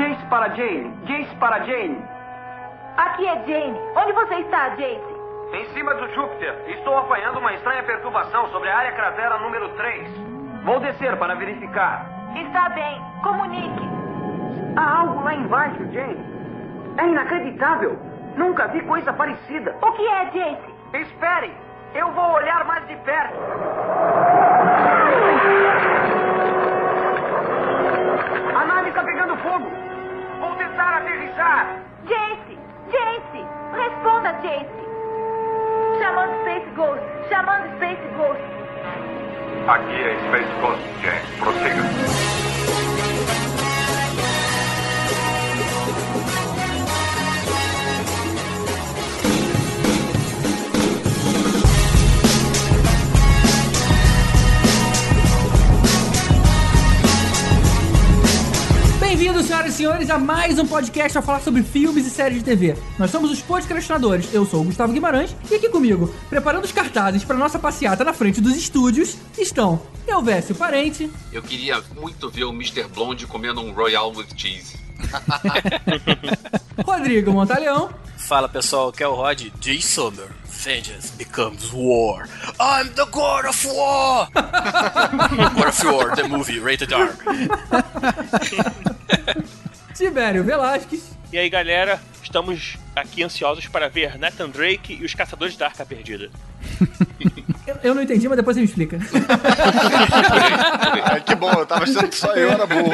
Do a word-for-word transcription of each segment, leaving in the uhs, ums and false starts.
Jace para Jane. Jace para Jane. Aqui é Jane. Onde você está, Jace? Em cima do Júpiter. Estou apanhando uma estranha perturbação sobre a área cratera número três. Vou descer para verificar. Está bem. Comunique. Há algo lá embaixo, Jane. É inacreditável. Nunca vi coisa parecida. O que é, Jace? Espere. Eu vou olhar mais de perto. A nave está pegando fogo. Vou tentar aterrissar. Jace! Jace! Responda, Jace. Chamando Space Ghost. Chamando Space Ghost. Aqui é Space Ghost, James. Prossiga. Bem-vindos, senhoras e senhores, a mais um podcast a falar sobre filmes e séries de T V. Nós somos os podcastinadores, eu sou o Gustavo Guimarães, e aqui comigo, preparando os cartazes para nossa passeata na frente dos estúdios, estão eu, Vécio Parente. Eu queria muito ver o mister Blonde comendo um Royal with Cheese. Rodrigo Montaleão. Fala, pessoal, que é o Rod J. Summer. Vengeance becomes war. I'm the God of War! God of War, the movie, rated R. Tibério Velasquez. E aí, galera, estamos aqui ansiosos para ver Nathan Drake e os Caçadores da Arca Perdida. eu, eu não entendi, mas depois você me explica. É, que bom, eu tava achando que só eu era burro.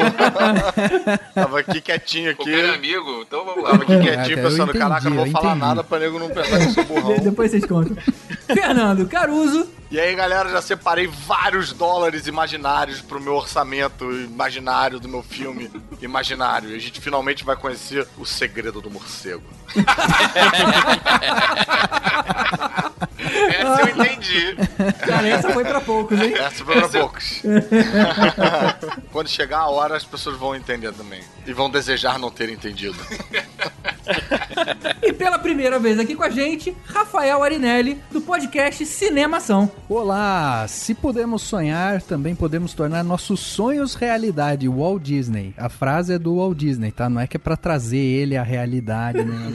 Tava aqui quietinho aqui. O meu amigo, então vamos lá. Tava aqui quietinho, é, pensando, entendi, caraca, eu não vou eu falar entendi. nada pra nego não pensar que eu sou burrão. De, depois vocês contam. Fernando Caruso. E aí, galera, já separei vários dólares imaginários pro meu orçamento imaginário do meu filme imaginário. E a gente finalmente vai conhecer O Segredo do Morcego. Essa eu entendi. Cara, essa foi pra poucos, hein? Essa foi pra essa... poucos. Quando chegar a hora, as pessoas vão entender também. E vão desejar não ter entendido. E pela primeira vez aqui com a gente, Rafael Arinelli, do podcast Cinemação. Olá! Se podemos sonhar, também podemos tornar nossos sonhos realidade. Walt Disney. A frase é do Walt Disney, tá? Não é que é pra trazer ele à realidade, né?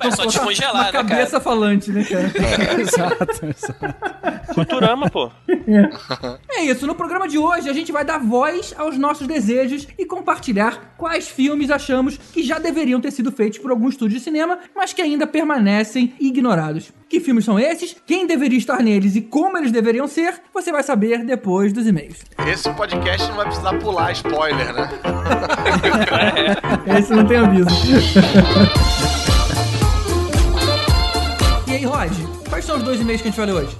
É só descongelar, né, cara? Cabeça falante, né, cara? É, exato, exato. Futurama, pô. É. É isso, no programa de hoje a gente vai dar voz aos nossos desejos e compartilhar quais filmes achamos que já deveriam ter sido feitos por algum estúdio de cinema, mas que ainda permanecem ignorados. Que filmes são esses? Quem deveria estar neles e como eles deveriam ser? Você vai saber depois dos e-mails. Esse podcast não vai precisar pular spoiler, né? Esse não tem aviso. E aí, Rod, quais são os dois e-mails que a gente vai ler hoje?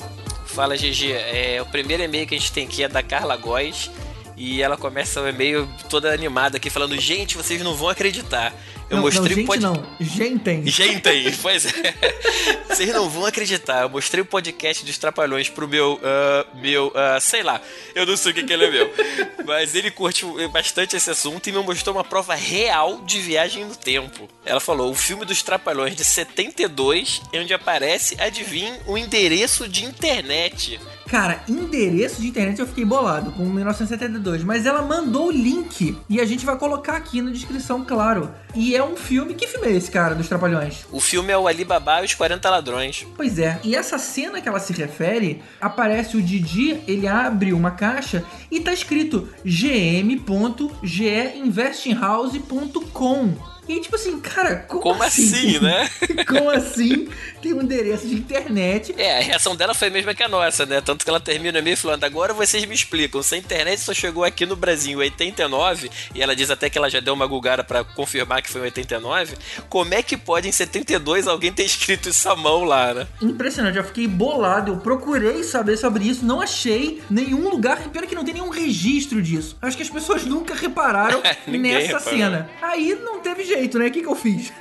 Fala, Gigi. É, o primeiro e-mail que a gente tem aqui é da Carla Góes. E ela começa o e-mail toda animada aqui, falando: gente, vocês não vão acreditar. Eu não, mostrei não, gente, pod... não. Gentem. Gentem, pois é. Vocês não vão acreditar. Eu mostrei o podcast dos Trapalhões pro meu, uh, meu, uh, sei lá. Eu não sei o que que ele é meu. Mas ele curte bastante esse assunto e me mostrou uma prova real de viagem no tempo. Ela falou: o filme dos Trapalhões de setenta e dois, onde aparece, adivinha, o endereço de internet. Cara, endereço de internet eu fiquei bolado com mil novecentos e setenta e dois, mas ela mandou o link e a gente vai colocar aqui na descrição, claro. E é um filme... Que filme é esse, cara, dos Trapalhões? O filme é o Ali Babá e os quarenta Ladrões. Pois é, e essa cena que ela se refere, aparece o Didi, ele abre uma caixa e tá escrito g m ponto g e investinghouse ponto com. E aí, tipo assim, cara, como, como assim? assim, né? Como assim tem um endereço de internet? É, a reação dela foi a mesma que a nossa, né? Tanto que ela termina meio falando: agora vocês me explicam, se a internet só chegou aqui no Brasil em oitenta e nove, e ela diz até que ela já deu uma gulgada pra confirmar que foi em oitenta e nove, como é que pode em setenta e dois alguém ter escrito isso à mão lá, né? Impressionante, eu fiquei bolado, eu procurei saber sobre isso, não achei nenhum lugar, pena que não tem nenhum registro disso. Acho que as pessoas nunca repararam nessa reparou. cena. Aí não teve jeito. Né? O que que eu fiz?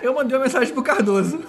Eu mandei uma mensagem pro Cardoso.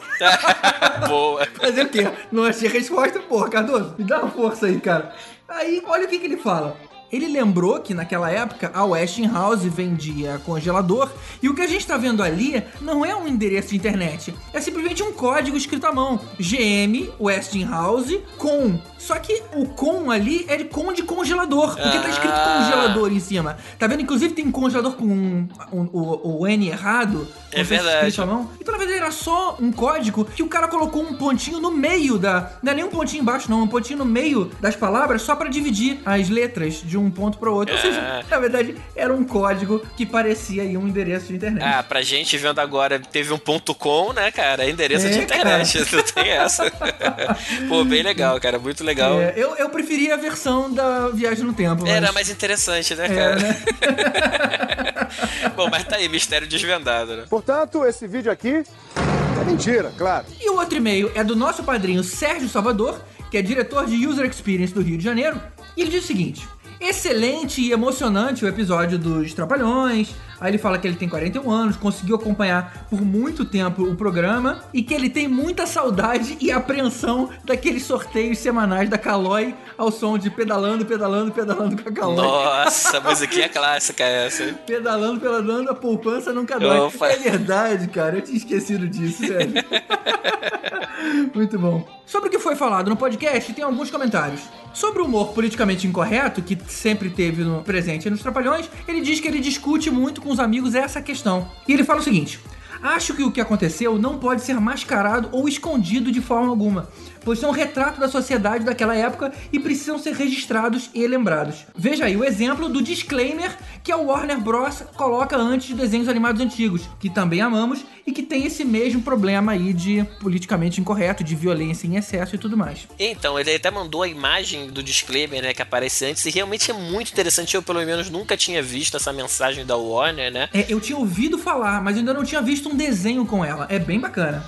Boa. Fazer o quê? Não achei resposta? Porra, Cardoso, me dá uma força aí, cara. Aí, olha o que que ele fala. Ele lembrou que naquela época a Westinghouse vendia congelador e o que a gente tá vendo ali não é um endereço de internet, é simplesmente um código escrito à mão. G M Westinghouse com Só que o com ali é de com de congelador, porque ah. tá escrito congelador em cima. Tá vendo? Inclusive tem congelador com um, um, um, o, o N errado. É verdade. Se não. Então na verdade era só um código que o cara colocou um pontinho no meio da... Não é nem um pontinho embaixo não, um pontinho no meio das palavras só pra dividir as letras de um ponto pro outro. Ah. Ou seja, na verdade era um código que parecia aí um endereço de internet. Ah, pra gente vendo agora, teve um ponto com, né, cara? É endereço é, de internet, cara. Não tem essa. Pô, bem legal, cara, muito legal. É, eu, eu preferia a versão da Viagem no Tempo. Mas... Era mais interessante, né, cara? É, né? Bom, mas tá aí, mistério desvendado, né? Portanto, esse vídeo aqui é mentira, claro. E o outro e-mail é do nosso padrinho Sérgio Salvador, que é diretor de User Experience do Rio de Janeiro, e ele diz o seguinte: excelente e emocionante o episódio dos Trapalhões. Aí ele fala que ele tem quarenta e um anos, conseguiu acompanhar por muito tempo o programa e que ele tem muita saudade e apreensão daqueles sorteios semanais da Calói ao som de pedalando, pedalando, pedalando com a Calói. Nossa, musiquinha clássica essa. Pedalando, pedalando, a poupança nunca dói. Opa. É verdade, cara, eu tinha esquecido disso, sério. Muito bom. Sobre o que foi falado no podcast, tem alguns comentários. Sobre o humor politicamente incorreto, que sempre teve no presente nos Trapalhões, ele diz que ele discute muito com os amigos essa questão. E ele fala o seguinte: acho que o que aconteceu não pode ser mascarado ou escondido de forma alguma, pois são um retrato da sociedade daquela época e precisam ser registrados e lembrados. Veja aí o exemplo do disclaimer que a Warner Bros coloca antes de desenhos animados antigos, que também amamos e que tem esse mesmo problema aí de politicamente incorreto, de violência em excesso e tudo mais. Então, ele até mandou a imagem do disclaimer, né, que aparece antes, e realmente é muito interessante. Eu, pelo menos, nunca tinha visto essa mensagem da Warner, né? É, eu tinha ouvido falar, mas ainda não tinha visto um desenho com ela. É bem bacana.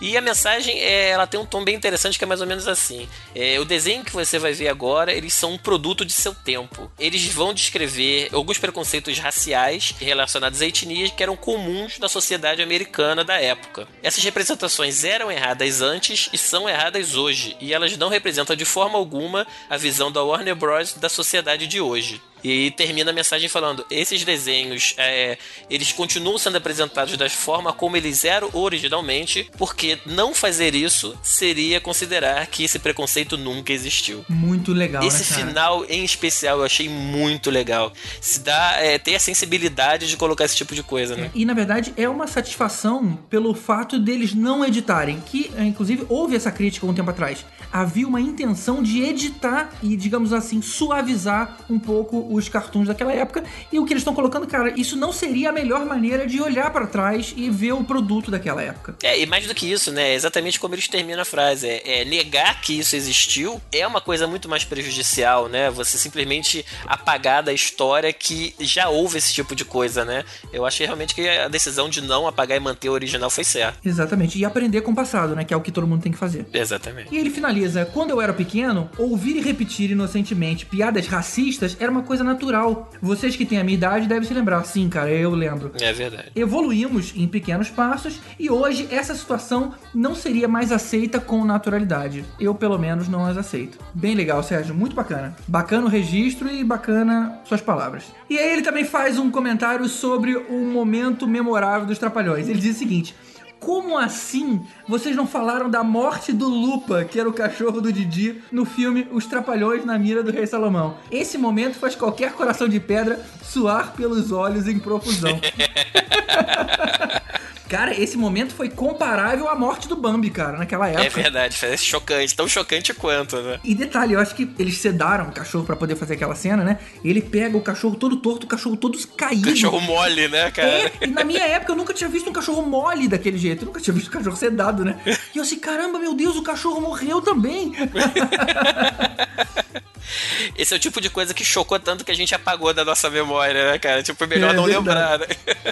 E a mensagem, é, ela tem um tom bem interessante, que é mais ou menos assim. É, o desenho que você vai ver agora, eles são um produto de seu tempo. Eles vão descrever alguns preconceitos raciais relacionados a etnias que eram comuns na sociedade americana da época. Essas representações eram erradas antes e são erradas hoje, e elas não representam de forma alguma a visão da Warner Bros. Da sociedade de hoje. E termina a mensagem falando: esses desenhos, é, eles continuam sendo apresentados da forma como eles eram originalmente, porque não fazer isso seria considerar que esse preconceito nunca existiu. Muito legal, esse, né, cara? Final em especial eu achei muito legal. Se dá, é, ter a sensibilidade de colocar esse tipo de coisa, né? É, e na verdade é uma satisfação pelo fato deles não editarem, que inclusive houve essa crítica um tempo atrás. Havia uma intenção de editar e, digamos assim, suavizar um pouco os cartoons daquela época, e o que eles estão colocando, cara, isso não seria a melhor maneira de olhar pra trás e ver o produto daquela época. É, e mais do que isso, né, exatamente como eles terminam a frase, é, é, negar que isso existiu é uma coisa muito mais prejudicial, né, você simplesmente apagar da história que já houve esse tipo de coisa, né. Eu achei realmente que a decisão de não apagar e manter o original foi certa. Exatamente, e aprender com o passado, né, que é o que todo mundo tem que fazer. Exatamente. E ele finaliza: quando eu era pequeno, ouvir e repetir inocentemente piadas racistas era uma coisa natural. Vocês que têm a minha idade devem se lembrar. Sim, cara, eu lembro. É verdade. Evoluímos em pequenos passos e hoje essa situação não seria mais aceita com naturalidade. Eu, pelo menos, não as aceito. Bem legal, Sérgio. Muito bacana. Bacana o registro e bacana suas palavras. E aí ele também faz um comentário sobre o momento memorável dos Trapalhões. Ele diz o seguinte: como assim vocês não falaram da morte do Lupa, que era o cachorro do Didi, no filme Os Trapalhões na Mira do Rei Salomão? Esse momento faz qualquer coração de pedra suar pelos olhos em profusão. Cara, esse momento foi comparável à morte do Bambi, cara, naquela época. É verdade, foi chocante, tão chocante quanto, né? E detalhe, eu acho que eles sedaram o cachorro pra poder fazer aquela cena, né? Ele pega o cachorro todo torto, o cachorro todo caído. Cachorro mole, né, cara? É, e na minha época eu nunca tinha visto um cachorro mole daquele jeito, eu nunca tinha visto um cachorro sedado, né? E eu assim, caramba, meu Deus, o cachorro morreu também. Esse é o tipo de coisa que chocou tanto que a gente apagou da nossa memória, né, cara? Tipo, melhor é, não lembrar, né?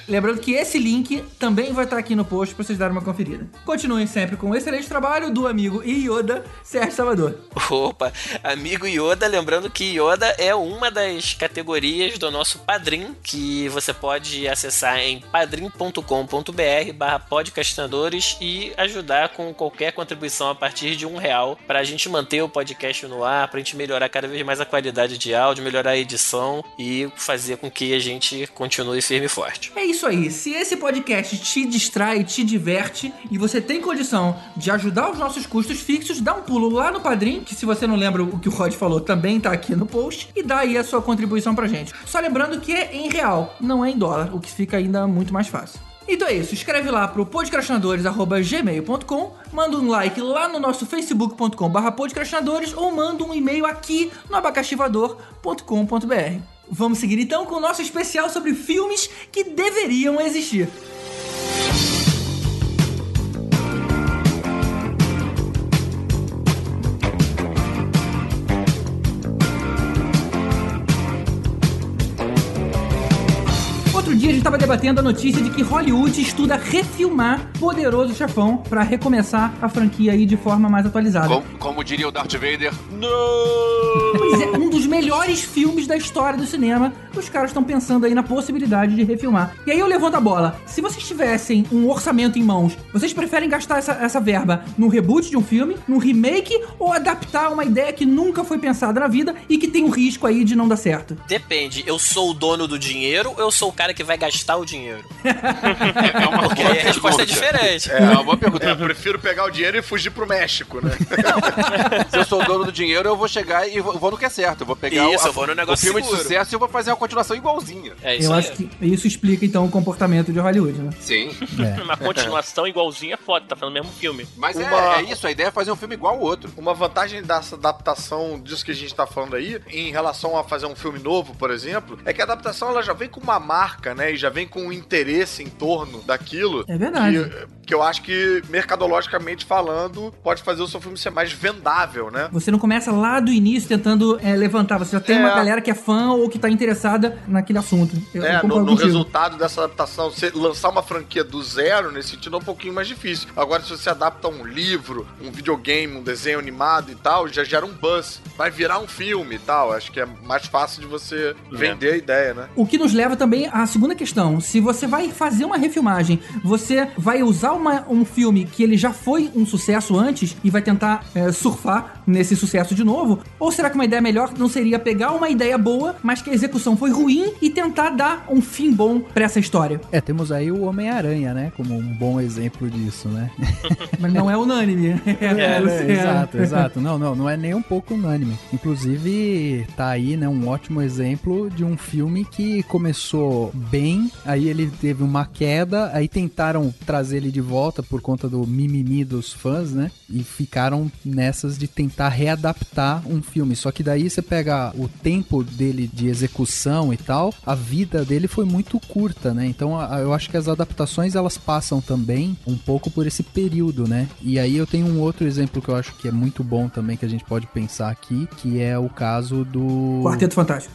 Lembrando que esse link também vai estar aqui no post pra vocês darem uma conferida. Continuem sempre com o excelente trabalho do amigo Yoda, Sérgio Salvador. Opa, amigo Yoda, lembrando que Yoda é uma das categorias do nosso Padrim, que você pode acessar em padrim.com.br barra podcastadores e ajudar com qualquer contribuição a partir de um real pra gente manter o podcast no ar, pra gente melhorar cada cada vez mais a qualidade de áudio, melhorar a edição e fazer com que a gente continue firme e forte. É isso aí. Se esse podcast te distrai, te diverte e você tem condição de ajudar os nossos custos fixos, dá um pulo lá no Padrim, que se você não lembra o que o Rod falou, também tá aqui no post, e dá aí a sua contribuição pra gente. Só lembrando que é em real, não é em dólar, o que fica ainda muito mais fácil. Então é isso, escreve lá pro podcastinadores arroba gmail ponto com, manda um like lá no nosso facebook ponto com barra podcastinadores ou manda um e-mail aqui no abacaxivador ponto com ponto br. Vamos seguir então com o nosso especial sobre filmes que deveriam existir. Outro dia a gente estava debatendo a notícia de que Hollywood estuda refilmar Poderoso Chefão para recomeçar a franquia aí de forma mais atualizada. Como, como diria o Darth Vader, não! Pois é, um dos melhores filmes da história do cinema, os caras estão pensando aí na possibilidade de refilmar. E aí eu levanto a bola, se vocês tivessem um orçamento em mãos, vocês preferem gastar essa, essa verba num reboot de um filme, num remake, ou adaptar uma ideia que nunca foi pensada na vida e que tem um risco aí de não dar certo? Depende, eu sou o dono do dinheiro ou eu sou o cara que vai vai gastar o dinheiro? É uma Porque boa a resposta pergunta. É diferente. É uma boa pergunta. Eu prefiro pegar o dinheiro e fugir pro México, né? Se eu sou o dono do dinheiro, eu vou chegar e vou no que é certo. Eu vou pegar isso, o, eu vou no negócio o filme seguro. De sucesso e eu vou fazer uma continuação igualzinha. É isso eu aí. Acho que isso explica, então, o comportamento de Hollywood, né? Sim. É. Uma continuação igualzinha é foda, tá fazendo o mesmo filme. Mas uma... é, é isso, a ideia é fazer um filme igual ao outro. Uma vantagem dessa adaptação disso que a gente tá falando aí, em relação a fazer um filme novo, por exemplo, é que a adaptação ela já vem com uma marca, né? Né, e já vem com um interesse em torno daquilo. É verdade. Que, que eu acho que, mercadologicamente falando, pode fazer o seu filme ser mais vendável, né? Você não começa lá do início tentando é, levantar. Você já tem é. uma galera que é fã ou que tá interessada naquele assunto. Eu, é, eu no, no resultado dessa adaptação, você lançar uma franquia do zero, nesse sentido, é um pouquinho mais difícil. Agora, se você adapta um livro, um videogame, um desenho animado e tal, já gera um buzz. Vai virar um filme e tal. Acho que é mais fácil de você é. vender a ideia, né? O que nos leva também à segunda questão, se você vai fazer uma refilmagem, você vai usar uma, um filme que ele já foi um sucesso antes e vai tentar é, surfar nesse sucesso de novo, ou será que uma ideia melhor não seria pegar uma ideia boa, mas que a execução foi ruim e tentar dar um fim bom pra essa história? É, temos aí o Homem-Aranha, né, como um bom exemplo disso, né? Mas não é unânime. É, é, né? é. Exato, exato. Não, não, não é nem um pouco unânime. Inclusive, tá aí, né, um ótimo exemplo de um filme que começou bem aí ele teve uma queda, aí tentaram trazer ele de volta por conta do mimimi dos fãs, né? E ficaram nessas de tentar readaptar um filme. Só que daí você pega o tempo dele de execução e tal, a vida dele foi muito curta, né? Então eu acho que as adaptações elas passam também um pouco por esse período, né? E aí eu tenho um outro exemplo que eu acho que é muito bom também, que a gente pode pensar aqui, que é o caso do... Quarteto Fantástico.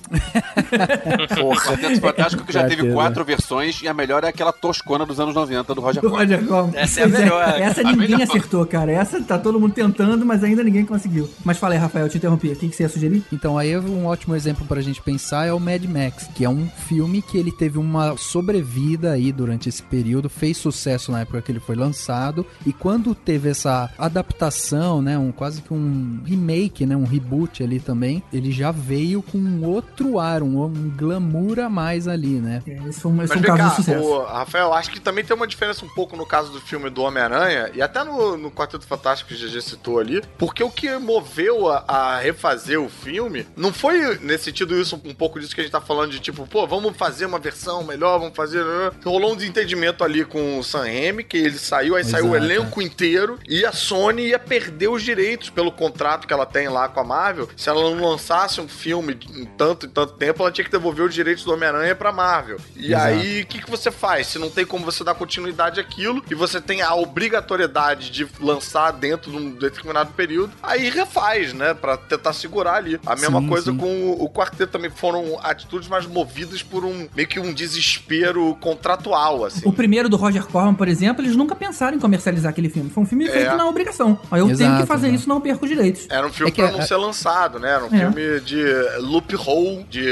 Porra, Quarteto Fantástico que já teve quatro versões e a melhor é aquela toscona dos anos noventa do Roger Corman. Essa é a melhor. É, essa a ninguém acertou, cara. Essa tá todo mundo tentando, mas ainda ninguém conseguiu. Mas fala aí, Rafael, eu te interrompi. O que você ia sugerir? Então, aí um ótimo exemplo pra gente pensar é o Mad Max, que é um filme que ele teve uma sobrevida aí durante esse período, fez sucesso na época que ele foi lançado, e quando teve essa adaptação, né, um, quase que um remake, né, um reboot ali também, ele já veio com um outro ar, um, um glamour a mais ali, né? É. Esse foi um, esse Mas um vem caso cá, de sucesso. O Rafael, acho que também tem uma diferença um pouco no caso do filme do Homem-Aranha e até no, no Quarteto Fantástico que o G G citou ali, porque o que moveu a, a refazer o filme não foi, nesse sentido, isso um pouco disso que a gente tá falando de tipo, pô, vamos fazer uma versão melhor, vamos fazer... Rolou um desentendimento ali com o Sam Raimi, que ele saiu, aí Exato. saiu o elenco inteiro e a Sony ia perder os direitos pelo contrato que ela tem lá com a Marvel. Se ela não lançasse um filme em tanto e tanto tempo, ela tinha que devolver os direitos do Homem-Aranha pra Marvel. E Exato. aí, o que, que você faz? Se não tem como você dar continuidade àquilo e você tem a obrigatoriedade de lançar dentro de um determinado período, aí refaz, né? Pra tentar segurar ali. A mesma sim, coisa sim. com o, o Quarteto também. Foram atitudes mais movidas por um meio que um desespero contratual, assim. O primeiro do Roger Corman, por exemplo, eles nunca pensaram em comercializar aquele filme. Foi um filme é. feito na obrigação. Eu Exato, tenho que fazer né? isso, não perco direitos. Era um filme é que pra é... não ser lançado, né? Era um é. filme de loophole, de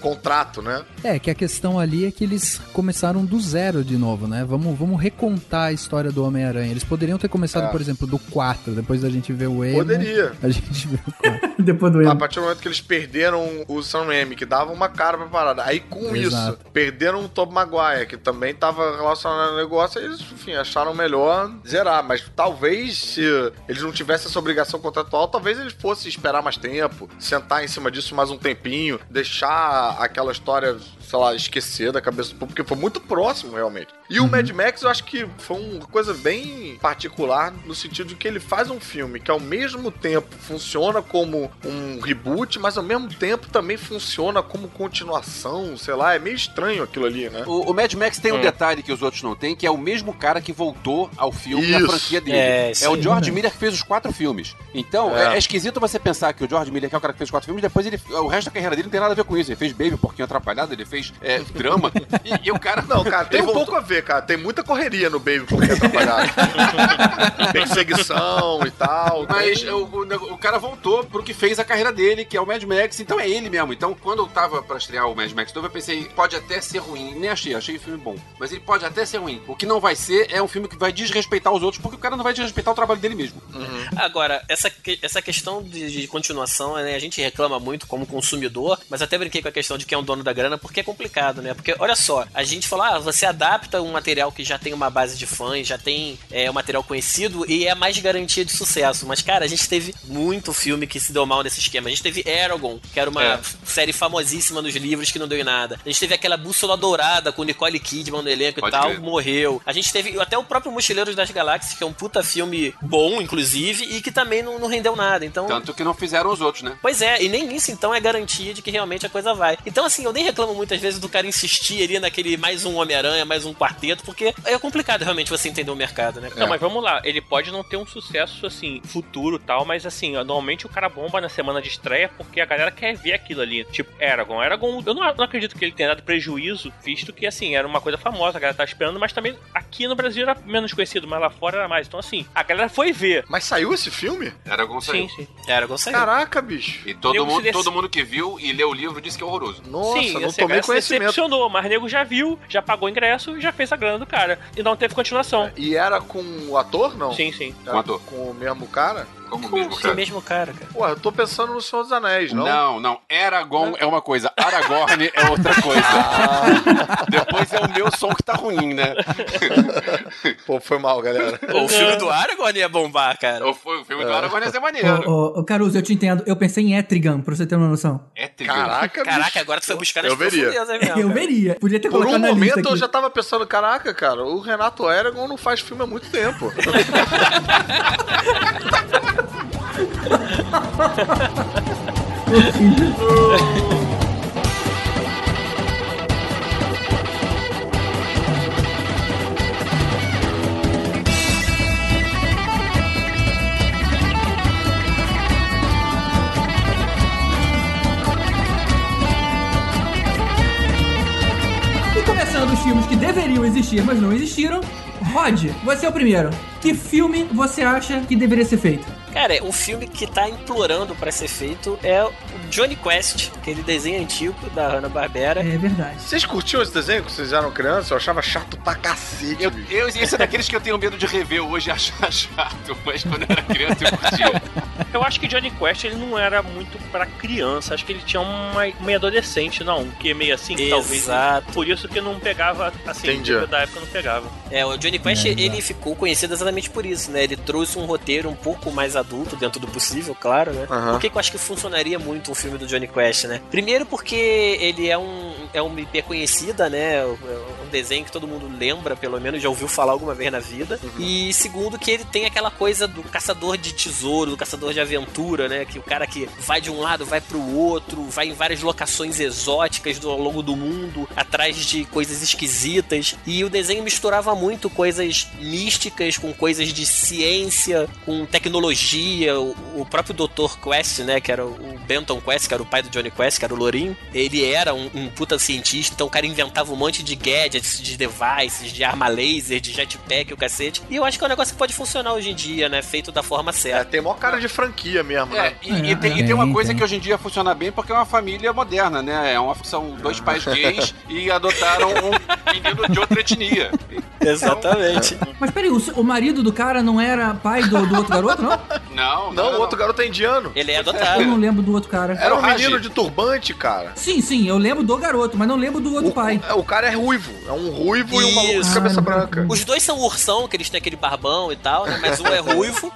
contrato, né? É, que a questão ali é que eles começaram do zero de novo, né? Vamos, vamos recontar a história do Homem-Aranha. Eles poderiam ter começado, é. por exemplo, do quatro, depois da gente ver o Emo. Poderia. A gente vê o quatro. Depois do Emo. A partir do momento porque eles perderam o Sam Raimi, que dava uma cara pra parada. Aí, com Exato. isso, perderam o Tobey Maguire, que também tava relacionado ao negócio, e eles, enfim, acharam melhor zerar. Mas talvez, se eles não tivessem essa obrigação contratual, talvez eles fossem esperar mais tempo, sentar em cima disso mais um tempinho, deixar aquela história, sei lá, esquecer da cabeça do público, porque foi muito próximo, realmente. E uhum. o Mad Max, eu acho que foi uma coisa bem particular, no sentido de que ele faz um filme que, ao mesmo tempo, funciona como um reboot, mas, ao mesmo tempo, também funciona como continuação, sei lá, é meio estranho aquilo ali, né? O, o Mad Max tem hum. um detalhe que os outros não têm, que é o mesmo cara que voltou ao filme Isso. na franquia dele. É, sim, é o George né? Miller que fez os quatro filmes. Então, é. É, é esquisito você pensar que o George Miller, que é o cara que fez os quatro filmes, depois ele, o resto da carreira dele não tem nada a ver com isso. Ele fez Baby, Porquinho Atrapalhado, ele fez é, drama. e, e o cara... Não, cara, tem um voltou... pouco a ver, cara. Tem muita correria no Baby, Porquinho Atrapalhado. Perseguição e tal. Mas o, o, o cara voltou pro que fez a carreira dele, que é o Mad Max. Então é ele mesmo. Então, quando eu tava pra estrear o Mad Max novo, eu pensei, pode até ser ruim. Nem achei, achei o filme bom. Mas ele pode até ser ruim. O que não vai ser é um filme que vai desrespeitar os outros, porque o cara não vai desrespeitar o trabalho dele mesmo. Uhum. Agora, essa, essa questão de, de continuação, né, a gente reclama muito como consumidor, mas até brinquei com a questão de quem é o dono da grana, porque é complicado, né? Porque, olha só, a gente fala, ah, você adapta um material que já tem uma base de fãs, já tem é, um material conhecido e é mais garantia de sucesso. Mas, cara, a gente teve muito filme que se deu mal nesse esquema. A gente teve Eragon, que era uma é. série famosíssima nos livros que não deu em nada. A gente teve aquela Bússola Dourada com Nicole Kidman no elenco Pode e tal, ver. morreu. A gente teve até o próprio Mochileiros das Galáxias, que é um puta filme bom, inclusive, e que também não, não rendeu nada. Então, tanto que não fizeram os outros, né? Pois é, e nem isso então é garantia de que realmente a coisa vai. Então, assim, eu nem reclamo muitas vezes do cara insistir ali naquele mais um Homem-Aranha, mais um Quarteto, porque é complicado realmente você entender o mercado, né? É. Não, mas vamos lá, ele pode não ter um sucesso, assim, futuro e tal, mas, assim, normalmente o cara bomba na semana de estreia porque a galera quer ver aquilo ali, tipo Eragon. Eragon, eu não, não acredito que ele tenha dado prejuízo, visto que, assim, era uma coisa famosa, a galera tá esperando, mas também aqui no Brasil era menos conhecido, mas lá fora era mais. Então, assim, a galera foi ver. Mas saiu esse filme? Eragon saiu. Sim, sim. Eragon saiu. Caraca, bicho. E todo, mundo, dece... todo mundo que viu e leu o livro disse que é horroroso. Nossa, sim, não assim, tomei conhecimento. Decepcionou, mas o nego já viu, já pagou o ingresso e já fez a grana do cara. E não teve continuação. E era com o ator, não? Sim, sim. Era com o ator. Com o mesmo cara? Como o mesmo cara. mesmo cara, cara. Ué, eu tô pensando no Senhor dos Anéis, não? Não, não. Eragon é, é uma coisa, Aragorn é outra coisa. Ah. Depois é o meu som que tá ruim, né? Pô, foi mal, galera. O filme do Aragorn ia bombar, cara. O filme é. do Aragorn ia ser maneiro. Ô, ô, Caruso, eu te entendo. Eu pensei em Etrigan, pra você ter uma noção. Etrigan? Caraca, Caraca, bicho. Agora tu foi buscar nas profundezas, né? Eu cara. veria. Podia ter colocado na lista. Por um momento eu já tava pensando, caraca, cara, o Renato Eragon não faz filme há muito tempo. E começando os filmes que deveriam existir, mas não existiram, Rod, você é o primeiro. Que filme você acha que deveria ser feito? Cara, um filme que tá implorando pra ser feito é o Jonny Quest, aquele desenho antigo da Hanna-Barbera. É verdade. Vocês curtiam esse desenho quando vocês eram crianças? Eu achava chato pra cacete. Eu, eu, esse é daqueles que eu tenho medo de rever hoje e achar chato, mas quando eu era criança eu curtia. Eu acho que Jonny Quest ele não era muito pra criança, acho que ele tinha uma, uma adolescente, não, que é meio assim, que talvez. Exato. Por isso que não pegava, assim, da época não pegava. É, o Jonny Quest é, ele ficou conhecido exatamente por isso, né? Ele trouxe um roteiro um pouco mais adulto, dentro do possível, claro, né? Uhum. Por que eu acho que funcionaria muito um filme do Jonny Quest, né? Primeiro porque ele é um é uma I P conhecida, né? Um desenho que todo mundo lembra, pelo menos, já ouviu falar alguma vez na vida. Uhum. E segundo que ele tem aquela coisa do caçador de tesouro, do caçador de aventura, né? Que o cara que vai de um lado, vai pro outro, vai em várias locações exóticas do, ao longo do mundo, atrás de coisas esquisitas. E o desenho misturava muito coisas místicas com coisas de ciência, com tecnologia. O próprio doutor Quest, né, que era o Benton Quest, que era o pai do Jonny Quest, que era o lourinho, ele era um, um puta cientista, então o cara inventava um monte de gadgets, de devices, de arma laser, de jetpack, o cacete, e eu acho que é um negócio que pode funcionar hoje em dia, né, feito da forma certa. É, tem maior cara de franquia mesmo, é, né? E, e, tem, e tem uma coisa que hoje em dia funciona bem, porque é uma família moderna, né, é uma, são dois pais gays e adotaram um menino de outra etnia. Exatamente. Então... Mas peraí, o, o marido do cara não era pai do, do outro garoto, não? Não, não, não, o outro não. garoto é indiano. Ele é adotado. Eu não lembro do outro cara. Era, era o menino de turbante, cara. Sim, sim, eu lembro do garoto, mas não lembro do outro o, pai. O, o cara é ruivo, é um ruivo. Isso. E um maluco de cabeça branca. Os dois são ursão, que eles têm aquele barbão e tal, né? Mas um é ruivo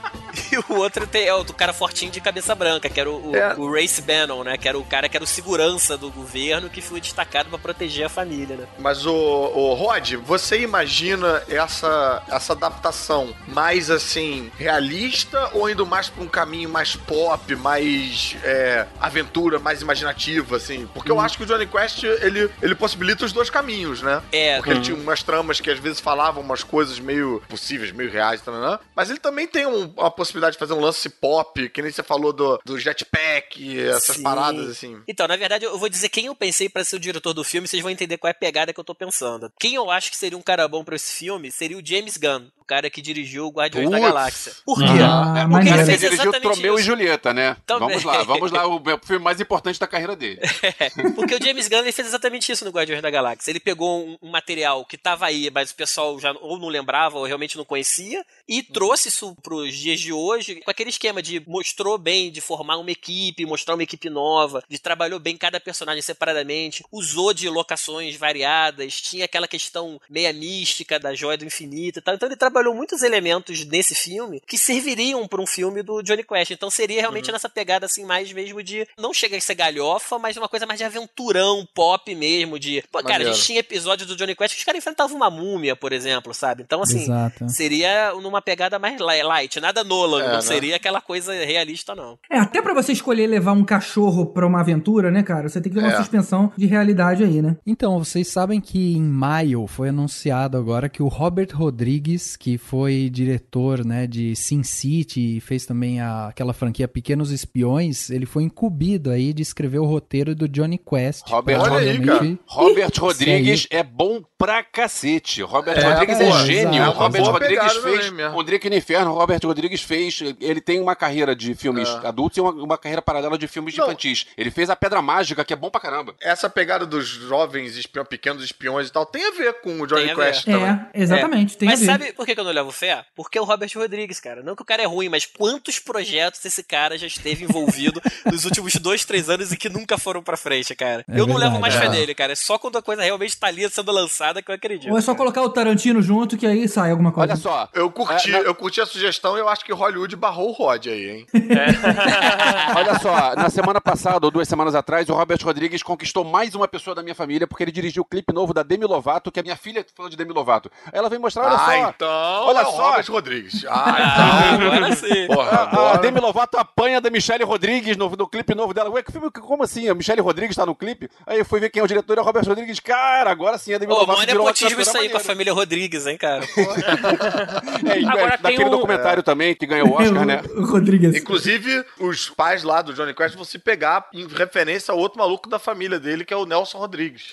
e o outro tem, é o do cara fortinho de cabeça branca, que era o, o, é. o Race Bannon, né? Que era o cara que era o segurança do governo, que foi destacado pra proteger a família, né? Mas o, o Rod, você imagina essa, essa adaptação mais, assim, realista ou indo mais pra um caminho mais pop, mais é, aventura, mais imaginativa, assim? Porque hum. eu acho que o Jonny Quest, ele, ele possibilita os dois caminhos, né? É. Porque hum. ele tinha umas tramas que às vezes falavam umas coisas meio possíveis, meio reais, tal, tal, tal, mas ele também tem um, uma possibilidade de fazer um lance pop, que nem você falou do, do jetpack, essas Sim. paradas, assim. Então, na verdade, eu vou dizer quem eu pensei pra ser o diretor do filme, vocês vão entender qual é a pegada que eu tô pensando. Quem eu acho que seria um cara bom pra esse filme seria o James Gunn, o cara que dirigiu o Guardiões Putz. da Galáxia. Por quê? Ah, é, porque ele fez dirigiu Tromeu isso. e Julieta, né? Também. Vamos lá, vamos lá, o filme mais importante da carreira dele. É, porque o James Gunn ele fez exatamente isso no Guardiões da Galáxia. Ele pegou um, um material que tava aí, mas o pessoal já ou não lembrava ou realmente não conhecia, e trouxe isso pros dias de hoje, com aquele esquema de mostrou bem, de formar uma equipe, mostrar uma equipe nova, de trabalhou bem cada personagem separadamente, usou de locações variadas, tinha aquela questão meia mística da joia do infinito e tal. Então ele trabalhou muitos elementos nesse filme que serviriam para um filme do Jonny Quest. Então seria realmente uhum. nessa pegada assim mais mesmo de, não chega a ser galhofa, mas uma coisa mais de aventurão pop mesmo, de, pô, cara, Maravilha. a gente tinha episódios do Jonny Quest que os caras enfrentavam uma múmia, por exemplo, sabe? Então assim, Exato. seria numa pegada mais light, nada Nolan, é, não né? seria aquela coisa realista não. É, até para você escolher levar um cachorro para uma aventura, né, cara? Você tem que ter uma é. suspensão de realidade aí, né? Então, vocês sabem que em maio foi anunciado agora que o Robert Rodriguez, que foi diretor, né, de Sin City e fez também a, aquela franquia Pequenos Espiões, ele foi incumbido aí de escrever o roteiro do Jonny Quest. Robert, olha aí, cara. Robert Rodriguez é bom pra cacete. Robert é, Rodriguez é, é gênio. Exato. Robert Boa Rodriguez fez o Drake no Inferno. Robert Rodriguez fez, ele tem uma carreira de filmes é. adultos e uma, uma carreira paralela de filmes Não. infantis. Ele fez A Pedra Mágica, que é bom pra caramba. Essa pegada dos jovens espiões, pequenos espiões e tal, tem a ver com o Jonny Quest também. É, exatamente. É. Tem Mas a ver. Sabe por que eu não levo fé? Porque é o Robert Rodriguez, cara. Não que o cara é ruim, mas quantos projetos esse cara já esteve envolvido nos últimos dois, três anos e que nunca foram pra frente, cara. É eu verdade, não levo mais é. fé dele, cara. É só quando a coisa realmente tá ali sendo lançada que eu acredito. Ou é só cara. colocar o Tarantino junto que aí sai alguma coisa. Olha só, eu curti, é, na... eu curti a sugestão e eu acho que Hollywood barrou o Rod aí, hein? É. Olha só, na semana passada ou duas semanas atrás, o Robert Rodriguez conquistou mais uma pessoa da minha família porque ele dirigiu o clipe novo da Demi Lovato, que a minha filha é fã de Demi Lovato. Ela vem mostrar, olha ah, só. Então, olha é o só. Robert Rodriguez. Ah, então. Ah, agora sim. Porra, agora... A Demi Lovato apanha da Michelle Rodriguez no, no clipe novo dela. Ué, que filme, como assim? A Michelle Rodriguez tá no clipe? Aí eu fui ver quem é o diretor, é o Robert Rodriguez. Cara, agora sim, a Demi Ô, Lovato mano, virou é potismo isso aí maneira. Com a família Rodriguez, hein, cara? é, agora é, daquele um... documentário é. também que ganhou o Oscar, né? O Rodriguez. Inclusive, os pais lá do Jonny Quest vão se pegar em referência ao outro maluco da família dele, que é o Nelson Rodriguez.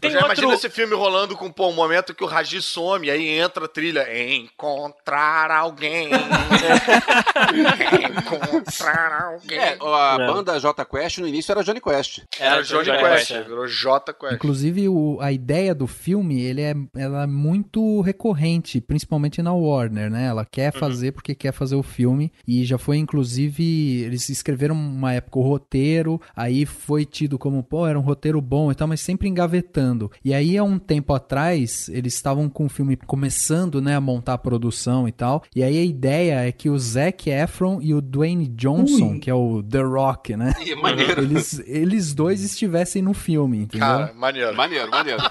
Eu já imagino outro... esse filme rolando com pô, um momento que o Raji some, aí entra a trilha Encontrar Alguém. Encontrar Alguém. É, a Não. banda J Quest no início era Jonny Quest. Era, era Jonny Quest, virou J Quest. Inclusive o, a ideia do filme ele é, ela é muito recorrente, principalmente na Warner, né? Ela quer fazer uhum. porque quer fazer o filme e já foi inclusive eles escreveram uma época o roteiro, aí foi tido como pô, era um roteiro bom e tal, mas sempre engavetando. E aí, há um tempo atrás, eles estavam com o filme começando, né, a montar a produção e tal. E aí, a ideia é que o Zac Efron e o Dwayne Johnson, Ui. que é o The Rock, né? E, maneiro. Eles, eles dois estivessem no filme, entendeu? Cara, maneiro. Maneiro, maneiro.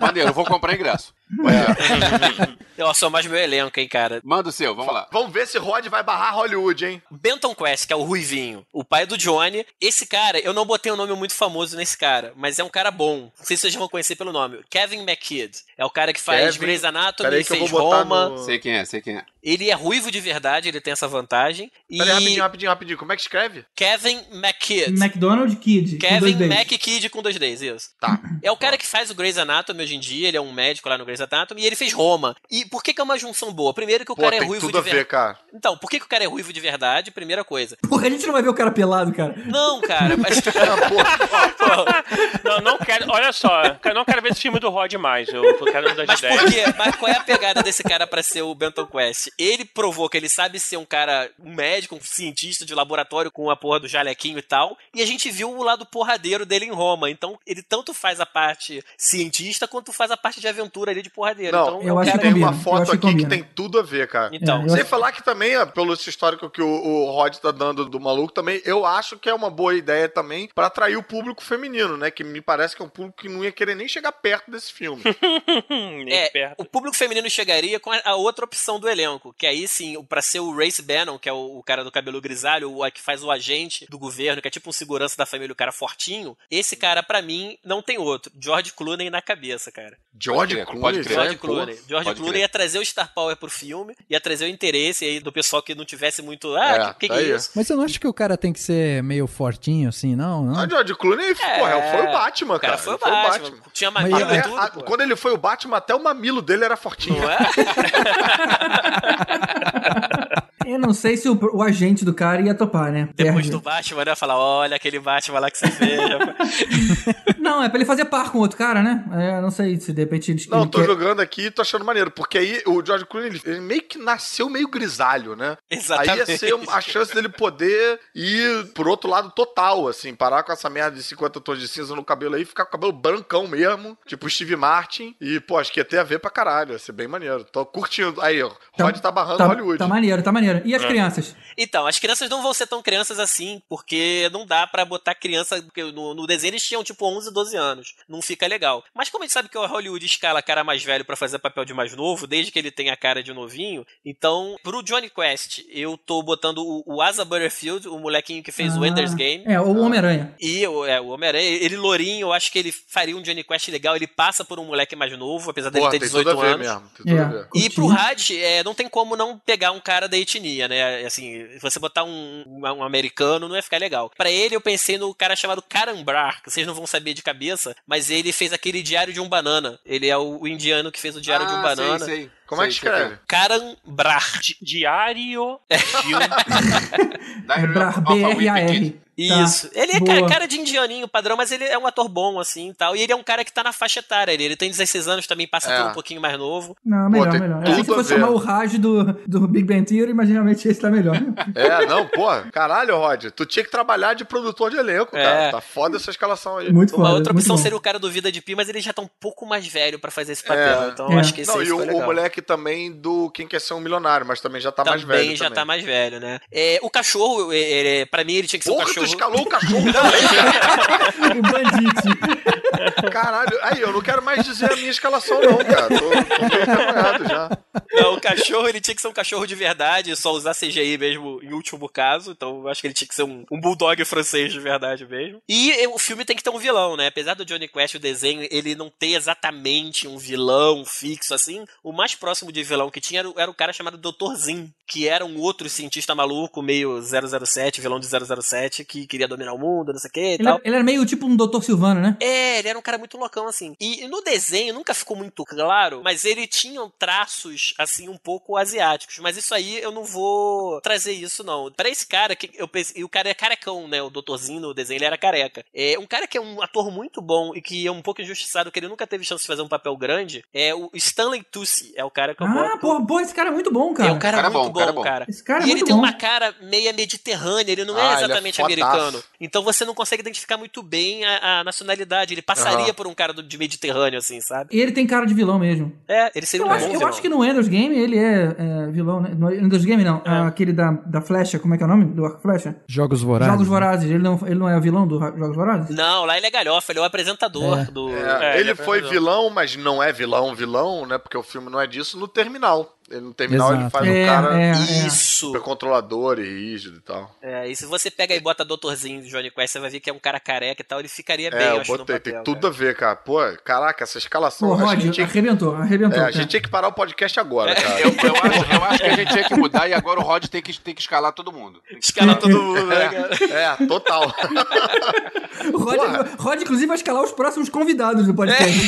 maneiro, eu vou comprar ingresso. É. Eu sou mais meu elenco, hein, cara. Manda o seu, vamos lá. Vamos ver se Rod vai barrar Hollywood, hein? Benton Quest, que é o ruivinho, o pai do Johnny. Esse cara, eu não botei um nome muito famoso nesse cara, mas é um cara bom. Não sei se vocês vão conhecer pelo nome. Kevin McKidd. É o cara que faz Grey's Anatomy, fez Roma. No... Sei quem é, sei quem é. Ele é ruivo de verdade, ele tem essa vantagem. E... Pera aí, rapidinho, rapidinho, rapidinho. Como é que escreve? Kevin McKidd. McDonald Kid. Kevin McKidd com dois Ds, isso. Tá. É o cara que faz o Grey's Anatomy hoje em dia, ele é um médico lá no Grey's Anatomy, e ele fez Roma. E por que que é uma junção boa? Primeiro que o Pô, cara é ruivo tudo de verdade. Cara. Então, por que que o cara é ruivo de verdade? Primeira coisa. Porra, a gente não vai ver o cara pelado, cara. Não, cara. Mas... não, não quero... Olha só, eu não quero ver esse filme do Rod mais. Eu quero mudar de mas ideia. Por quê? Mas qual é a pegada desse cara pra ser o Benton Quest? Ele provou que ele sabe ser um cara, um médico, um cientista de laboratório com a porra do jalequinho e tal, e a gente viu o lado porradeiro dele em Roma, então ele tanto faz a parte cientista, quanto faz a parte de aventura ali de porradeiro. Não, então, eu acho cara, que tem combina, uma foto aqui que, que tem tudo a ver, cara. Então, é, sem acho... falar que também, pelo histórico que o, o Rod tá dando do maluco também, eu acho que é uma boa ideia também pra atrair o público feminino, né, que me parece que é um público que não ia querer nem chegar perto desse filme. É, perto. O público feminino chegaria com a outra opção do elenco, que aí sim, pra ser o Race Bannon, que é o, o cara do cabelo grisalho, o que faz o agente do governo, que é tipo um segurança da família, o cara fortinho, esse cara pra mim não tem outro, George Clooney na cabeça, cara. George Clooney? Pode crer, George Clooney, pô, George Clooney ia trazer o Star Power pro filme, ia trazer o interesse aí do pessoal que não tivesse muito, ah, o que que é isso? Mas você não acha que o cara tem que ser meio fortinho assim, não? não? Ah, George Clooney é... porra, foi o Batman, cara. O cara foi o Batman, foi o Batman. Batman. Tinha mamilo e tudo. A, quando ele foi o Batman, até o mamilo dele era fortinho. Não é? Eu não sei se o, o agente do cara ia topar, né? Depois Perde. do Batman, né? Ia falar, olha aquele Batman lá que você fez. Não, é pra ele fazer par com outro cara, né? É, não sei se de repente... Ele, não, ele tô quer... jogando aqui e tô achando maneiro, porque aí o George Clooney, ele meio que nasceu meio grisalho, né? Exatamente. Aí ia ser a chance dele poder ir por outro lado total, assim, parar com essa merda de cinquenta tons de cinza no cabelo aí, ficar com o cabelo brancão mesmo, tipo Steve Martin, e, pô, acho que ia ter a ver pra caralho, ia ser bem maneiro. Tô curtindo. Aí, ó, tá, Rod tá barrando tá, Hollywood. Tá maneiro, tá maneiro. E as é. crianças? Então, as crianças não vão ser tão crianças assim, porque não dá pra botar criança, porque no, no desenho eles tinham tipo onze, doze anos. Não fica legal. Mas como a gente sabe que o Hollywood escala cara mais velho pra fazer papel de mais novo, desde que ele tenha a cara de novinho, então, pro Jonny Quest, eu tô botando o, o Asa Butterfield, o molequinho que fez ah, o Ender's Game. É, o Homem-Aranha. E é, o Homem-Aranha, ele lourinho, eu acho que ele faria um Jonny Quest legal, ele passa por um moleque mais novo, apesar dele Pô, ter dezoito anos. Mesmo, tem tudo é. a ver. E pro Raj, é, não tem como não pegar um cara da etnia, né? Assim, se você botar um, um americano, não ia ficar legal. Pra ele, eu pensei no cara chamado Karambrar, que vocês não vão saber de cabeça, mas ele fez aquele Diário de um Banana. Ele é o indiano que fez o Diário ah, de um Banana. Sei, sei. Como sei, é que escreve? Karambrar. Di- diário de um... Brah, B R A R. Isso. Tá, ele é cara, cara de indianinho padrão, mas ele é um ator bom, assim, e tal. E ele é um cara que tá na faixa etária. Ele, ele tem dezesseis anos também, passa é. por um pouquinho mais novo. Não, melhor, pô, melhor. Se fosse chamar o Raj do, do Big Bang Theory, mas geralmente esse tá melhor. É, não, pô. Caralho, Rod, tu tinha que trabalhar de produtor de elenco, é. cara. Tá foda essa escalação aí. Muito Uma foda, outra opção seria o cara do Vida de Pi, mas ele já tá um pouco mais velho pra fazer esse papel. É. Então é. acho que esse não, é e o, legal. O moleque também do Quem Quer Ser um Milionário, mas também já tá também mais velho. Também já tá mais velho, né? É, o cachorro, ele, pra mim, ele tinha que ser o um cachorro. Tu escalou o cachorro também. O bandido. Caralho. Aí, eu não quero mais dizer a minha escalação, não, cara. Tô, tô meio trabalhado já. Não, o cachorro, ele tinha que ser um cachorro de verdade, só usar C G I mesmo em último caso. Então, eu acho que ele tinha que ser um, um bulldog francês de verdade mesmo. E o filme tem que ter um vilão, né? Apesar do Jonny Quest, o desenho, ele não ter exatamente um vilão fixo, assim. O mais próximo de vilão que tinha era, era o cara chamado doutor Zim, que era um outro cientista maluco, meio zero zero sete, vilão de zero zero sete, que queria dominar o mundo, não sei o que e ele tal. Era, ele era meio tipo um doutor Silvano, né? É, ele era um cara muito loucão, assim. E no desenho nunca ficou muito claro, mas ele tinha traços, assim, um pouco asiáticos. Mas isso aí eu não vou trazer isso, não. Pra esse cara, que eu pensei, e o cara é carecão, né? O doutorzinho no desenho, ele era careca. É, um cara que é um ator muito bom e que é um pouco injustiçado, que ele nunca teve chance de fazer um papel grande, é o Stanley Tucci. É o cara que eu Ah, porra, porra, esse cara é muito bom, cara. É um cara, cara muito é bom, cara. Bom, cara. Esse cara é e muito ele tem bom. Uma cara meia mediterrânea, ele não ah, é exatamente é americano. Então você não consegue identificar muito bem a, a nacionalidade. Ele passaria uhum. por um cara do, de Mediterrâneo, assim, sabe? E ele tem cara de vilão mesmo. É, ele seria eu um acho, bom Eu vilão. acho que no Ender's Game ele é, é vilão, né? No Ender's Game não, é. aquele da, da flecha, como é que é o nome? Do arco flecha? Jogos Vorazes. Jogos Vorazes. Ele não, ele não é o vilão do Jogos Vorazes? Não, lá ele é galhofa, ele é o apresentador. É. Do... É. É, ele, ele é foi vilão, mas não é vilão, vilão, né? Porque o filme não é disso, no Terminal. Ele no terminal, exato, ele faz é, um cara é, isso. super controlador e rígido e tal. É, e se você pega e bota doutorzinho do Jonny Quest, você vai ver que é um cara careca e tal, ele ficaria é, bem, eu acho, botei, no papel, tem tudo cara. a ver, cara. Pô, caraca, essa escalação... Pô, Rod, tinha... arrebentou, arrebentou. É, a gente tinha que parar o podcast agora, cara. É, eu, eu, acho, eu acho que a gente tinha que mudar e agora o Rod tem que, tem que escalar todo mundo. Escalar todo mundo, né, cara? É, total. O Rod, Rod, inclusive, vai escalar os próximos convidados do podcast. É.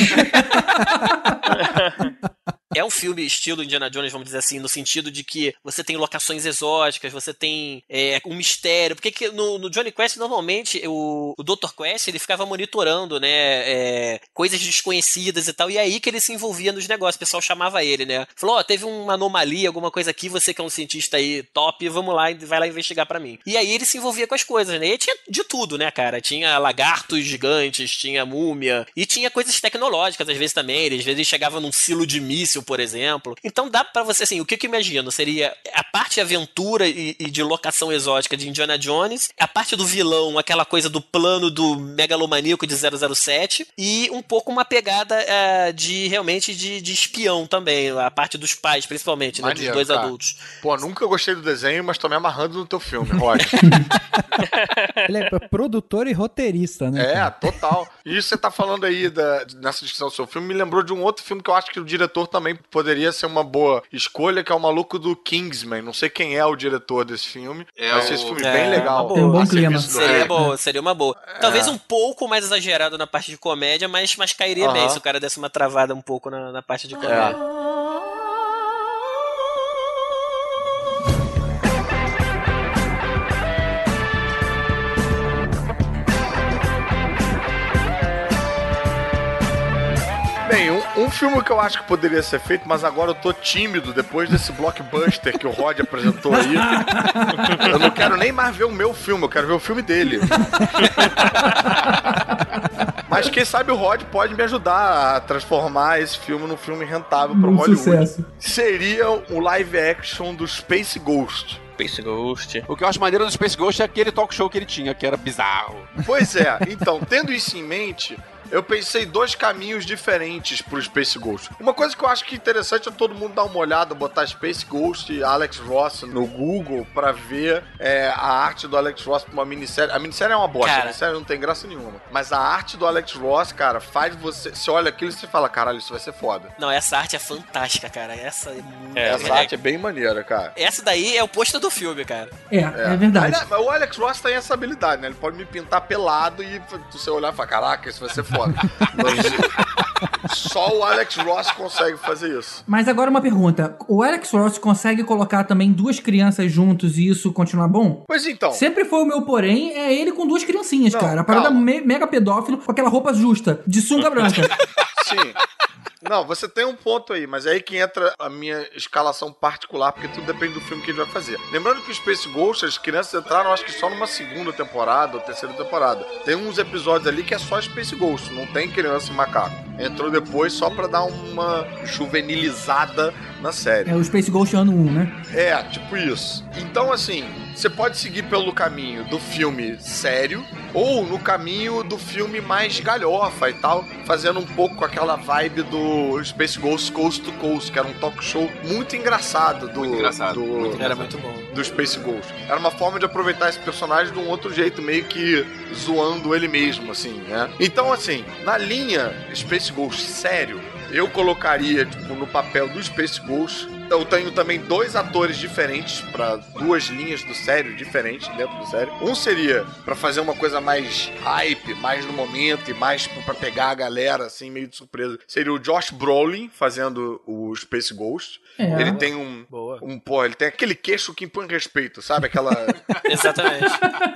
É um filme estilo Indiana Jones, vamos dizer assim, no sentido de que você tem locações exóticas, você tem é, um mistério. Porque que no, no Jonny Quest, normalmente, o, o doutor Quest, ele ficava monitorando, né, é, coisas desconhecidas e tal, e é aí que ele se envolvia nos negócios. O pessoal chamava ele, né? Falou, ó, oh, teve uma anomalia, alguma coisa aqui, você que é um cientista aí top, vamos lá, vai lá investigar pra mim. E aí ele se envolvia com as coisas, né? E tinha de tudo, né, cara? Tinha lagartos gigantes, tinha múmia, e tinha coisas tecnológicas, às vezes, também. Ele, às vezes ele chegava num silo de míssil, por exemplo. Então dá pra você, assim, o que eu imagino seria a parte de aventura e, e de locação exótica de Indiana Jones, a parte do vilão, aquela coisa do plano do megalomaníaco de zero zero sete, e um pouco uma pegada é, de, realmente, de, de espião também, a parte dos pais, principalmente, né, Mania, dos dois, cara, adultos. Pô, nunca gostei do desenho, mas tô me amarrando no teu filme, Rod. Ele é produtor e roteirista, né? É, cara? Total. E isso você tá falando aí da, nessa discussão do seu filme, me lembrou de um outro filme que eu acho que o diretor também poderia ser uma boa escolha, que é o maluco do Kingsman. Não sei quem é o diretor desse filme. É, mas esse filme é bem legal. Tem um bom clima. Seria boa, seria uma boa. É. Talvez um pouco mais exagerado na parte de comédia, mas, mas cairia uh-huh. bem se o cara desse uma travada um pouco na, na parte de comédia. É. Bem, um, um filme que eu acho que poderia ser feito, mas agora eu tô tímido depois desse blockbuster que o Rod apresentou aí. Eu não quero nem mais ver o meu filme, eu quero ver o filme dele. Mas quem sabe o Rod pode me ajudar a transformar esse filme num filme rentável para Hollywood. Sucesso. Seria o live action do Space Ghost. Space Ghost. O que eu acho maneiro do Space Ghost é aquele talk show que ele tinha, que era bizarro. Pois é, então, tendo isso em mente, eu pensei dois caminhos diferentes pro Space Ghost. Uma coisa que eu acho que é interessante é todo mundo dar uma olhada, botar Space Ghost e Alex Ross no Google pra ver é, a arte do Alex Ross pra uma minissérie. A minissérie é uma bosta, cara. A minissérie não tem graça nenhuma. Mas a arte do Alex Ross, cara, faz você... Você olha aquilo e você fala, caralho, isso vai ser foda. Não, essa arte é fantástica, cara. Essa é muito... É, essa é... arte é bem maneira, cara. Essa daí é o pôster do filme, cara. É, é, é verdade. Mas o Alex Ross tem essa habilidade, né? Ele pode me pintar pelado e você olhar e falar, caraca, isso vai ser foda. Só o Alex Ross consegue fazer isso. Mas agora uma pergunta. O Alex Ross consegue colocar também duas crianças juntos e isso continuar bom? Pois então. Sempre foi o meu porém, é ele com duas criancinhas, não, cara. A parada me- mega pedófilo com aquela roupa justa, de sunga branca. Sim. Não, você tem um ponto aí, mas é aí que entra a minha escalação particular, porque tudo depende do filme que ele vai fazer. Lembrando que o Space Ghost, as crianças entraram acho que só numa segunda temporada ou terceira temporada. Tem uns episódios ali que é só Space Ghost, não tem criança e macaco. Entrou depois só pra dar uma juvenilizada na série. É o Space Ghost ano um, né? É, tipo isso. Então, assim, você pode seguir pelo caminho do filme sério ou no caminho do filme mais galhofa e tal, fazendo um pouco com aquela vibe do Space Ghost Coast to Coast, que era um talk show muito engraçado do... Muito engraçado. Do, muito era engraçado. Muito bom. Do Space Ghost. Era uma forma de aproveitar esse personagem de um outro jeito, meio que zoando ele mesmo, assim, né? Então, assim, na linha Space Ghost sério, eu colocaria, tipo, no papel do Space Ghost. Eu tenho também dois atores diferentes pra duas linhas do sério diferentes dentro do sério. Um seria pra fazer uma coisa mais hype, mais no momento e mais pra pegar a galera, assim, meio de surpresa. Seria o Josh Brolin fazendo o Space Ghost. É. Ele tem um... Boa. um Pô, ele tem aquele queixo que impõe respeito, sabe? Aquela... Exatamente.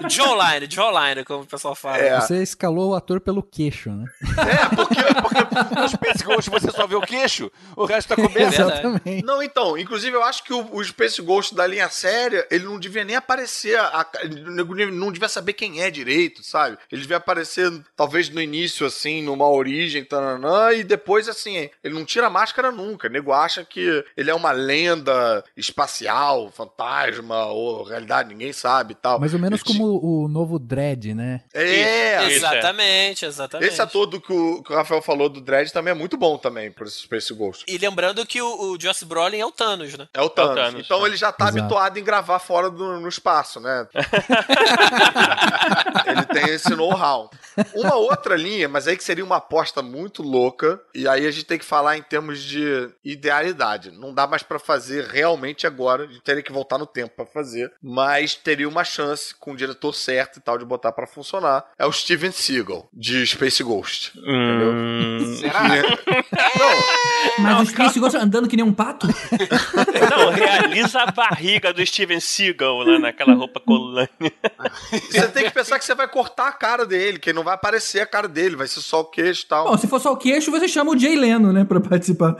Jawline, jawline, como o pessoal fala. É. Você escalou o ator pelo queixo, né? É, porque, porque no Space Ghost você só vê o queixo, o resto tá comendo. É, exatamente. Não, então, Então, inclusive, eu acho que o, o Space Ghost da linha séria, ele não devia nem aparecer, a, não devia saber quem é direito, sabe? Ele devia aparecer, talvez, no início, assim, numa origem, taranã, e depois, assim, ele não tira máscara nunca. O nego acha que ele é uma lenda espacial, fantasma, ou realidade, ninguém sabe e tal. Mais ou menos ele, como t... o novo Dredd, né? É! Isso, exatamente, exatamente. Esse ator do que o, que o Rafael falou do Dredd também é muito bom também, por esse Space Ghost. E lembrando que o, o Josh Brolin é o o Thanos, né? É o Thanos. É o Thanos então é. Ele já tá Exato. habituado em gravar fora do, no espaço, né? Ele tem esse know-how. Uma outra linha, mas aí que seria uma aposta muito louca, e aí a gente tem que falar em termos de idealidade. Não dá mais pra fazer realmente agora, a gente teria que voltar no tempo pra fazer, mas teria uma chance com o diretor certo e tal de botar pra funcionar. É o Steven Seagal, de Space Ghost. Hum... Entendeu? Será? Não. Mas não, o Space Ghost andando que nem um pato? Não, realiza a barriga do Steven Seagal lá naquela roupa colânea. Você tem que pensar que você vai cortar a cara dele, que não vai aparecer a cara dele, vai ser só o queixo e tal. Bom, se for só o queixo, você chama o Jay Leno, né, pra participar.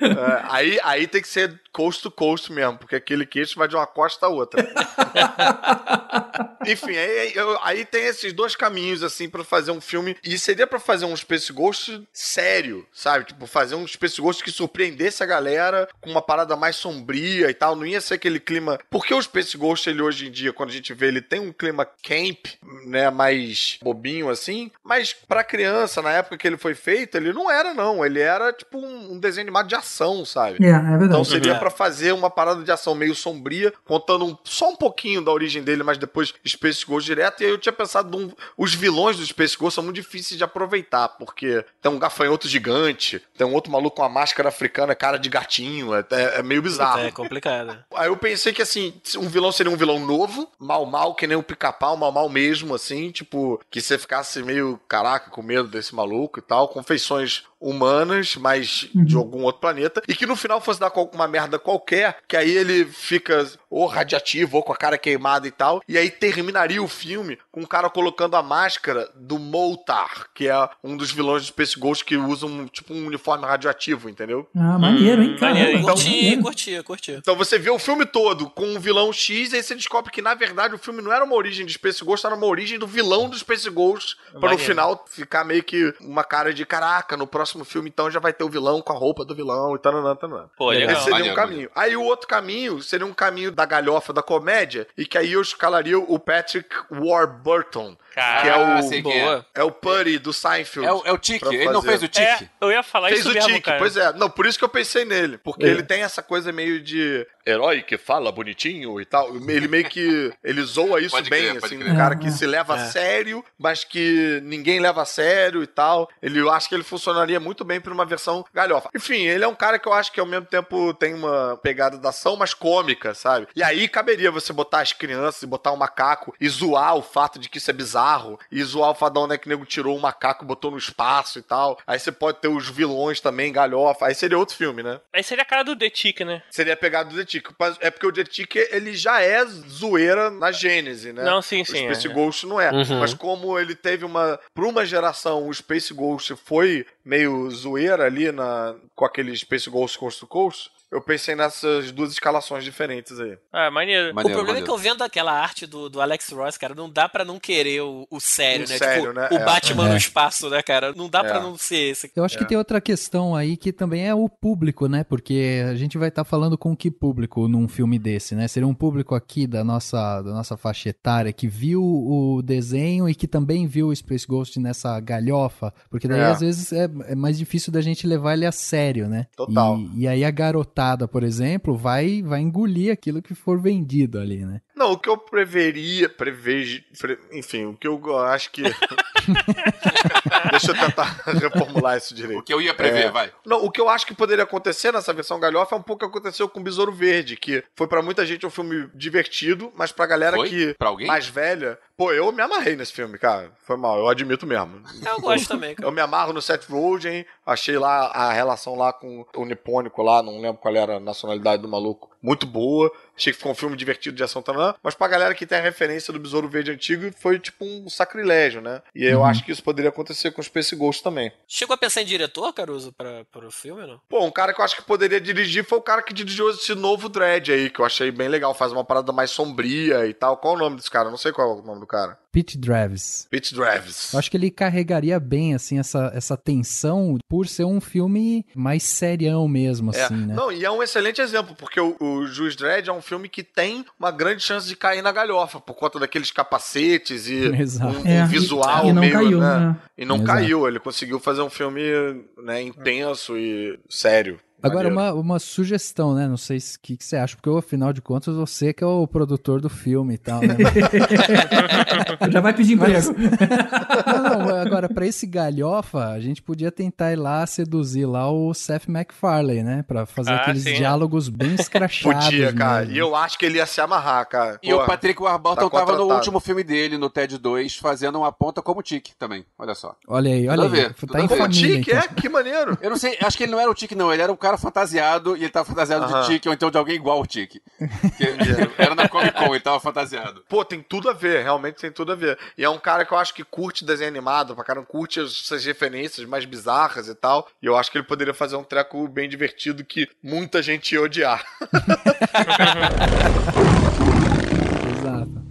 É, aí, aí tem que ser coast to coast mesmo, porque aquele queixo vai de uma costa a outra. Enfim, aí, eu, aí tem esses dois caminhos, assim, pra fazer um filme. E seria pra fazer um Space Ghost sério, sabe? Tipo, fazer um Space Ghost que surpreendesse a galera com uma parada mais sombria e tal. Não ia ser aquele clima... Porque o Space Ghost, ele hoje em dia, quando a gente vê, ele tem um clima camp, né? Mais bobinho, assim. Mas pra criança, na época que ele foi feito, ele não era, não. Ele era, tipo, um, um desenho animado de ação, sabe? É, é verdade. Então seria é. pra fazer uma parada de ação meio sombria, contando um, só um pouquinho da origem dele, mas depois Space Ghost direto. E aí eu tinha pensado, um, os vilões do Space Ghost são muito difíceis de aproveitar, porque tem um gafanhoto gigante, tem um outro maluco com uma máscara africana, cara de gatinho, é, é meio bizarro. É complicado. Aí eu pensei que, assim, um vilão seria um vilão novo, mal mal, que nem o pica-pau, mal mal mesmo, assim, tipo, que você ficasse meio, caraca, com medo desse maluco e tal, com feições humanas, mas de algum outro planeta, e que no final fosse dar uma merda qualquer, que aí ele fica ou radiativo, ou com a cara queimada e tal, e aí terminaria o filme com o cara colocando a máscara do Moltar, que é um dos vilões do Space Ghost que usa um, tipo um uniforme radioativo, entendeu? Ah, maneiro, hein, cara? Maneiro, então, curti, curti, curti. Então você vê o filme todo com um vilão X, e aí você descobre que, na verdade, o filme não era uma origem de Space Ghost, era uma origem do vilão do Space Ghost, pra maneiro. No final ficar meio que uma cara de, caraca, no próximo no filme, então já vai ter o vilão com a roupa do vilão e tal, tal, tal. Pô, legal. Esse seria um caminho. Aí o outro caminho seria um caminho da galhofa da comédia, e que aí eu escalaria o Patrick Warburton. Cara, que é o, boa. É o Putty do Seinfeld. É o, é o Tic. Ele não fez o Tic? É, eu ia falar fez isso mesmo, Fez o Tic, cara. Pois é. Não, por isso que eu pensei nele. Porque é. ele tem essa coisa meio de herói que fala bonitinho e tal. Ele meio que... Ele zoa isso pode bem, crer, assim. Um cara que se leva é. a sério, mas que ninguém leva a sério e tal. Ele, eu acho que ele funcionaria muito bem pra uma versão galhofa. Enfim, ele é um cara que eu acho que ao mesmo tempo tem uma pegada da ação, mas cômica, sabe? E aí caberia você botar as crianças e botar um macaco e zoar o fato de que isso é bizarro. E zoar o fadão, né, que o nego tirou um macaco, botou no espaço e tal. Aí você pode ter os vilões também, galhofa. Aí seria outro filme, né? Aí seria a cara do The Tick, né? Seria a pegada do The Tick. É porque o The Tick, ele já é zoeira na Gênese, né? Não, sim, sim. O Space é, Ghost é. não é. Uhum. Mas como ele teve uma... Pra uma geração, o Space Ghost foi meio zoeira ali na... com aquele Space Ghost Coast to Coast. Eu pensei nessas duas escalações diferentes aí. Ah, maneiro. maneiro o problema maneiro. é que eu vendo aquela arte do, do Alex Ross, cara, não dá pra não querer o, o sério, o né? Sério, tipo, né? O é. Batman é. no espaço, né, cara? Não dá é. pra não ser esse. Eu acho é. que tem outra questão aí que também é o público, né? Porque a gente vai estar tá falando com que público num filme desse, né? Seria um público aqui da nossa, da nossa faixa etária que viu o desenho e que também viu o Space Ghost nessa galhofa. Porque daí, é. às vezes, é, é mais difícil da gente levar ele a sério, né? Total. E, e aí a garotada, por exemplo, vai, vai engolir aquilo que for vendido ali, né? Não, o que eu preveria, prevejo, pre, enfim, o que eu acho que... Deixa eu tentar reformular isso direito. O que eu ia prever, é, vai. Não, o que eu acho que poderia acontecer nessa versão galhofa é um pouco o que aconteceu com o Besouro Verde, que foi pra muita gente um filme divertido, mas pra galera foi? que pra alguém? mais velha... Pô, eu me amarrei nesse filme, cara. Foi mal, eu admito mesmo. Eu gosto também, cara. Eu me amarro no Seth Rogen, achei lá a relação lá com o nipônico lá, não lembro qual era a nacionalidade do maluco, muito boa. Achei que ficou um filme divertido de ação também, mas pra galera que tem a referência do Besouro Verde antigo, foi tipo um sacrilégio, né? E eu uhum. acho que isso poderia acontecer com o Space Ghost também. Chegou a pensar em diretor, Caruso, pra, pra o filme ou não? Pô, um cara que eu acho que poderia dirigir foi o cara que dirigiu esse novo Dredd aí, que eu achei bem legal, faz uma parada mais sombria e tal. Qual é o nome desse cara? Não sei qual é o nome do cara. Pete Draves. Pete Draves. Eu acho que ele carregaria bem, assim, essa, essa tensão por ser um filme mais serião mesmo, assim, é. né? Não, e é um excelente exemplo, porque o, o Juiz Dredd é um filme que tem uma grande chance de cair na galhofa, por conta daqueles capacetes e um, é, um visual e, e meio, caiu, né? né? E não Exato. caiu, ele conseguiu fazer um filme, né, intenso e sério. Agora, uma, uma sugestão, né? Não sei o que, que você acha, porque, afinal de contas, você que é o produtor do filme e tal, né? Já vai pedir emprego. Mas... Não, não, agora, pra esse galhofa, a gente podia tentar ir lá seduzir lá o Seth MacFarlane, né? Pra fazer ah, aqueles sim, diálogos né? bem escrachados. Podia, cara. Mesmo. E eu acho que ele ia se amarrar, cara. E Pô, o Patrick Warburton tá tava no último filme dele, no Ted dois, fazendo uma ponta como o Tique também. Olha só. Olha aí, olha Tudo aí. Ver. Tá em como família, o Tique, então. é? Que maneiro. Eu não sei, acho que ele não era o Tique, não. Ele era o cara fantasiado, e ele tava fantasiado uhum. de Tique, ou então de alguém igual ao Tique. Era na Comic Con, ele tava fantasiado. Pô, tem tudo a ver, realmente tem tudo a ver. E é um cara que eu acho que curte desenho animado, pra caramba, curte essas referências mais bizarras e tal, e eu acho que ele poderia fazer um treco bem divertido que muita gente ia odiar. Exato.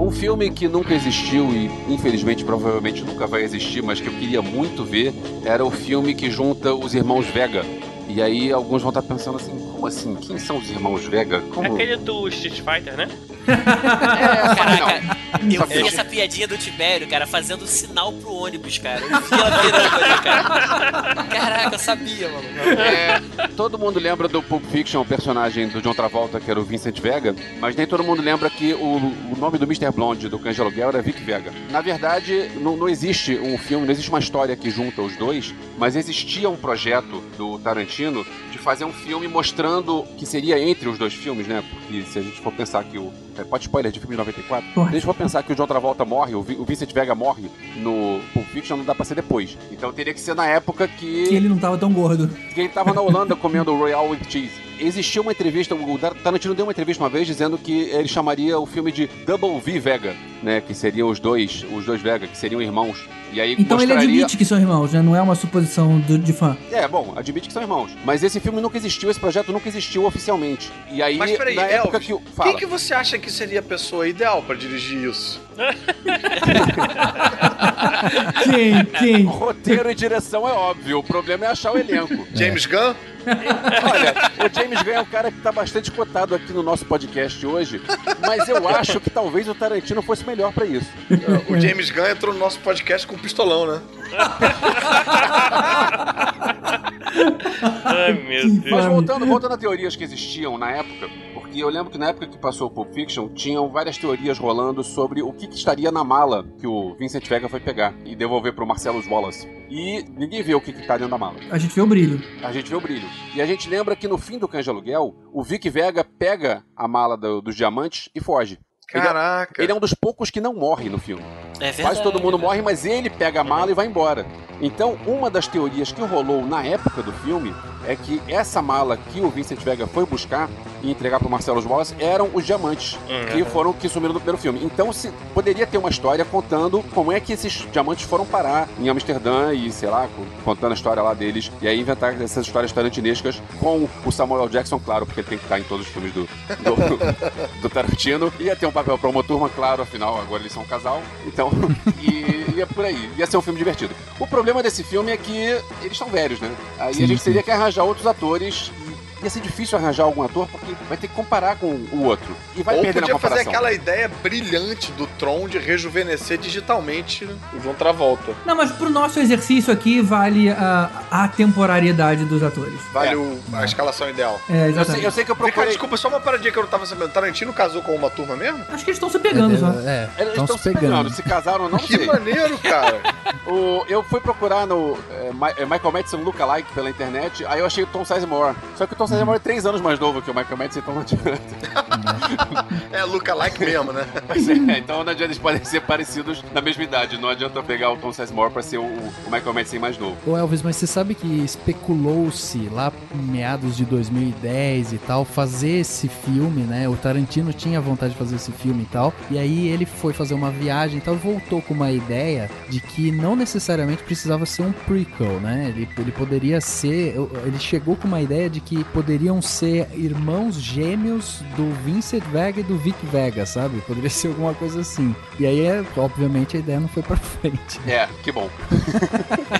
Um filme que nunca existiu e, infelizmente, provavelmente nunca vai existir, mas que eu queria muito ver, era o filme que junta os irmãos Vega. E aí alguns vão estar pensando assim, como assim? Quem são os irmãos Vega? Como... É aquele do Street Fighter, né? É, caraca, eu vi essa piadinha do Tibério, cara, fazendo sinal pro ônibus, cara. Eu vi ela virando ali, cara. Caraca, eu sabia, mano. É, todo mundo lembra do Pulp Fiction, o personagem do John Travolta, que era o Vincent Vega, mas nem todo mundo lembra que o, o nome do mister Blonde, do Cães de Aluguel, era Vic Vega. Na verdade, não, não existe um filme, não existe uma história que junta os dois, mas existia um projeto do Tarantino de fazer um filme mostrando que seria entre os dois filmes, né? Porque se a gente for pensar que o É, pode spoiler de filme de noventa e quatro? Se a gente for pensar que o John Travolta morre, o, Vi, o Vincent Vega morre no Pulp Fiction, não dá pra ser depois. Então teria que ser na época que... Que ele não tava tão gordo. Que ele tava na Holanda comendo Royal with Cheese. Existia uma entrevista, o Tarantino deu uma entrevista uma vez dizendo que ele chamaria o filme de Double V Vega, né? Que seriam os dois, os dois Vega, que seriam irmãos. E aí então mostraria... ele admite que são irmãos, né? Não é uma suposição do, de fã. É, bom, admite que são irmãos. Mas esse filme nunca existiu, esse projeto nunca existiu oficialmente. E aí, Mas peraí, na época Elvis, que... Fala. Quem que você acha que seria a pessoa ideal pra dirigir isso? Quem? Quem? Roteiro e direção é óbvio, o problema é achar o elenco. James Gunn? Olha, o James Gunn é um cara que tá bastante cotado aqui no nosso podcast hoje, mas eu acho que talvez o Tarantino fosse melhor pra isso. O James Gunn entrou no nosso podcast com um pistolão, né? Ai, meu Deus. Mas voltando, voltando a teorias que existiam na época, porque eu lembro que na época que passou o Pulp Fiction, tinham várias teorias rolando sobre o que, que estaria na mala que o Vincent Vega foi pegar e devolver pro Marcelo Wallace. E ninguém vê o que, que tá dentro da mala. A gente vê o brilho. A gente vê o brilho. E a gente lembra que no fim do Cães de Aluguel, o Vic Vega pega a mala do, dos diamantes e foge. Caraca! Ele é, ele é um dos poucos que não morre no filme. É verdade. Quase todo mundo morre, mas ele pega a mala e vai embora. Então, uma das teorias que rolou na época do filme é que essa mala que o Vincent Vega foi buscar e entregar pro Marcelo Wallace eram os diamantes uhum. que foram que sumiram no primeiro filme. Então, se, poderia ter uma história contando como é que esses diamantes foram parar em Amsterdã e, sei lá, contando a história lá deles. E aí inventar essas histórias tarantinescas com o Samuel Jackson, claro, porque ele tem que estar em todos os filmes do, do, do Tarantino. Ia ter um papel pra uma turma, claro, afinal, agora eles são um casal. Então, e, ia por aí. Ia ser um filme divertido. O problema O problema desse filme é que eles estão velhos, né? Aí sim, a gente teria que arranjar outros atores. Ia ser difícil arranjar algum ator, porque vai ter que comparar com o outro. E vai Ou perder na comparação. Podia fazer aquela ideia brilhante do Tron de rejuvenescer digitalmente o John Travolta. Não, mas pro nosso exercício aqui vale a, a temporariedade dos atores. Vale é. o, a escalação ideal. É, exatamente. Eu sei, eu sei que eu procurei... Fica, desculpa, só uma paradinha que eu não tava sabendo. Tarantino casou com uma turma mesmo? Acho que eles estão se pegando, é, já. É, é, eles estão se pegando. pegando. Se casaram ou não, Que sei. maneiro, cara. o, eu fui procurar no é, Michael Madsen Lookalike pela internet, aí eu achei o Tom Sizemore. Só que o Tom Madsen já morreu três anos mais novo que o Michael Madsen, então não adianta. É lookalike mesmo, né? Mas, é, então não adianta, eles podem ser parecidos na mesma idade. Não adianta pegar o Tom Sizemore pra ser o, o Michael Madsen mais novo. Ô Elvis, mas você sabe que especulou-se lá em meados de dois mil e dez e tal, fazer esse filme, né? O Tarantino tinha vontade de fazer esse filme e tal, e aí ele foi fazer uma viagem e tal, voltou com uma ideia de que não necessariamente precisava ser um prequel, né? Ele, ele poderia ser... Ele chegou com uma ideia de que poderiam ser irmãos gêmeos do Vincent Vega e do Vic Vega, sabe? Poderia ser alguma coisa assim. E aí, obviamente, a ideia não foi pra frente. É, que bom.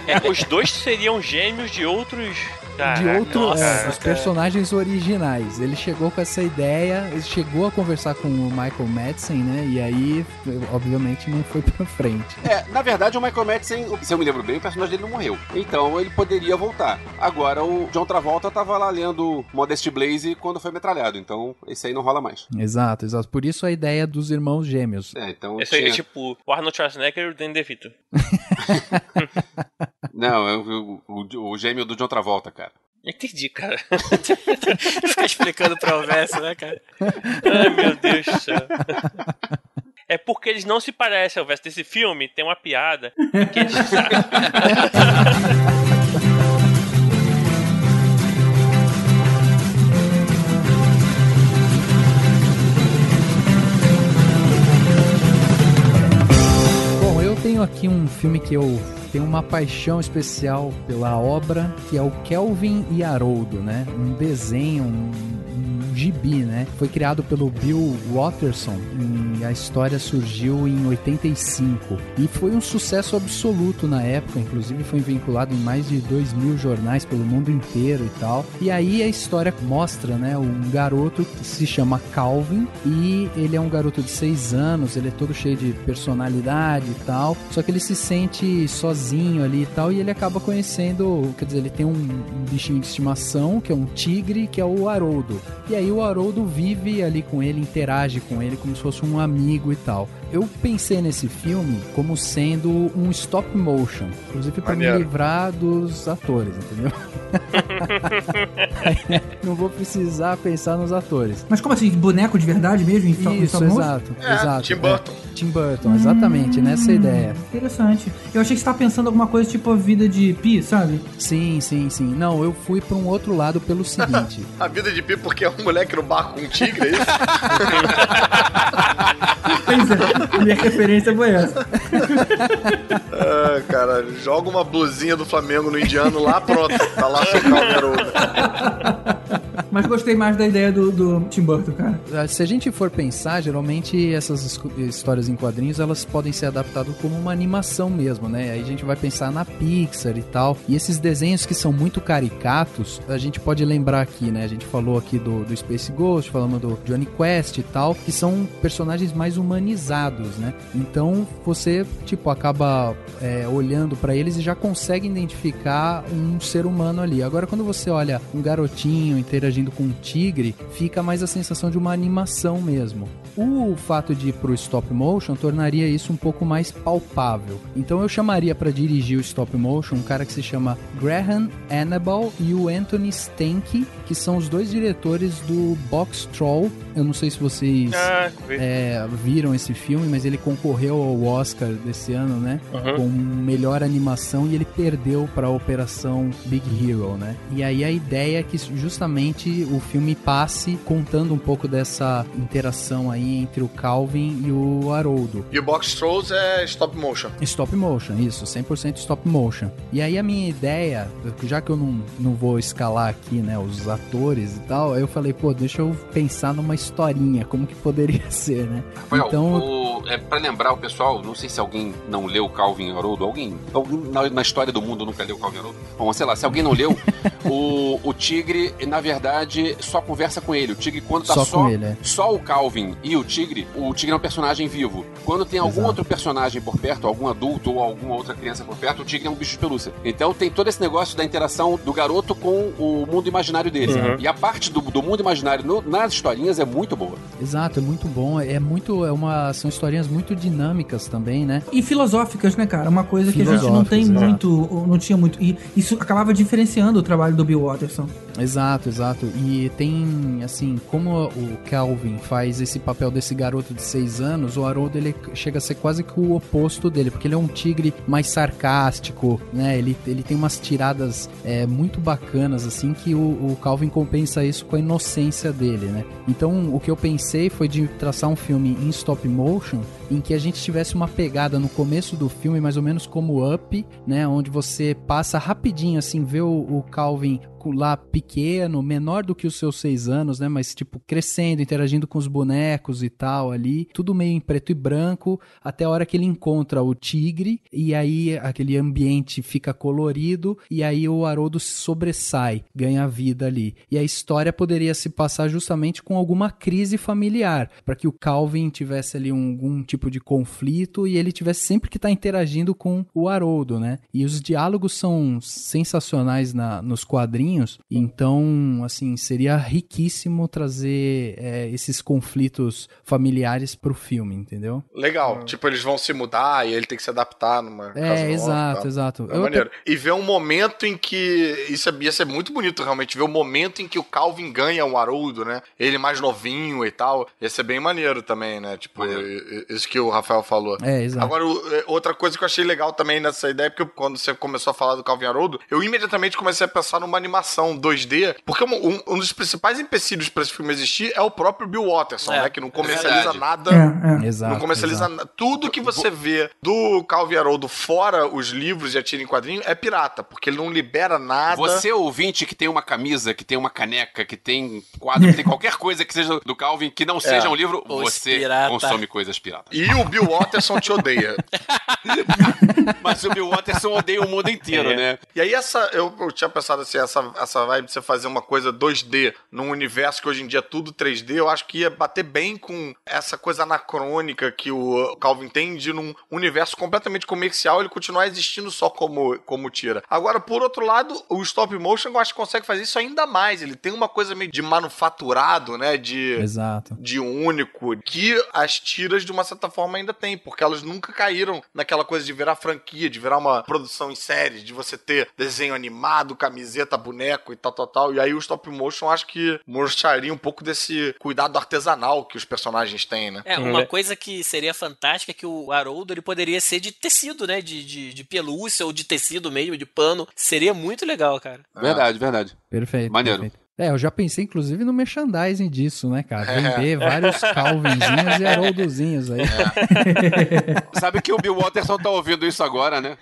É, os dois seriam gêmeos de outros... Caraca, de outros é, os personagens originais. Ele chegou com essa ideia, ele chegou a conversar com o Michael Madsen, né? E aí, obviamente, não foi pra frente. É, na verdade, o Michael Madsen, se eu me lembro bem, o personagem dele não morreu. Então, ele poderia voltar. Agora, o John Travolta tava lá lendo Modest Blaze quando foi metralhado. Então, esse aí não rola mais. Exato, exato. Por isso a ideia dos irmãos gêmeos. É, então... Esse tinha... aí é tipo o Arnold Schwarzenegger e o Danny DeVito. Não, é o, o, o gêmeo do John Travolta, cara. Entendi, cara. Ficar explicando pra Alvessa, né, cara? Ai, meu Deus do céu. É porque eles não se parecem, Alvessa. Desse filme tem uma piada que eles... Bom, eu tenho aqui um filme que eu... tem uma paixão especial pela obra, que é o Kelvin e Haroldo, né? Um desenho, um, um gibi, né? Foi criado pelo Bill Watterson e a história surgiu em oitenta e cinco. E foi um sucesso absoluto na época, inclusive foi vinculado em mais de dois mil jornais pelo mundo inteiro e tal. E aí a história mostra, né? Um garoto que se chama Calvin e ele é um garoto de seis anos, ele é todo cheio de personalidade e tal, só que ele se sente sozinho ali e tal, e ele acaba conhecendo, quer dizer, ele tem um, um bichinho de estimação, que é um tigre, que é o Haroldo. E aí o Haroldo vive ali com ele, interage com ele como se fosse um amigo e tal. Eu pensei nesse filme como sendo um stop motion, inclusive pra Maneiro. me livrar dos atores, entendeu? Não vou precisar pensar nos atores. Mas como assim? Boneco de verdade mesmo? Em Isso, stop exato, motion? É, exato. Tim Burton. É, Tim Burton, exatamente, hum, nessa ideia. Interessante. Eu achei que você tá pensando alguma coisa tipo a vida de Pi, sabe? Sim, sim, sim. Não, eu fui pra um outro lado pelo seguinte. A vida de Pi porque é um moleque no barco com um tigre, é isso? Pois é, a minha referência foi essa. Ah, cara, joga uma blusinha do Flamengo no indiano lá, pronto. Tá lá chocar o garoto. Mas gostei mais da ideia do, do Tim Burton, cara. Se a gente for pensar, geralmente essas histórias em quadrinhos, elas podem ser adaptadas como uma animação mesmo, né? Aí a gente vai pensar na Pixar e tal. E esses desenhos que são muito caricatos, a gente pode lembrar aqui, né? A gente falou aqui do, do Space Ghost, falamos do Jonny Quest e tal, que são personagens mais humanizados, né? Então, você, tipo, acaba é, olhando pra eles e já consegue identificar um ser humano ali. Agora, quando você olha um garotinho interagindo com um tigre, fica mais a sensação de uma animação mesmo. O fato de ir pro stop motion tornaria isso um pouco mais palpável. Então, eu chamaria para dirigir o stop motion um cara que se chama Graham Annabal e o Anthony Stanky, que são os dois diretores do Box Troll. Eu não sei se vocês ah, vi. é, viram esse filme, mas ele concorreu ao Oscar desse ano, né? Uhum. Com melhor animação, e ele perdeu para a Operação Big Hero, né? E aí a ideia é que justamente o filme passe contando um pouco dessa interação aí entre o Calvin e o Haroldo. E o Box Trolls é stop motion? Stop motion, isso, cem por cento stop motion. E aí a minha ideia, já que eu não, não vou escalar aqui, né, os atores e tal, aí eu falei, pô, deixa eu pensar numa historinha, como que poderia ser, né? Rafael, então, o, é, pra lembrar o pessoal, não sei se alguém não leu Calvin e Haroldo, alguém, alguém na, na história do mundo nunca leu Calvin e Haroldo. Bom, sei lá, se alguém não leu, o, o tigre, na verdade, só conversa com ele. O tigre, quando tá só, só, ele, é. só o Calvin e o tigre, o tigre é um personagem vivo. Quando tem algum Exato. outro personagem por perto, algum adulto ou algum uma outra criança por perto, o tigre é um bicho de pelúcia. Então tem todo esse negócio da interação do garoto com o mundo imaginário dele. Uhum. E a parte do, do mundo imaginário no, nas historinhas é muito boa. Exato, é muito bom. É muito, é uma, são historinhas muito dinâmicas também, né? E filosóficas, né, cara? Uma coisa que a gente não tem muito, não tinha muito. E isso acabava diferenciando o trabalho trabalho do Bill Watterson. Exato, exato. E tem, assim, como o Calvin faz esse papel desse garoto de seis anos, o Haroldo, ele chega a ser quase que o oposto dele, porque ele é um tigre mais sarcástico, né? Ele, ele tem umas tiradas é, muito bacanas, assim, que o, o Calvin compensa isso com a inocência dele, né? Então, o que eu pensei foi de traçar um filme em stop motion, em que a gente tivesse uma pegada no começo do filme, mais ou menos como Up, né? Onde você passa rapidinho, assim, vê o, o Calvin lá pequeno, menor do que os seus seis anos, né, mas tipo crescendo, interagindo com os bonecos e tal ali, tudo meio em preto e branco, até a hora que ele encontra o tigre e aí aquele ambiente fica colorido e aí o Haroldo sobressai, ganha vida ali. E a história poderia se passar justamente com alguma crise familiar, para que o Calvin tivesse ali um, algum tipo de conflito e ele tivesse sempre que estar tá interagindo com o Haroldo, né? E os diálogos são sensacionais na, nos quadrinhos. Então, assim, seria riquíssimo trazer é, esses conflitos familiares pro filme, entendeu? Legal. É. Tipo, eles vão se mudar e ele tem que se adaptar numa é, casa exato, nova. Exato. É, exato. Te... E ver um momento em que... Isso ia ser muito bonito, realmente. Ver o um momento em que o Calvin ganha o Haroldo, né? Ele mais novinho e tal. Ia ser bem maneiro também, né? Tipo, é. Isso que o Rafael falou. É, exato. Agora, outra coisa que eu achei legal também nessa ideia, porque quando você começou a falar do Calvin Haroldo, eu imediatamente comecei a pensar numa animação dois D, porque um, um, um dos principais empecilhos pra esse filme existir é o próprio Bill Watterson, é, né, que não comercializa é nada é, é. Exato, não comercializa exato. Na, tudo que você vê do Calvin Haroldo fora os livros de Atira em Quadrinho é pirata, porque ele não libera nada. Você ouvinte que tem uma camisa, que tem uma caneca, que tem quadro, que tem qualquer coisa que seja do Calvin, que não seja é. um livro, os você pirata. consome coisas piratas. E o Bill Watterson te odeia. Mas o Bill Watterson odeia o mundo inteiro, é. né? E aí essa, eu, eu tinha pensado assim, essa essa vibe de você fazer uma coisa dois D num universo que hoje em dia é tudo três D, eu acho que ia bater bem com essa coisa anacrônica que o Calvin tem de num universo completamente comercial ele continuar existindo só como, como tira. Agora, por outro lado, o stop motion eu acho que consegue fazer isso ainda mais. Ele tem uma coisa meio de manufaturado, né? De, Exato. de único, que as tiras de uma certa forma ainda tem, porque elas nunca caíram naquela coisa de virar franquia, de virar uma produção em série, de você ter desenho animado, camiseta bonita, boneco e tal, tal, tal. E aí o stop motion acho que mostraria um pouco desse cuidado artesanal que os personagens têm, né? É, uma coisa que seria fantástica é que o Haroldo, ele poderia ser de tecido, né? De, de, de pelúcia ou de tecido mesmo, de pano. Seria muito legal, cara. Verdade, verdade. Perfeito. Maneiro. Perfeito. É, eu já pensei, inclusive, no merchandising disso, né, cara? Vender é. vários Calvinzinhos e Haroldozinhos aí. É. Sabe que o Bill Watterson tá ouvindo isso agora, né?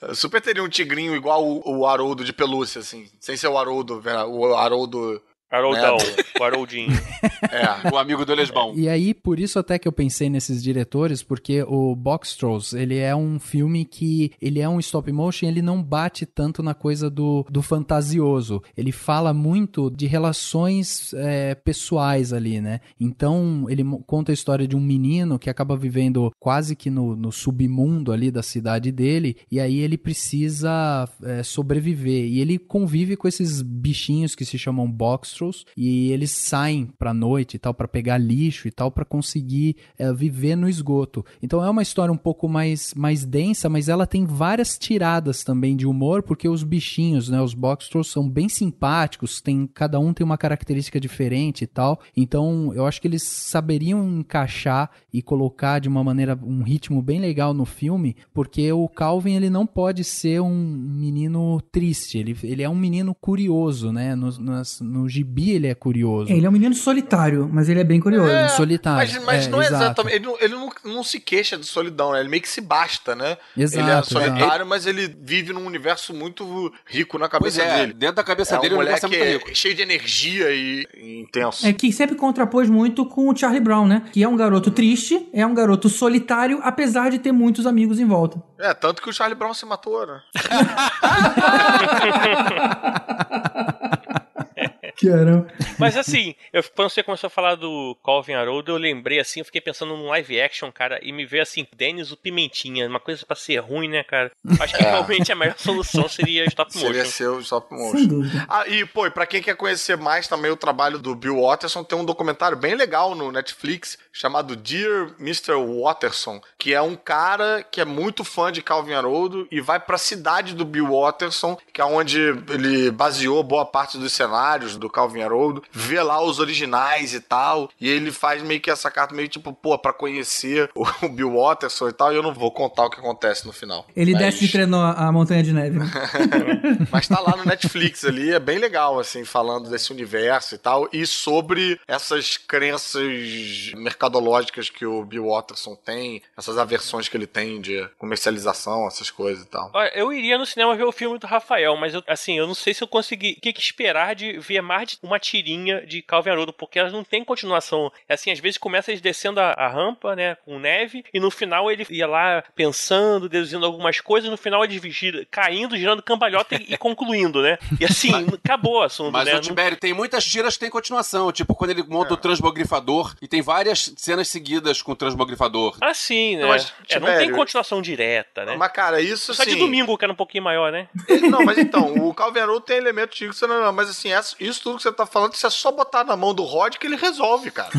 Eu super teria um tigrinho igual o Haroldo de pelúcia, assim. Sem ser o Haroldo, o Haroldo... Haroldão, o Haroldinho. É, o amigo do Lesbão. E aí, por isso até que eu pensei nesses diretores, porque o Box Trolls, ele é um filme que, ele é um stop motion, ele não bate tanto na coisa do, do fantasioso. Ele fala muito de relações é, pessoais ali, né? Então, ele conta a história de um menino que acaba vivendo quase que no, no submundo ali da cidade dele, e aí ele precisa é, sobreviver. E ele convive com esses bichinhos que se chamam Box Trolls, e eles saem pra noite e tal, pra pegar lixo e tal, pra conseguir é, viver no esgoto. Então é uma história um pouco mais, mais densa, mas ela tem várias tiradas também de humor, porque os bichinhos, né, os Box Trolls são bem simpáticos, tem, cada um tem uma característica diferente e tal, então eu acho que eles saberiam encaixar e colocar de uma maneira, um ritmo bem legal no filme, porque o Calvin, ele não pode ser um menino triste, ele, ele é um menino curioso, né, no, no gibi ele é curioso. É, ele é um menino solitário, mas ele é bem curioso. É, solitário. Mas, mas é, não é exato. exatamente... Ele, não, ele não, não se queixa de solidão, né? Ele meio que se basta, né? Exato, ele é solitário, é. mas ele vive num universo muito rico na cabeça é, dele. Dentro da cabeça é dele, um o universo é muito rico. É cheio de energia e, e intenso. É que sempre contrapôs muito com o Charlie Brown, né? Que é um garoto triste, é um garoto solitário, apesar de ter muitos amigos em volta. É, tanto que o Charlie Brown se matou, né? Quero. Mas assim, eu, quando você começou a falar do Calvin Haroldo, eu lembrei assim, eu fiquei pensando num live action, cara, e me veio assim, Dennis o Pimentinha, uma coisa pra ser ruim, né, cara? Acho que é. realmente a melhor solução seria stop motion. Seria ser o stop motion. Ah, e, pô, e pra quem quer conhecer mais também o trabalho do Bill Watterson, tem um documentário bem legal no Netflix, chamado Dear mister Watterson, que é um cara que é muito fã de Calvin Haroldo e vai pra cidade do Bill Watterson, que é onde ele baseou boa parte dos cenários do Calvin Haroldo, vê lá os originais e tal, e ele faz meio que essa carta meio tipo, pô, pra conhecer o Bill Watterson e tal, e eu não vou contar o que acontece no final. Ele Mas... desce de trenó a Montanha de Neve. Mas tá lá no Netflix ali, é bem legal, assim, falando desse universo e tal, e sobre essas crenças mercadológicas que o Bill Watterson tem, essas aversões que ele tem de comercialização, essas coisas e tal. Olha, eu iria no cinema ver o filme do Rafael, mas eu, assim, eu não sei se eu consegui... O que, que esperar de ver mais de uma tirinha de Calvin Haroldo, porque elas não tem continuação. Assim, às vezes começa eles descendo a, a rampa, né, com neve, e no final ele ia lá pensando, deduzindo algumas coisas, e no final ele gira, caindo, girando cambalhota e, e concluindo, né? E assim, mas, acabou o assunto, mas, né? Mas, Tibério, tem muitas tiras que tem continuação, tipo, quando ele monta é. o transmogrifador, e tem várias cenas seguidas com o transmogrifador. Ah, sim, né? Não, mas, é, Tibério, não tem continuação direta, né? Mas, cara, isso Só sim... Só de domingo, que era um pouquinho maior, né? Não, mas então, o Calvin Haroldo tem elementos de... Não, não, mas assim, isso tudo que você tá falando, isso é só botar na mão do Rod que ele resolve, cara.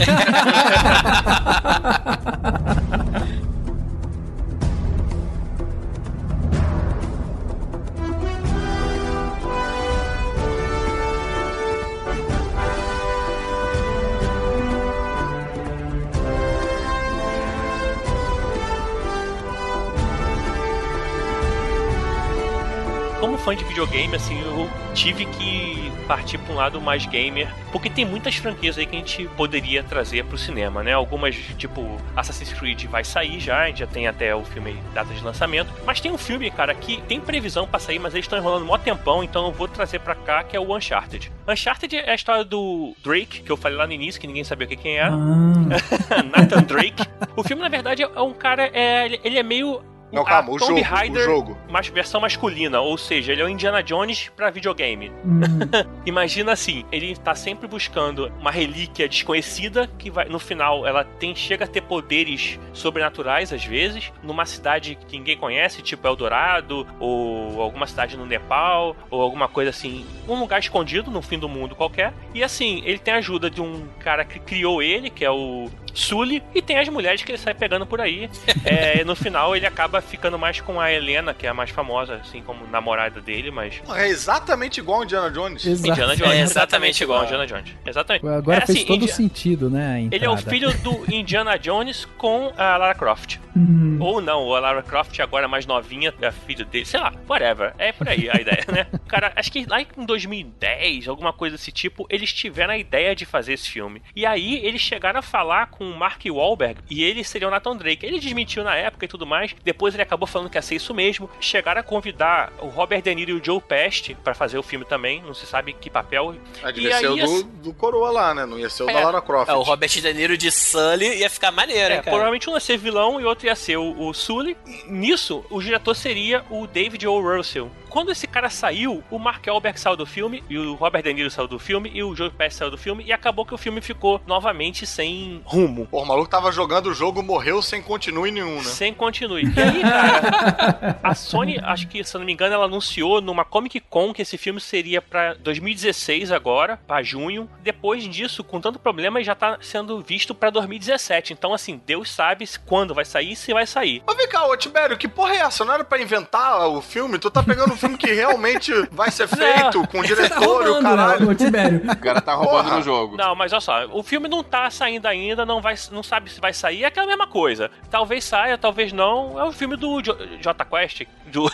Como fã de videogame, assim, eu tive que partir para um lado mais gamer, porque tem muitas franquias aí que a gente poderia trazer pro cinema, né? Algumas, tipo, Assassin's Creed vai sair já, a gente já tem até o filme, data de lançamento, mas tem um filme, cara, que tem previsão para sair, mas eles estão enrolando mó tempão, então eu vou trazer para cá, que é o Uncharted. Uncharted é a história do Drake, que eu falei lá no início, que ninguém sabia quem era. Ah. Nathan Drake. O filme, na verdade, é um cara, é, ele é meio... Não, calma, o jogo, o jogo. Mas versão masculina, ou seja, ele é o Indiana Jones pra videogame. Hum. Imagina assim, ele tá sempre buscando uma relíquia desconhecida, que vai, no final ela tem, chega a ter poderes sobrenaturais, às vezes, numa cidade que ninguém conhece, tipo Eldorado, ou alguma cidade no Nepal, ou alguma coisa assim, um lugar escondido no fim do mundo qualquer. E assim, ele tem a ajuda de um cara que criou ele, que é o... Sully, e tem as mulheres que ele sai pegando por aí. É, no final ele acaba ficando mais com a Helena, que é a mais famosa, assim, como namorada dele, mas... É exatamente igual a Indiana Jones. Exato. Indiana Jones. É exatamente, exatamente igual a Indiana Jones. Exatamente. Agora é, fez assim, todo Indi... sentido, né? Ele é o filho do Indiana Jones com a Lara Croft. Hum. Ou não, ou a Lara Croft agora mais novinha, é filho dele, sei lá, whatever. É por aí a ideia, né? Cara, acho que lá em dois mil e dez, alguma coisa desse tipo, eles tiveram a ideia de fazer esse filme. E aí eles chegaram a falar com o Mark Wahlberg, e ele seria o Nathan Drake. Ele desmentiu na época e tudo mais, depois ele acabou falando que ia ser isso mesmo. Chegaram a convidar o Robert De Niro e o Joe Pesci pra fazer o filme também, não se sabe que papel. Ah, devia ser o do, do Coroa lá, né? Não ia ser o é, da Lara Croft. É, o Robert De Niro de Sully ia ficar maneiro, é, cara. Provavelmente um ia ser vilão e outro ia ser o, o Sully. Nisso, o diretor seria o David O. Russell. Quando esse cara saiu, o Mark Wahlberg saiu do filme, e o Robert De Niro saiu do filme, e o Joe Pesci saiu do filme, e acabou que o filme ficou novamente sem rumo. Pô, o maluco tava jogando o jogo, morreu sem continue nenhum, né? Sem continue. E aí, cara, a Sony, acho que, se eu não me engano, ela anunciou numa Comic Con que esse filme seria pra dois mil e dezesseis agora, pra junho. Depois disso, com tanto problema, já tá sendo visto pra dois mil e dezessete. Então, assim, Deus sabe quando vai sair e se vai sair. Mas vem cá, ô Tibério, que porra é essa? Não era pra inventar o filme? Tu tá pegando filme que realmente vai ser feito, não, com o diretor, tá roubando, o caralho. Não, o Tibério. O cara tá roubando Porra. no jogo. Não, mas olha só, o filme não tá saindo ainda, não, vai, não sabe se vai sair, é aquela mesma coisa. Talvez saia, talvez não. É o filme do Jonny Quest, do...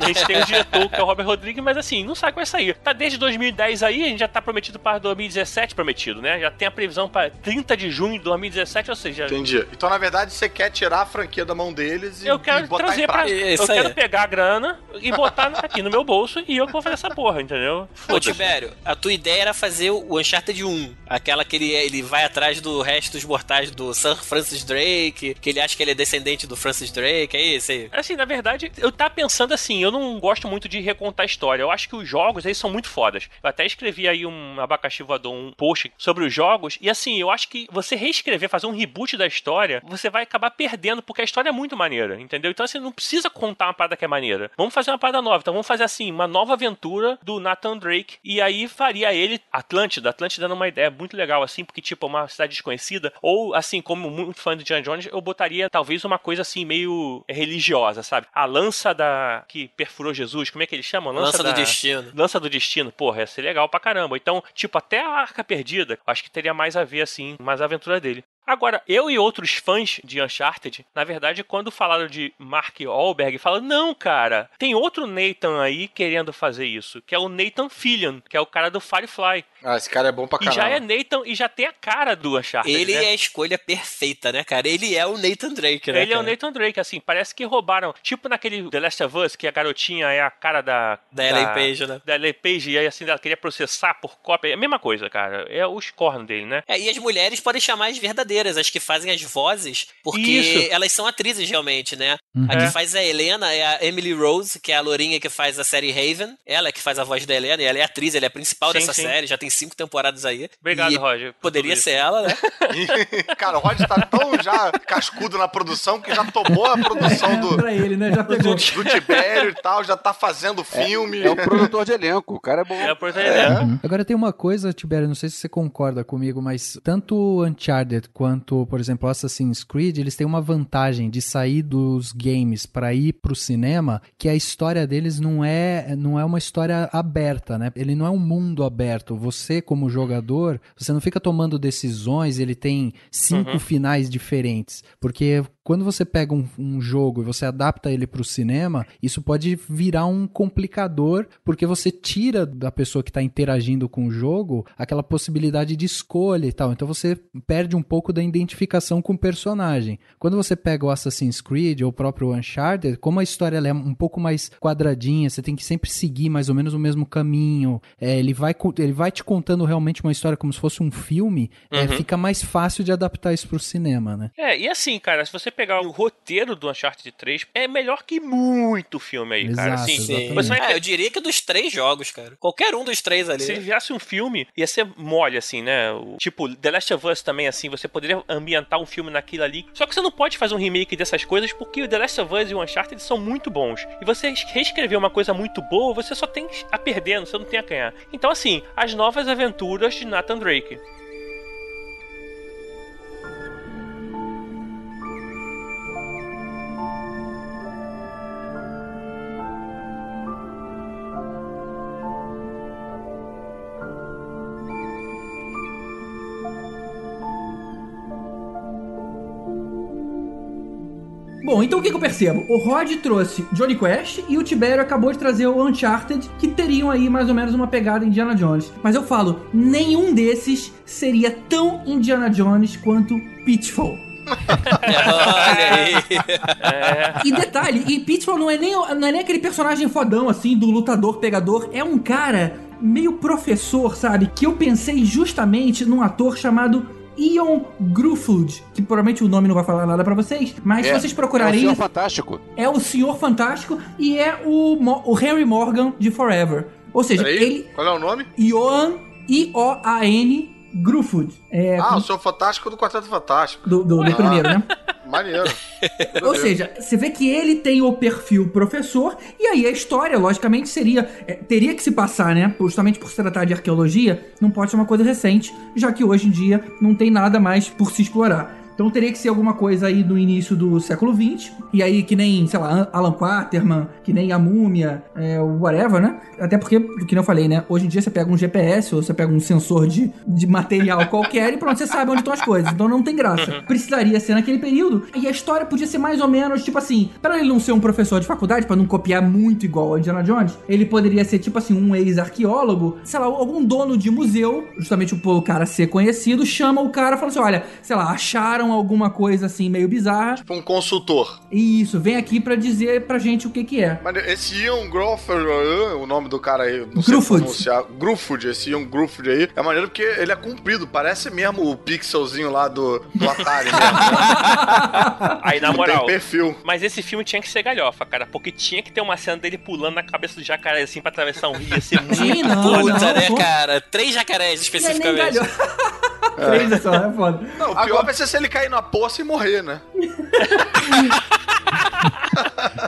a gente tem o diretor, que é o Robert Rodriguez, mas assim, não sabe que vai sair. Tá desde dois mil e dez aí, a gente já tá prometido para dois mil e dezessete, prometido, né? Já tem a previsão para trinta de junho de dois mil e dezessete, ou seja... Entendi. Então, na verdade, você quer tirar a franquia da mão deles e, eu quero e botar trazer em pra... Eu quero pegar a grana e botar na... aqui no meu bolso, e eu que vou fazer essa porra, entendeu? Ô, Tibério, a tua ideia era fazer o Uncharted um, aquela que ele, ele vai atrás do resto dos mortais cartaz do Sir Francis Drake, que ele acha que ele é descendente do Francis Drake, é isso aí? Assim, na verdade, eu tava pensando assim, eu não gosto muito de recontar a história, eu acho que os jogos aí são muito fodas. Eu até escrevi aí um abacaxi voador, um post sobre os jogos, e assim, eu acho que você reescrever, fazer um reboot da história, você vai acabar perdendo, porque a história é muito maneira, entendeu? Então assim, não precisa contar uma parada que é maneira. Vamos fazer uma parada nova, então vamos fazer assim, uma nova aventura do Nathan Drake, e aí faria ele Atlântida, Atlântida dando uma ideia muito legal assim, porque tipo, é uma cidade desconhecida, ou assim, como muito fã de John Jones, eu botaria talvez uma coisa assim, meio religiosa, sabe? A lança da... que perfurou Jesus, como é que eles chamam? Lança, lança da... do destino. Lança do destino, porra, ia ser legal pra caramba. Então, tipo, até a Arca Perdida, acho que teria mais a ver assim, mais a aventura dele. Agora, eu e outros fãs de Uncharted, na verdade, quando falaram de Mark Wahlberg, falaram, não, cara, tem outro Nathan aí querendo fazer isso, que é o Nathan Fillion, que é o cara do Firefly. Ah, esse cara é bom pra caramba. E já é Nathan, e já tem a cara do Uncharted, Ele né? é a escolha perfeita, né, cara? Ele é o Nathan Drake, né, Ele cara? é o Nathan Drake, assim, parece que roubaram, tipo naquele The Last of Us, que a garotinha é a cara da... Da, da Ellen Page, né? Da Ellen Page, e aí, assim, ela queria processar por cópia, é a mesma coisa, cara, é os cornos dele, né? É, e as mulheres podem chamar as verdadeiras, as que fazem as vozes, porque Isso. elas são atrizes realmente, né? Uhum. A que faz a Helena é a Emily Rose, que é a lourinha que faz a série Haven. Ela é que faz a voz da Helena, e ela é atriz, ela é a principal sim, dessa sim. série, já tem cinco temporadas aí. Obrigado, e Roger. Poderia ser ela, né? Cara, o Roger tá tão já cascudo na produção que já tomou a produção é, do, pra ele, né? já pegou. do, do Tibério e tal, já tá fazendo filme. É, é o produtor de elenco, o cara é bom. É o produtor de elenco. É. Agora tem uma coisa, Tibério, não sei se você concorda comigo, mas tanto Uncharted quanto Quanto, por exemplo, Assassin's Creed, eles têm uma vantagem de sair dos games para ir pro cinema, que a história deles não é, não é uma história aberta, né? Ele não é um mundo aberto. Você, como jogador, você não fica tomando decisões, ele tem cinco uhum. finais diferentes, porque... Quando você pega um, um jogo e você adapta ele para o cinema, isso pode virar um complicador, porque você tira da pessoa que está interagindo com o jogo aquela possibilidade de escolha e tal. Então você perde um pouco da identificação com o personagem. Quando você pega o Assassin's Creed ou o próprio Uncharted, como a história ela é um pouco mais quadradinha, você tem que sempre seguir mais ou menos o mesmo caminho, é, ele, vai, ele vai te contando realmente uma história como se fosse um filme, uhum. é, fica mais fácil de adaptar isso para o cinema, né? É, e assim, cara, se você pegar o roteiro do Uncharted três, é melhor que muito filme aí, cara. Exato, assim, sim. Você vai... ah, eu diria que dos três jogos, cara. Qualquer um dos três ali. Se ele virasse um filme, ia ser mole, assim, né? O... Tipo, The Last of Us também, assim, você poderia ambientar um filme naquilo ali. Só que você não pode fazer um remake dessas coisas, porque o The Last of Us e o Uncharted são muito bons. E você reescrever uma coisa muito boa, você só tem a perder, você não tem a ganhar. Então, assim, as novas aventuras de Nathan Drake. Bom, então o que, que eu percebo? O Rod trouxe Jonny Quest e o Tibério acabou de trazer o Uncharted, que teriam aí mais ou menos uma pegada Indiana Jones. Mas eu falo, nenhum desses seria tão Indiana Jones quanto Pitfall. Olha aí. É. E detalhe, e Pitfall não é, nem, não é nem aquele personagem fodão assim, do lutador pegador, é um cara meio professor, sabe? Que eu pensei justamente num ator chamado... Ian Gruffudd, que provavelmente o nome não vai falar nada pra vocês, mas é, se vocês procurarem... É o Senhor Fantástico. É o Senhor Fantástico e é o, Mo- o Henry Morgan de Forever. Ou seja, Peraí, ele... Qual é o nome? Ian, I O A N, Gruffudd. É, ah, com... o Senhor Fantástico do Quarteto Fantástico. Do, do, do ah, primeiro, né? Maneiro. Ou seja, você vê que ele tem o perfil professor, e aí a história, logicamente, seria... É, teria que se passar, né? Justamente por se tratar de arqueologia, não pode ser uma coisa recente, já que hoje em dia não tem nada mais por se explorar. Então teria que ser alguma coisa aí do início do século vinte, e aí que nem, sei lá, Alan Quaterman, que nem a Múmia, é, whatever, né? Até porque, que nem eu falei, né? Hoje em dia você pega um G P S ou você pega um sensor de, de material qualquer e pronto, você sabe onde estão as coisas. Então não tem graça. Precisaria ser naquele período, e a história podia ser mais ou menos, tipo assim, pra ele não ser um professor de faculdade, pra não copiar muito igual a Indiana Jones, ele poderia ser, tipo assim, um ex-arqueólogo, sei lá, algum dono de museu, justamente o cara ser conhecido, chama o cara e fala assim, olha, sei lá, acharam inventaram alguma coisa assim meio bizarra. Tipo um consultor. Isso, vem aqui pra dizer pra gente o que que é. Mas esse Ian Gruffudd, o nome do cara aí, não sei pronunciar. Gruffudd, esse Ian Gruffudd aí, é maneiro porque ele é comprido, parece mesmo o pixelzinho lá do, do Atari mesmo. Aí na moral, tem perfil. Mas esse filme tinha que ser galhofa, cara, porque tinha que ter uma cena dele pulando na cabeça do jacaré assim pra atravessar um rio, ia ser muito foda. Não, não, né, cara? Três jacarés especificamente. É. Três só, é foda. Não, o pior agora vai ser se ele cair na poça e morrer, né?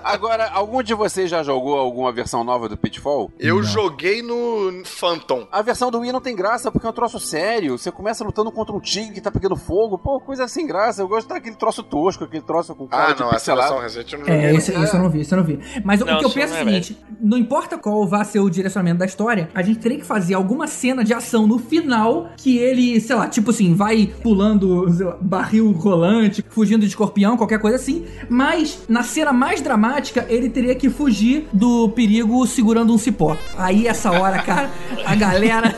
Agora, algum de vocês já jogou alguma versão nova do Pitfall? Eu não. joguei no Phantom. A versão do Wii não tem graça, porque é um troço sério. Você começa lutando contra um tigre que tá pegando fogo. Pô, coisa sem graça. Eu gosto daquele troço tosco, aquele troço com cara ah, de não, pixelado. Ah, não, essa versão recente eu não joguei. É, isso, isso eu não vi, isso eu não vi. Mas não, o que eu penso é o seguinte, não importa qual vá ser o direcionamento da história, a gente teria que fazer alguma cena de ação no final que ele, sei lá, tipo assim, vai pulando, sei lá, barril rolante, fugindo de escorpião, qualquer coisa assim, mas na cena mais dramática, ele teria que fugir do perigo segurando um cipó. Aí, essa hora, cara, a galera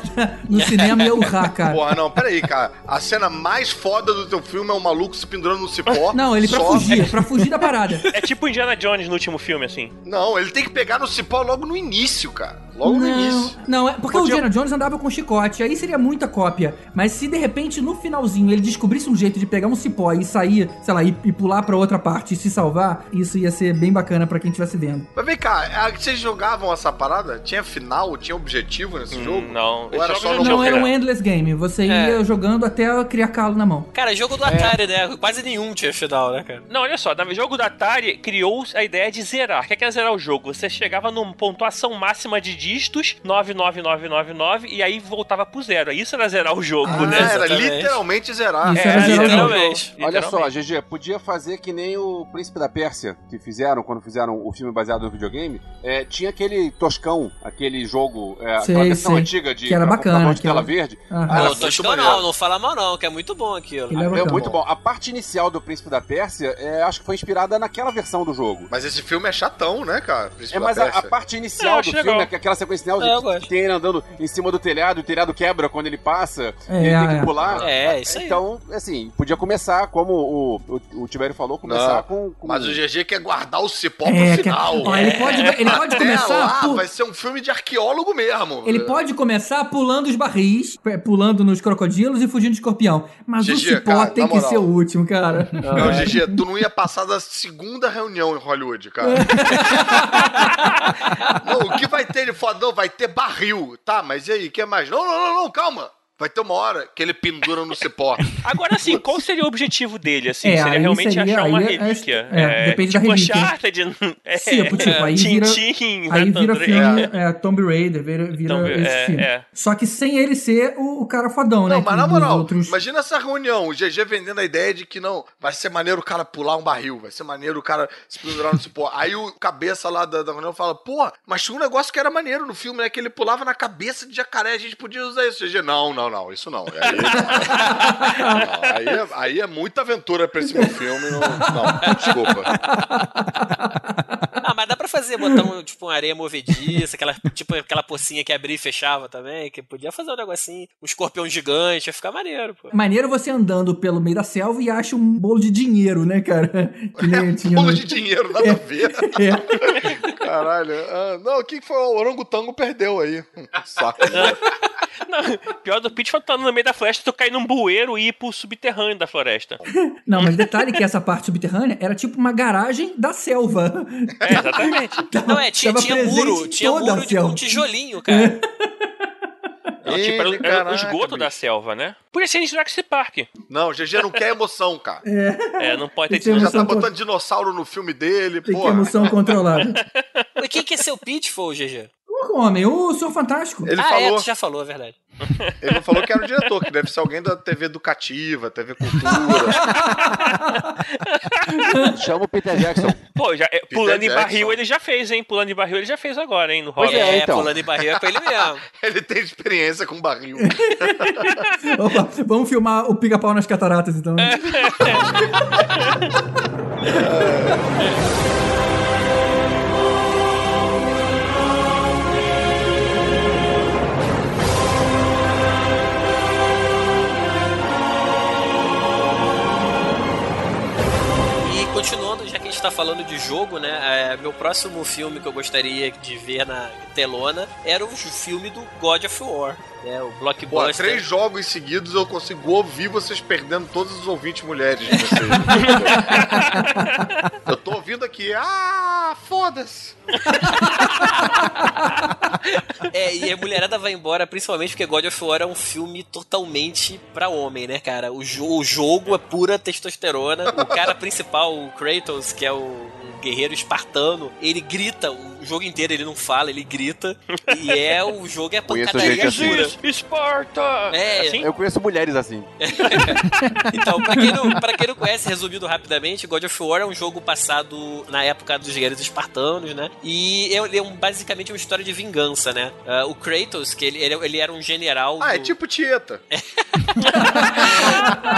no cinema ia urrar, cara. Porra, não, peraí, cara. A cena mais foda do teu filme é o maluco se pendurando no cipó. Não, ele pra só... fugir, pra fugir da parada. É tipo Indiana Jones no último filme, assim. Não, ele tem que pegar no cipó logo no início, cara. Logo não, no início. Não, é porque Podia... o Indiana Jones andava com chicote, aí seria muita cópia. Mas se, de repente, no finalzinho, ele descobrisse um jeito de pegar um cipó e sair, sei lá, e, e pular pra outra parte e se salvar, isso ia ser bem bacana pra quem estivesse vendo. Mas vem cá, vocês jogavam essa parada? Tinha final? Tinha objetivo nesse hum, jogo? Não. Ou era só no Não, era um endless game. Você é. ia jogando até criar calo na mão. Cara, jogo do Atari, é. né? Quase nenhum tinha final, né, cara? Não, olha só. No jogo do Atari, criou a ideia de zerar. O que é que era zerar o jogo? Você chegava numa pontuação máxima de dígitos, nove nove nove nove nove, e aí voltava pro zero. Isso era zerar o jogo, ah, né? Era literalmente zerar. Isso é, era literalmente. literalmente. Olha literalmente. só, G G, podia fazer que nem o Príncipe da Pérsia, que fizeram, quando fizeram o filme baseado no videogame, é, tinha aquele toscão, aquele jogo, é, sei, aquela versão antiga de... Que era pra, bacana. Pra mão de tela era... verde. Ah, ah, não, toscão não, não fala mal não, que é muito bom aquilo. É, é, é muito bom. A parte inicial do Príncipe da Pérsia, é, acho que foi inspirada naquela versão do jogo. Mas esse filme é chatão, né, cara? Príncipe é, mas da a, a parte inicial é, do filme, legal. Aquela sequência inicial de ele andando em cima do telhado, o telhado quebra quando ele passa, é, ele é, tem que pular. É, isso aí. Então, assim, podia começar, como o, o, o Tibério falou, começar não. com... com mas o G G quer guardar o cipó é, pro final. Que... Ó, ele pode, ele pode começar... Lá, pu... vai ser um filme de arqueólogo mesmo. Ele pode começar pulando os barris, pulando nos crocodilos e fugindo de escorpião. Mas G G, o cipó cara, tem que ser o último, cara. Não, é. G G, tu não ia passar da segunda reunião em Hollywood, cara. Não, o que vai ter? Ele falou, não, vai ter barril. Tá, mas e aí, o que mais? Não, não, não, não, calma. Vai ter uma hora que ele pendura no cipó. Agora, assim, qual seria o objetivo dele? Assim, é, seria realmente seria, achar uma relíquia. É, é, é, depende tipo da relíquia. Tipo Uncharted. É, tipo, tipo, aí vira, Tintin, aí vira filme, é. É, Tomb Raider, vira, vira Tomb, esse é, filme. É. Só que sem ele ser o, o cara fodão, não, né? Não, mas na moral, outros... imagina essa reunião, o G G vendendo a ideia de que não, vai ser maneiro o cara pular um barril, vai ser maneiro o cara se pendurar no cipó. Aí o cabeça lá da, da reunião fala, pô, mas tinha um negócio que era maneiro no filme, né? Que ele pulava na cabeça de jacaré, a gente podia usar isso. G G, não, não. Não, isso não. Aí, não aí, é, aí é muita aventura pra esse meu filme. Não, não, desculpa. Ah, mas dá pra fazer, botar um, tipo, uma areia movediça, aquela, tipo aquela pocinha que abria e fechava também, que podia fazer um negocinho, um escorpião gigante, ia ficar maneiro, pô. Maneiro você andando pelo meio da selva e acha um bolo de dinheiro, né, cara? Que é, tinha bolo no... de dinheiro, nada é. a ver. É. Caralho. Ah, não, o que foi? O orangotango perdeu aí. Saco. Não, pior do Pitfall tá no meio da floresta, tu cair num bueiro e ir pro subterrâneo da floresta. Não, mas detalhe que essa parte subterrânea era tipo uma garagem da selva. É, exatamente. Então, não, é, tinha, tinha muro, tinha muro de um tijolinho, cara. Não, Ei, tipo, era, caraca, era o esgoto bicho. da selva, né? Podia ser em Jurassic Park. Não, o G G não quer emoção, cara. É, é não pode ter emoção. Já tá botando contra... dinossauro no filme dele, pô. Tem porra. que emoção controlada. Mas quem que é seu Pitfall, G G? O homem, o Senhor Fantástico. Ele ah, falou... é, tu já falou, é verdade. Ele não falou que era o diretor, que deve ser alguém da T V Educativa, T V Cultura. Chama o Peter Jackson. Pô, já, Peter pulando Jackson. em barril ele já fez, hein? Pulando em barril ele já fez agora, hein? No Robert. É, então. é, pulando em barril é pra ele mesmo. Ele tem experiência com barril. Opa, vamos filmar o Pica-Pau nas Cataratas, então. É. É. tá falando de jogo, né? É, meu próximo filme que eu gostaria de ver na telona era o filme do God of War. É, o blockbuster. Pô, três jogos seguidos eu consigo ouvir vocês perdendo todos os ouvintes mulheres de vocês. Eu tô ouvindo aqui, ah, foda-se. É, e a mulherada vai embora, principalmente porque God of War é um filme totalmente pra homem, né, cara? O, jo- o jogo é pura testosterona. O cara principal, o Kratos, que é o guerreiro espartano, ele grita o jogo inteiro, ele não fala, ele grita. E é, o jogo é pancadaria pura. Esparta! É, assim? Eu conheço mulheres assim. Então, pra quem, não, pra quem não conhece, resumindo rapidamente, God of War é um jogo passado na época dos guerreiros espartanos, né? E é, é um, basicamente uma história de vingança, né? Uh, o Kratos, que ele, ele, ele era um general... Ah, do... é tipo Tieta.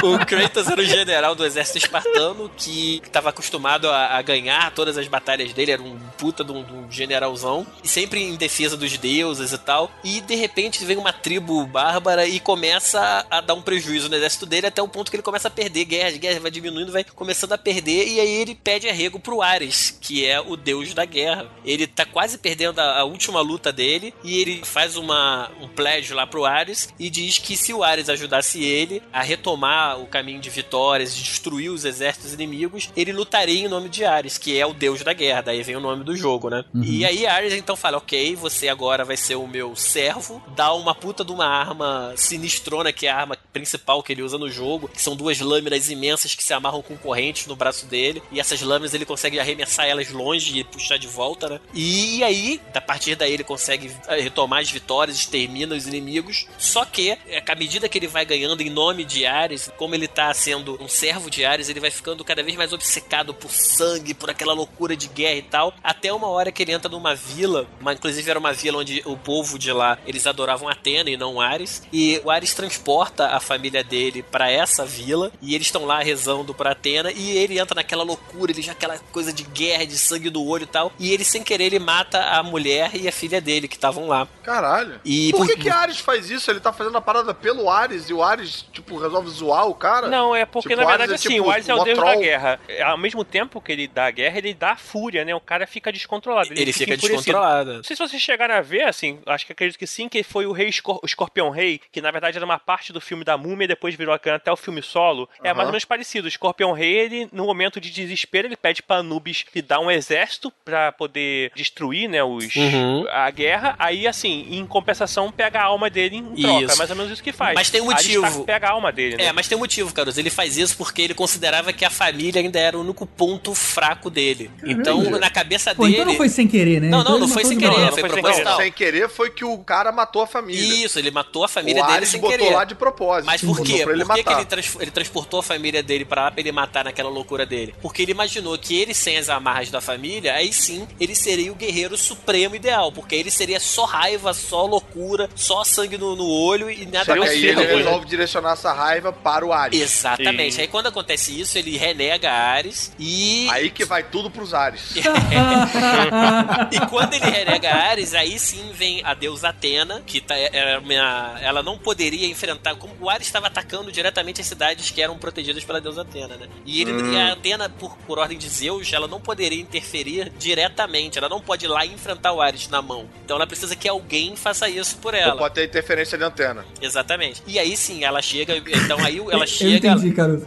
O Kratos era um general do exército espartano que estava acostumado a, a ganhar todas as batalhas dele, era um puta de um, de um generalzão, e sempre em defesa dos deuses e tal, e de repente vem uma tribo bárbara e começa a dar um prejuízo no exército dele, até o ponto que ele começa a perder guerras, guerras vai diminuindo, vai começando a perder, e aí ele pede arrego pro Ares, que é o deus da guerra. Ele tá quase perdendo a, a última luta dele, e ele faz uma, um pledge lá pro Ares, e diz que se o Ares ajudasse ele a retomar o caminho de vitórias, de destruir os exércitos inimigos, ele lutaria em nome de Ares, que é o deus da guerra, daí vem o nome do jogo, né? Uhum. E aí Ares então fala, ok, você agora vai ser o meu servo, dá uma puta de uma arma sinistrona, que é a arma principal que ele usa no jogo, que são duas lâminas imensas que se amarram com correntes no braço dele, e essas lâminas ele consegue arremessar elas longe e puxar de volta, né? E aí, a partir daí ele consegue retomar as vitórias, extermina os inimigos, só que, à medida que ele vai ganhando em nome de Ares, como ele tá sendo um servo de Ares, ele vai ficando cada vez mais obcecado por sangue, por aquela loucura de guerra e tal, até uma hora que ele entra numa vila, uma, inclusive era uma vila onde o povo de lá, eles adoravam Atena e não Ares, e o Ares transporta a família dele pra essa vila, e eles estão lá rezando pra Atena, e ele entra naquela loucura, ele já aquela coisa de guerra, de sangue do olho e tal, e ele sem querer, ele mata a mulher e a filha dele, que estavam lá. Caralho. E por que por... que Ares faz isso? Ele tá fazendo a parada pelo Ares, e o Ares, tipo, resolve zoar o cara? Não, é porque, tipo, na verdade, é assim, tipo, o Ares é o deus troll da guerra. Ao mesmo tempo que ele dá a guerra, ele dá a fúria, né? O cara fica descontrolado. Ele, ele fica, fica descontrolado. Não sei se vocês chegaram a ver, assim, acho que acredito que sim, que foi o Rei Escor- o Escorpião Rei, que na verdade era uma parte do filme da Múmia, depois virou até o filme solo. É uhum. mais ou menos parecido. O Escorpião Rei, ele, no momento de desespero, ele pede pra Anubis lhe dar um exército pra poder destruir, né, os, uhum. a guerra. Aí, assim, em compensação, pega a alma dele em troca. Isso. É mais ou menos isso que faz. Mas tem um motivo. Aristarco pega a alma dele, né? É, mas tem um motivo, Carlos. Ele faz isso porque ele considerava que a família ainda era o único ponto fraco dele. Caramba. Então, na cabeça Pô, dele... Então não foi sem querer, né? Não, não, então não foi sem querer. Não, não foi sem querer. Não, sem querer foi que o cara matou a família. Isso, ele matou a família o dele Ares sem querer. O Ares botou lá de propósito. Mas por quê? Por que, que ele, trans- ele transportou a família dele pra lá pra ele matar naquela loucura dele? Porque ele imaginou que ele, sem as amarras da família, aí sim, ele seria o guerreiro supremo ideal. Porque ele seria só raiva, só loucura, só sangue no, no olho e nada mais. Aí ele resolve direcionar essa raiva para o Ares. Exatamente. Sim. Aí quando acontece isso, ele renega Ares e... Aí que vai tudo pros Ares. E quando ele renega Ares, aí sim vem a deusa Atena, que tá, é, minha, ela não poderia enfrentar... Como o Ares estava atacando diretamente as cidades que eram protegidas pela deusa Atena, né? E, ele, hum. e a Atena, por, por ordem de Zeus, ela não poderia interferir diretamente. Ela não pode ir lá e enfrentar o Ares na mão. Então ela precisa que alguém faça isso por ela. Não pode ter interferência de Atena. Exatamente. E aí sim, ela chega... Então aí ela chega... Eu entendi, Carlos.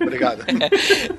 Obrigado.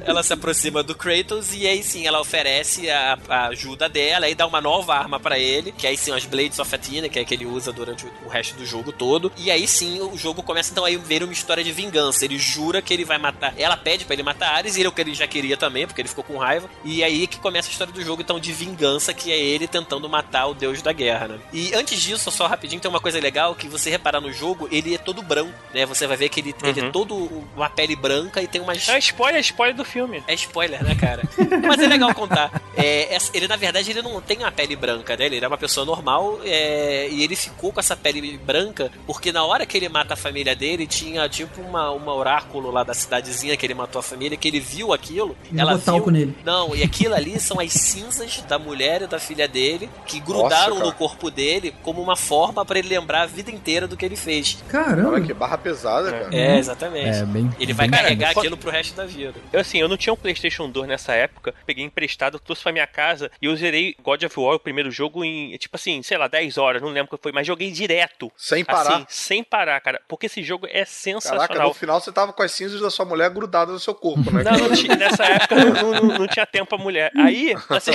Ela se aproxima do Kratos e aí sim, ela oferece a, a ajuda dela e dá uma nova arma pra ele, que aí sim, as Blades of Athena, que é que ele usa durante o, o resto do jogo todo. E aí sim, o jogo começa então a ver uma história de vingança. Ele jura que ele vai matar... Ela pede pra ele matar Ares e ele, ele já queria também, porque ele ficou com raiva. E aí que começa a história do jogo, então, de vingança, que é ele tentando matar o deus da guerra, né? E antes disso, só rapidinho, tem uma coisa legal que você reparar no jogo, ele é todo branco, né? Você vai ver que ele, uhum. ele é todo uma pele branca e tem umas... É spoiler, é spoiler do filme. É spoiler, né, cara? Mas é legal contar. É, ele, na verdade, ele não tem uma pele branca, né? Ele é uma pessoa normal, é, e ele ficou com essa pele branca porque na hora que ele mata a família dele tinha tipo uma, uma oráculo lá da cidadezinha que ele matou a família, que ele viu aquilo. Ele ela botou viu... talco nele. Não, e aquilo ali são as cinzas da mulher e da filha dele que grudaram, nossa, no corpo dele como uma forma pra ele lembrar a vida inteira do que ele fez. Caramba! Olha que barra pesada, cara. É, exatamente. É, bem, ele vai bem carregar bem. Aquilo pro resto da vida. Eu, assim, eu não tinha um PlayStation dois nessa época, peguei emprestado, trouxe pra minha casa e eu zerei God of War, o primeiro jogo, em, tipo assim, sei lá, dez horas, não lembro o que foi, mas joguei direto. Sem parar? Assim, sem parar, cara, porque esse jogo é sensacional. Caraca, no final você tava com as cinzas da sua mulher grudadas no seu corpo, né? Não, não tinha, nessa época não, não, não tinha tempo pra mulher. Aí, assim...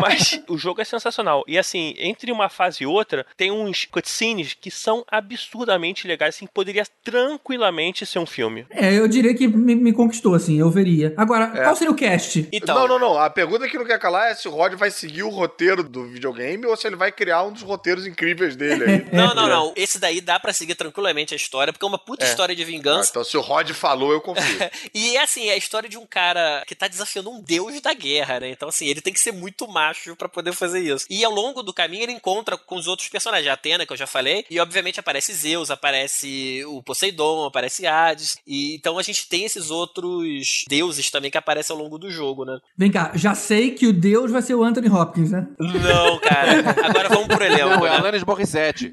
mas o jogo é sensacional. E assim, entre uma fase e outra, tem uns cutscenes que são absurdamente legais, assim, poderia tranquilamente ser um filme. É, eu diria que me, me conquistou, assim, eu veria. Agora, é. Qual seria o cast? Então... Não, não, não. A pergunta que não quer calar é se o Rod vai seguir o roteiro do videogame ou se ele vai criar um dos roteiros incríveis dele aí. Não, não, não. Esse daí dá pra seguir tranquilamente a história, porque é uma puta é. história de vingança. Ah, então se o Rod falou, eu confio. E assim, é a história de um cara que tá desafiando um deus da guerra, né? Então assim, ele tem que ser muito macho pra poder fazer isso. E ao longo do caminho ele encontra com os outros personagens, a Atena, que eu já falei, e obviamente aparece Zeus, aparece o Poseidon, aparece Hades, e então a gente tem esses outros deuses também que aparecem ao longo do jogo, né? Vem cá, já sei que o deus vai ser o Anthony Hopkins, né? Não, cara. Agora vamos pro elenco. Não, é Alanis Morissette.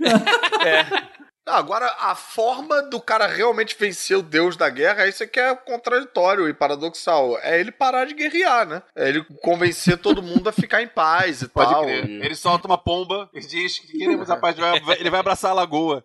É. Agora, a forma do cara realmente vencer o deus da guerra, isso aqui é contraditório e paradoxal. É ele parar de guerrear, né? É ele convencer todo mundo a ficar em paz e Pode tal. Crer. Ele solta uma pomba e diz que queremos a paz. Ele vai abraçar a lagoa.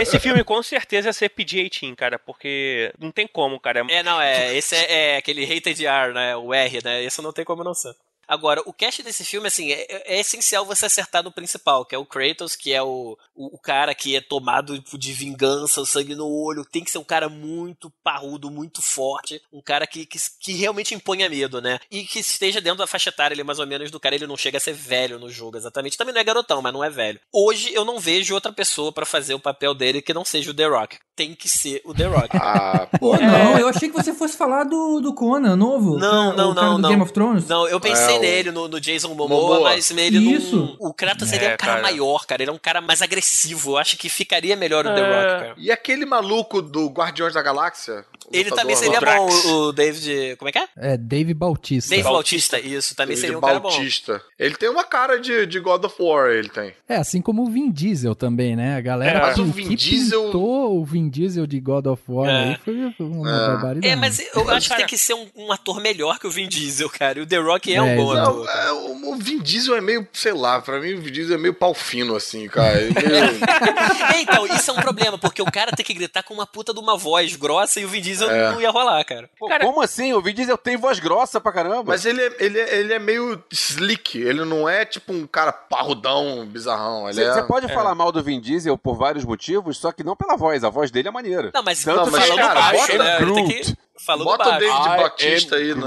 Esse filme com certeza ia ser P G dezoito, cara, porque não tem como, cara. É, não, é. Esse é, é aquele rated R, né? O R, né? Isso não tem como não ser. Agora, o cast desse filme, assim, é, é essencial você acertar no principal, que é o Kratos, que é o, o, o cara que é tomado de vingança, o sangue no olho, tem que ser um cara muito parrudo, muito forte, um cara que, que, que realmente imponha medo, né? E que esteja dentro da faixa etária, ele mais ou menos, do cara, ele não chega a ser velho no jogo, exatamente. Também não é garotão, mas não é velho. Hoje, eu não vejo outra pessoa pra fazer o papel dele que não seja o The Rock. Tem que ser o The Rock. Ah, pô, não, é. Eu achei que você fosse falar do, do Conan, novo. Não, cara, não, não. Do não. Game of Thrones. Não, eu pensei é. nele, no, no Jason Momoa, Momoa, mas ele não... O Kratos, é, ele é um cara, cara maior, cara. Ele é um cara mais agressivo. Eu acho que ficaria melhor o é. The Rock, cara. E aquele maluco do Guardiões da Galáxia? Ele também seria bom, o David... Como é que é? É, Dave Bautista. Dave Bautista, isso. Também David seria um cara Bautista. Bom. Ele tem uma cara de, de God of War, ele tem. É, assim como o Vin Diesel também, né? A galera é. mas o Vin que Diesel... pintou o Vin Diesel de God of War é. aí foi uma é. barbaridade. É, mas eu acho que tem que ser um, um ator melhor que o Vin Diesel, cara. E o The Rock é, é um bom ator. É, o, o Vin Diesel é meio, sei lá, pra mim o Vin Diesel é meio pau fino, assim, cara. É meio... é, então, isso é um problema, porque o cara tem que gritar com uma puta de uma voz grossa e o Vin Diesel eu é. não ia rolar, cara. Pô, cara. Como assim? O Vin Diesel tem voz grossa pra caramba. Mas ele é, ele, é, ele é meio slick. Ele não é tipo um cara parrudão, bizarrão. Você é... pode é. falar mal do Vin Diesel por vários motivos, só que não pela voz. A voz dele é maneira. Não, mas, Tanto não, mas falando cara, baixo, né? Ele tem que... Falou Bota do o David I Bautista aí, né?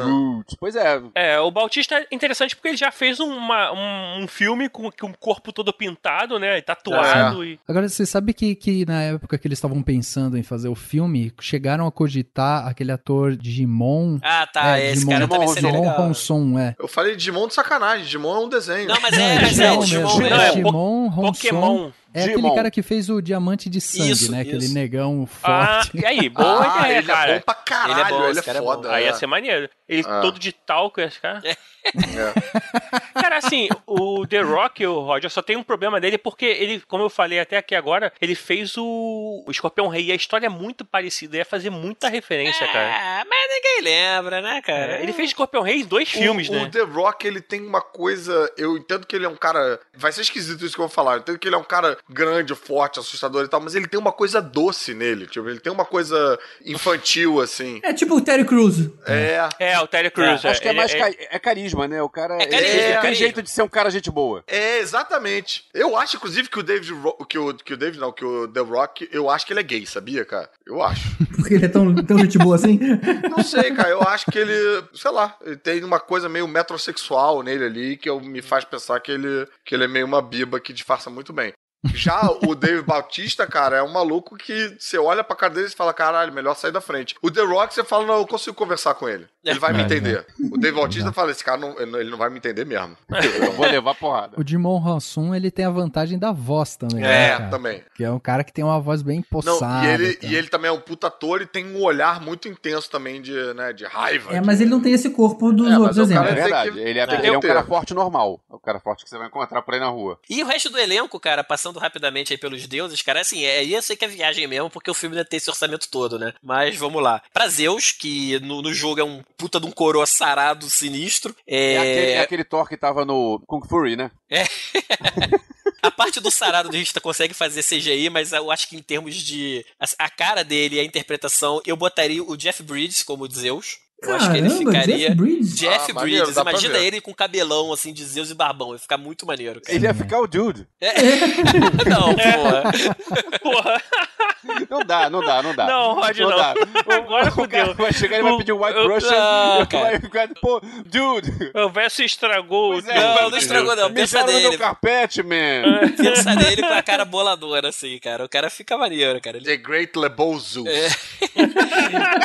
Pois é. É, o Bautista é interessante porque ele já fez uma, um, um filme com, com o corpo todo pintado, né? E tatuado. É. E... Agora, você sabe que, que na época que eles estavam pensando em fazer o filme, chegaram a cogitar aquele ator Digimon. Ah, tá. É, esse Digimon, cara também seria legal. Honson, é. Eu falei Digimon de sacanagem. Digimon é um desenho. Não, mas é, mas é Digimon. É Digimon, Pokémon. É Digimon. Aquele cara que fez o Diamante de Sangue, isso, né? Isso. Aquele negão forte. Ah, e aí? Boa ah, ideia, ele cara. Ele é bom pra caralho, ele é, bom, ele é foda. É bom. Aí ia ser maneiro. Ele ah. todo de talco, esse cara. É. É. Cara, assim, o The Rock, o Roger, só tem um problema dele porque ele, como eu falei até aqui agora, ele fez o, o Escorpião Rei e a história é muito parecida, ia fazer muita referência, é, cara. Ah, mas ninguém lembra, né, cara? É. Ele fez Escorpião Rei em dois o, filmes, o né? O The Rock, ele tem uma coisa, eu entendo que ele é um cara, vai ser esquisito isso que eu vou falar, eu entendo que ele é um cara grande, forte, assustador e tal, mas ele tem uma coisa doce nele, tipo, ele tem uma coisa infantil, assim. É tipo o Terry Crews. É. É, o Terry Crews. É, acho é, que é ele, mais é, é carisma. Né? O cara é, ele, é, ele é, tem é, jeito de ser um cara gente boa. É, exatamente. Eu acho, inclusive, que o David Ro- que, o, que o David, não, que o The Rock, eu acho que ele é gay, sabia, cara? Eu acho. Porque ele é tão, tão gente boa assim? Não sei, cara. Eu acho que ele, sei lá, ele tem uma coisa meio metrosexual nele ali, que eu, me faz pensar que ele, que ele é meio uma biba que disfarça muito bem. Já o Dave Bautista, cara, é um maluco que você olha pra cara dele e fala, caralho, melhor sair da frente. O The Rock, você fala, não, eu consigo conversar com ele. Ele vai é, me entender. É. O Dave Bautista fala, esse cara, não, ele não vai me entender mesmo. Eu vou levar porrada. O Jimon Hansum, ele tem a vantagem da voz também. É, né, cara? Também. Que é um cara que tem uma voz bem empossada. Não, e, ele, e ele também é um puta ator e tem um olhar muito intenso também de, né, de raiva. É, de... mas ele não tem esse corpo dos é, outros exemplos. É verdade. Que... Ele é, é. Ele é um cara forte normal. É o cara forte que você vai encontrar por aí na rua. E o resto do elenco, cara, passando rapidamente aí pelos deuses, cara, assim, é isso aí que é viagem mesmo, porque o filme ainda tem esse orçamento todo, né? Mas vamos lá. Pra Zeus, que no, no jogo é um puta de um coroa sarado, sinistro. É, é, aquele, é aquele Thor que tava no Kung Fury, né? É. A parte do sarado do Rista consegue fazer C G I, mas eu acho que em termos de a, a cara dele, a interpretação, eu botaria o Jeff Bridges como Zeus. Eu Caramba, acho que ele ficaria... Jeff Bridges, Jeff ah, Bridges. Maneiro, imagina ele com cabelão, assim, de Zeus e barbão. Ia ficar muito maneiro. Cara. Ele ia ficar o Dude. É. Não, porra. Porra. Não dá, não dá, não dá. Não, Roger, não. não. Dá. Agora o cara vai chegar e vai pedir um White Russian. Não, vai ficar, pô, Dude. O verso estragou. Pois é, não, não estragou, não. Pensa nele. No meu carpete, man. Pensa nele com a cara boladora, assim, cara. O cara fica maneiro, cara. Ele... The Great Lebowski. É.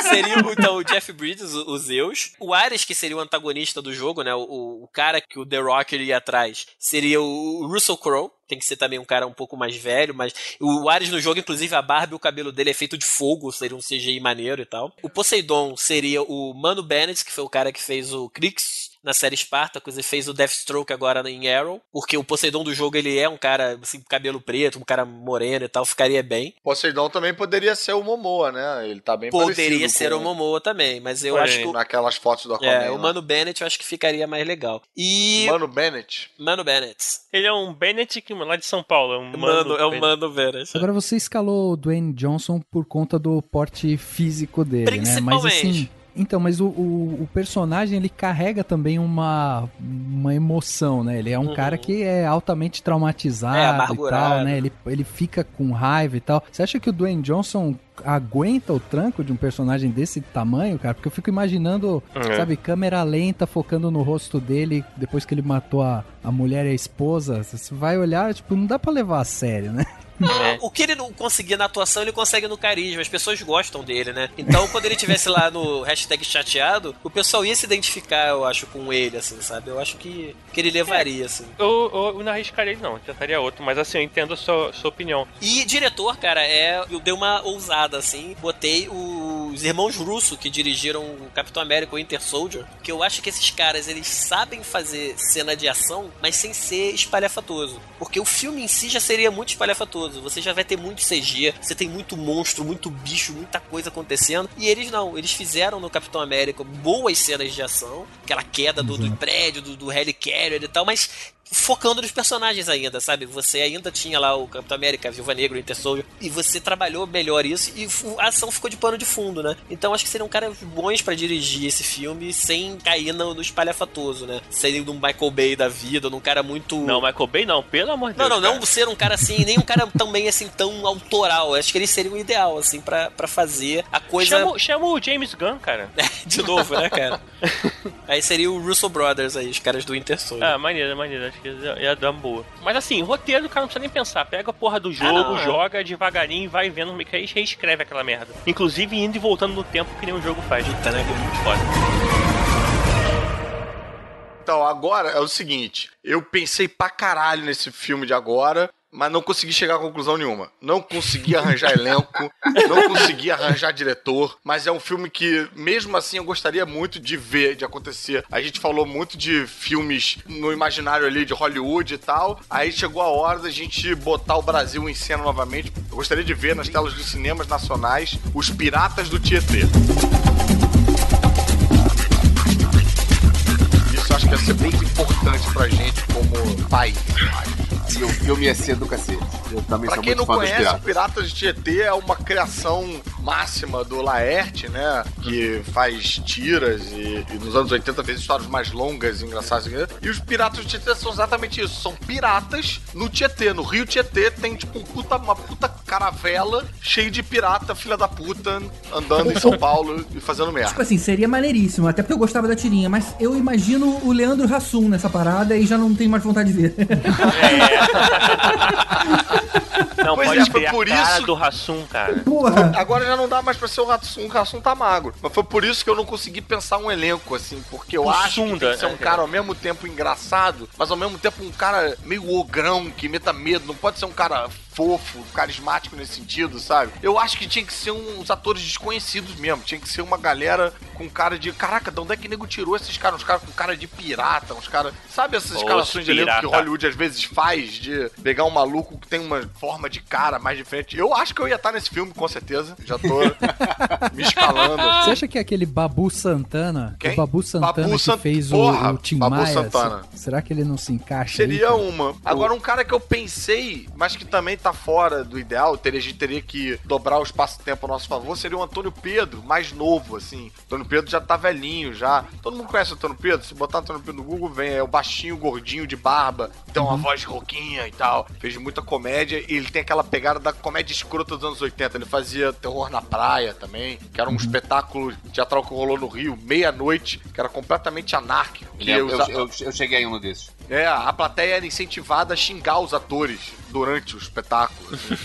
Seria, então, o Jeff Bridges, o Zeus. O Ares, que seria o antagonista do jogo, né? O, o cara que o The Rock ia atrás, seria o Russell Crowe. Tem que ser também um cara um pouco mais velho, mas o Ares no jogo, inclusive a barba e o cabelo dele é feito de fogo, seria um C G I maneiro e tal. O Poseidon seria o Mano Bennett, que foi o cara que fez o Crix na série Spartacus e fez o Deathstroke agora em Arrow, porque o Poseidon do jogo ele é um cara, assim, cabelo preto, um cara moreno e tal, ficaria bem. Poseidon também poderia ser o Momoa, né? Ele tá bem parecido. Poderia ser o Momoa também, mas eu acho que... Naquelas fotos do Aquaman. É, o Mano Bennett eu acho que ficaria mais legal. E... Mano Bennett? Mano Bennett. Ele é um Bennett que lá de São Paulo, é um mano, mano é um mano Bennett. Agora você escalou o Dwayne Johnson por conta do porte físico dele, principalmente, né? Mas, assim, então, mas o, o, o personagem, ele carrega também uma, uma emoção, né? Ele é um uhum. cara que é altamente traumatizado é, amargurado e tal, né? Ele, ele fica com raiva e tal. Você acha que o Dwayne Johnson aguenta o tranco de um personagem desse tamanho, cara? Porque eu fico imaginando, uhum. sabe, câmera lenta focando no rosto dele depois que ele matou a, a mulher e a esposa. Você vai olhar, tipo, não dá pra levar a sério, né? É. O que ele não conseguia na atuação, ele consegue no carisma. As pessoas gostam dele, né? Então, quando ele estivesse lá no hashtag chateado, o pessoal ia se identificar, eu acho, com ele, assim, sabe? Eu acho que, que ele levaria, é. assim. Eu, eu, eu não arriscaria ele, não. Eu tentaria outro. Mas, assim, eu entendo a sua, sua opinião. E diretor, cara, é, eu dei uma ousada, assim. Botei os irmãos Russo, que dirigiram o Capitão América, o Winter Soldier, que eu acho que esses caras, eles sabem fazer cena de ação, mas sem ser espalhafatoso. Porque o filme em si já seria muito espalhafatoso. Você já vai ter muito C G, você tem muito monstro, muito bicho, muita coisa acontecendo. E eles não, eles fizeram no Capitão América boas cenas de ação, aquela queda do, do prédio, do, do helicarrier e tal, mas focando nos personagens ainda, sabe? Você ainda tinha lá o Capitão América, a Viúva Negra, o Winter Soldier, e você trabalhou melhor isso e a ação ficou de pano de fundo, né? Então acho que seriam caras bons pra dirigir esse filme sem cair no, no espalhafatoso, né? Seria um Michael Bay da vida, num cara muito... Não, Michael Bay não, pelo amor de Deus. Não, não, cara. Não ser um cara assim, nem um cara também assim tão autoral. Acho que ele seria o ideal, assim, pra, pra fazer a coisa... Chama, chama o James Gunn, cara. De novo, né, cara? Aí seria o Russo Brothers aí, os caras do Winter Soldier. Ah, maneiro, maneiro. Que ia dar uma boa. Mas assim, roteiro o cara não precisa nem pensar. Pega a porra do jogo, ah, não, joga é. devagarinho, vai vendo, reescreve aquela merda. Inclusive indo e voltando no tempo que nenhum jogo faz. Puta, né? É muito foda. Então, agora é o seguinte. Eu pensei pra caralho nesse filme de agora, mas não consegui chegar a conclusão nenhuma. Não consegui arranjar elenco, não consegui arranjar diretor, mas é um filme que, mesmo assim, eu gostaria muito de ver, de acontecer. A gente falou muito de filmes no imaginário ali de Hollywood e tal, aí chegou a hora da gente botar o Brasil em cena novamente. Eu gostaria de ver nas telas dos cinemas nacionais Os Piratas do Tietê. Isso eu acho que ia ser muito importante pra gente como país. E o filme ia ser do cacete. Eu também pra sou quem muito não conhece, Piratas. O Piratas de Tietê é uma criação máxima do Laerte, né? Que faz tiras e, e nos anos oitenta fez histórias mais longas e engraçadas. E os piratas do Tietê são exatamente isso. São piratas no Tietê. No Rio Tietê tem, tipo, um puta, uma puta caravela cheia de pirata, filha da puta, andando em São Paulo e fazendo merda. Tipo assim, seria maneiríssimo. Até porque eu gostava da tirinha. Mas eu imagino o Leandro Hassum nessa parada e já não tenho mais vontade de ver. É. Não, pois pode é, foi por a cara isso... do Hassum, cara. Porra. Agora já não dá mais pra ser o Hassum. O Hassum tá magro. Mas foi por isso que eu não consegui pensar um elenco, assim. Porque eu o acho Sunda, que tem que ser um é, cara ao mesmo tempo engraçado, mas ao mesmo tempo um cara meio ogrão, que meta medo. Não pode ser um cara fofo, carismático nesse sentido, sabe? Eu acho que tinha que ser uns atores desconhecidos mesmo. Tinha que ser uma galera com cara de... Caraca, de onde é que nego tirou esses caras? Uns caras com cara de pirata, uns caras... Sabe essas escalações de elenco que Hollywood às vezes faz? De pegar um maluco que tem uma forma de cara mais diferente. Eu acho que eu ia estar nesse filme, com certeza. Já tô me escalando. Você acha que é aquele Babu Santana? Quem? O Babu Santana Babu que Sant... fez Porra, o, o Tim Babu Maia. Santana. Será que ele não se encaixa? Seria aí, uma. Agora, um cara que eu pensei, mas que também tá fora do ideal, teria, a gente teria que dobrar o espaço-tempo a nosso favor, seria o Antônio Pedro, mais novo, assim. Antônio Pedro já tá velhinho, já. Todo mundo conhece o Antônio Pedro? Se botar o Antônio Pedro no Google, vem. É o baixinho, gordinho, de barba, tem uma uhum. voz roquinha e tal. Fez muita comédia e ele tem aquela pegada da comédia escrota dos anos oitenta. Ele fazia Terror na Praia também, que era um uhum. espetáculo teatral que rolou no Rio, meia-noite, que era completamente anárquico. Que eu, eu, eu, eu, eu cheguei em um desses. É, a plateia era incentivada a xingar os atores durante o espetáculo. Assim.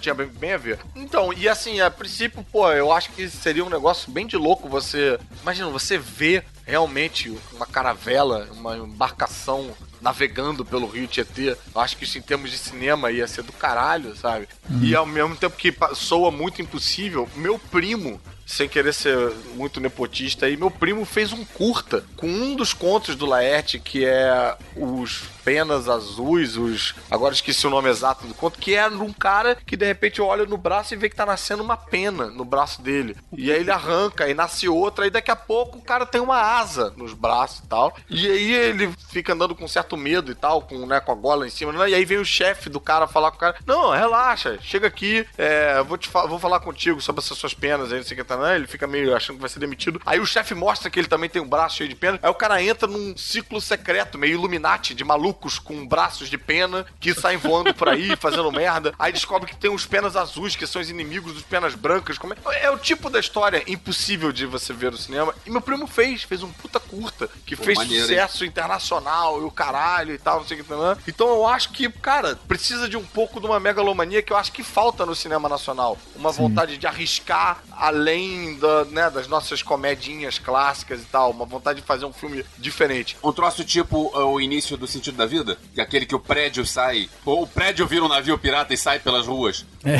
Tinha bem, bem a ver. Então, e assim, a princípio, pô, eu acho que seria um negócio bem de louco você... Imagina, você vê realmente uma caravela, uma embarcação... navegando pelo Rio Tietê. Eu acho que isso em termos de cinema ia ser do caralho, sabe? Hum. E ao mesmo tempo que soa muito impossível, meu primo, sem querer ser muito nepotista aí, meu primo fez um curta com um dos contos do Laerte, que é os Penas Azuis, os... agora esqueci o nome exato do conto, que é um cara que de repente olha no braço e vê que tá nascendo uma pena no braço dele. E aí ele arranca e nasce outra, e daqui a pouco o cara tem uma asa nos braços e tal. E aí ele fica andando com um certo medo e tal, com, né, com a gola em cima, né? E aí vem o chefe do cara falar com o cara: não, relaxa, chega aqui, é, vou, te fa- vou falar contigo sobre essas suas penas aí, não sei o que, tá, né? Ele fica meio achando que vai ser demitido. Aí o chefe mostra que ele também tem um braço cheio de pena. Aí o cara entra num ciclo secreto, meio Illuminati, de malucos com braços de pena que saem voando por aí, fazendo merda. Aí descobre que tem uns penas azuis, que são os inimigos dos penas brancas. Como é? É o tipo da história impossível de você ver no cinema. E meu primo fez, fez um puta curta, que Pô, fez maneiro, sucesso hein? internacional, e o cara e tal, não sei o que. Então eu acho que, cara, precisa de um pouco de uma megalomania que eu acho que falta no cinema nacional. Uma Sim. vontade de arriscar além da, né, das nossas comedinhas clássicas e tal. Uma vontade de fazer um filme diferente. Um troço tipo O Início do Sentido da Vida, que é aquele que o prédio sai, ou o prédio vira um navio pirata e sai pelas ruas. É.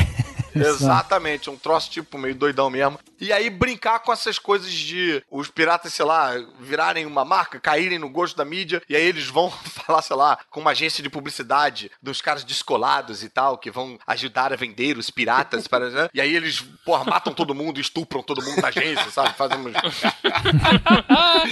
Exatamente, um troço tipo meio doidão mesmo. E aí brincar com essas coisas de os piratas, sei lá, virarem uma marca, caírem no gosto da mídia, e aí eles vão falar, sei lá, com uma agência de publicidade dos caras descolados e tal, que vão ajudar a vender os piratas para, né? E aí eles, porra, matam todo mundo, estupram todo mundo da agência, sabe? Fazem umas,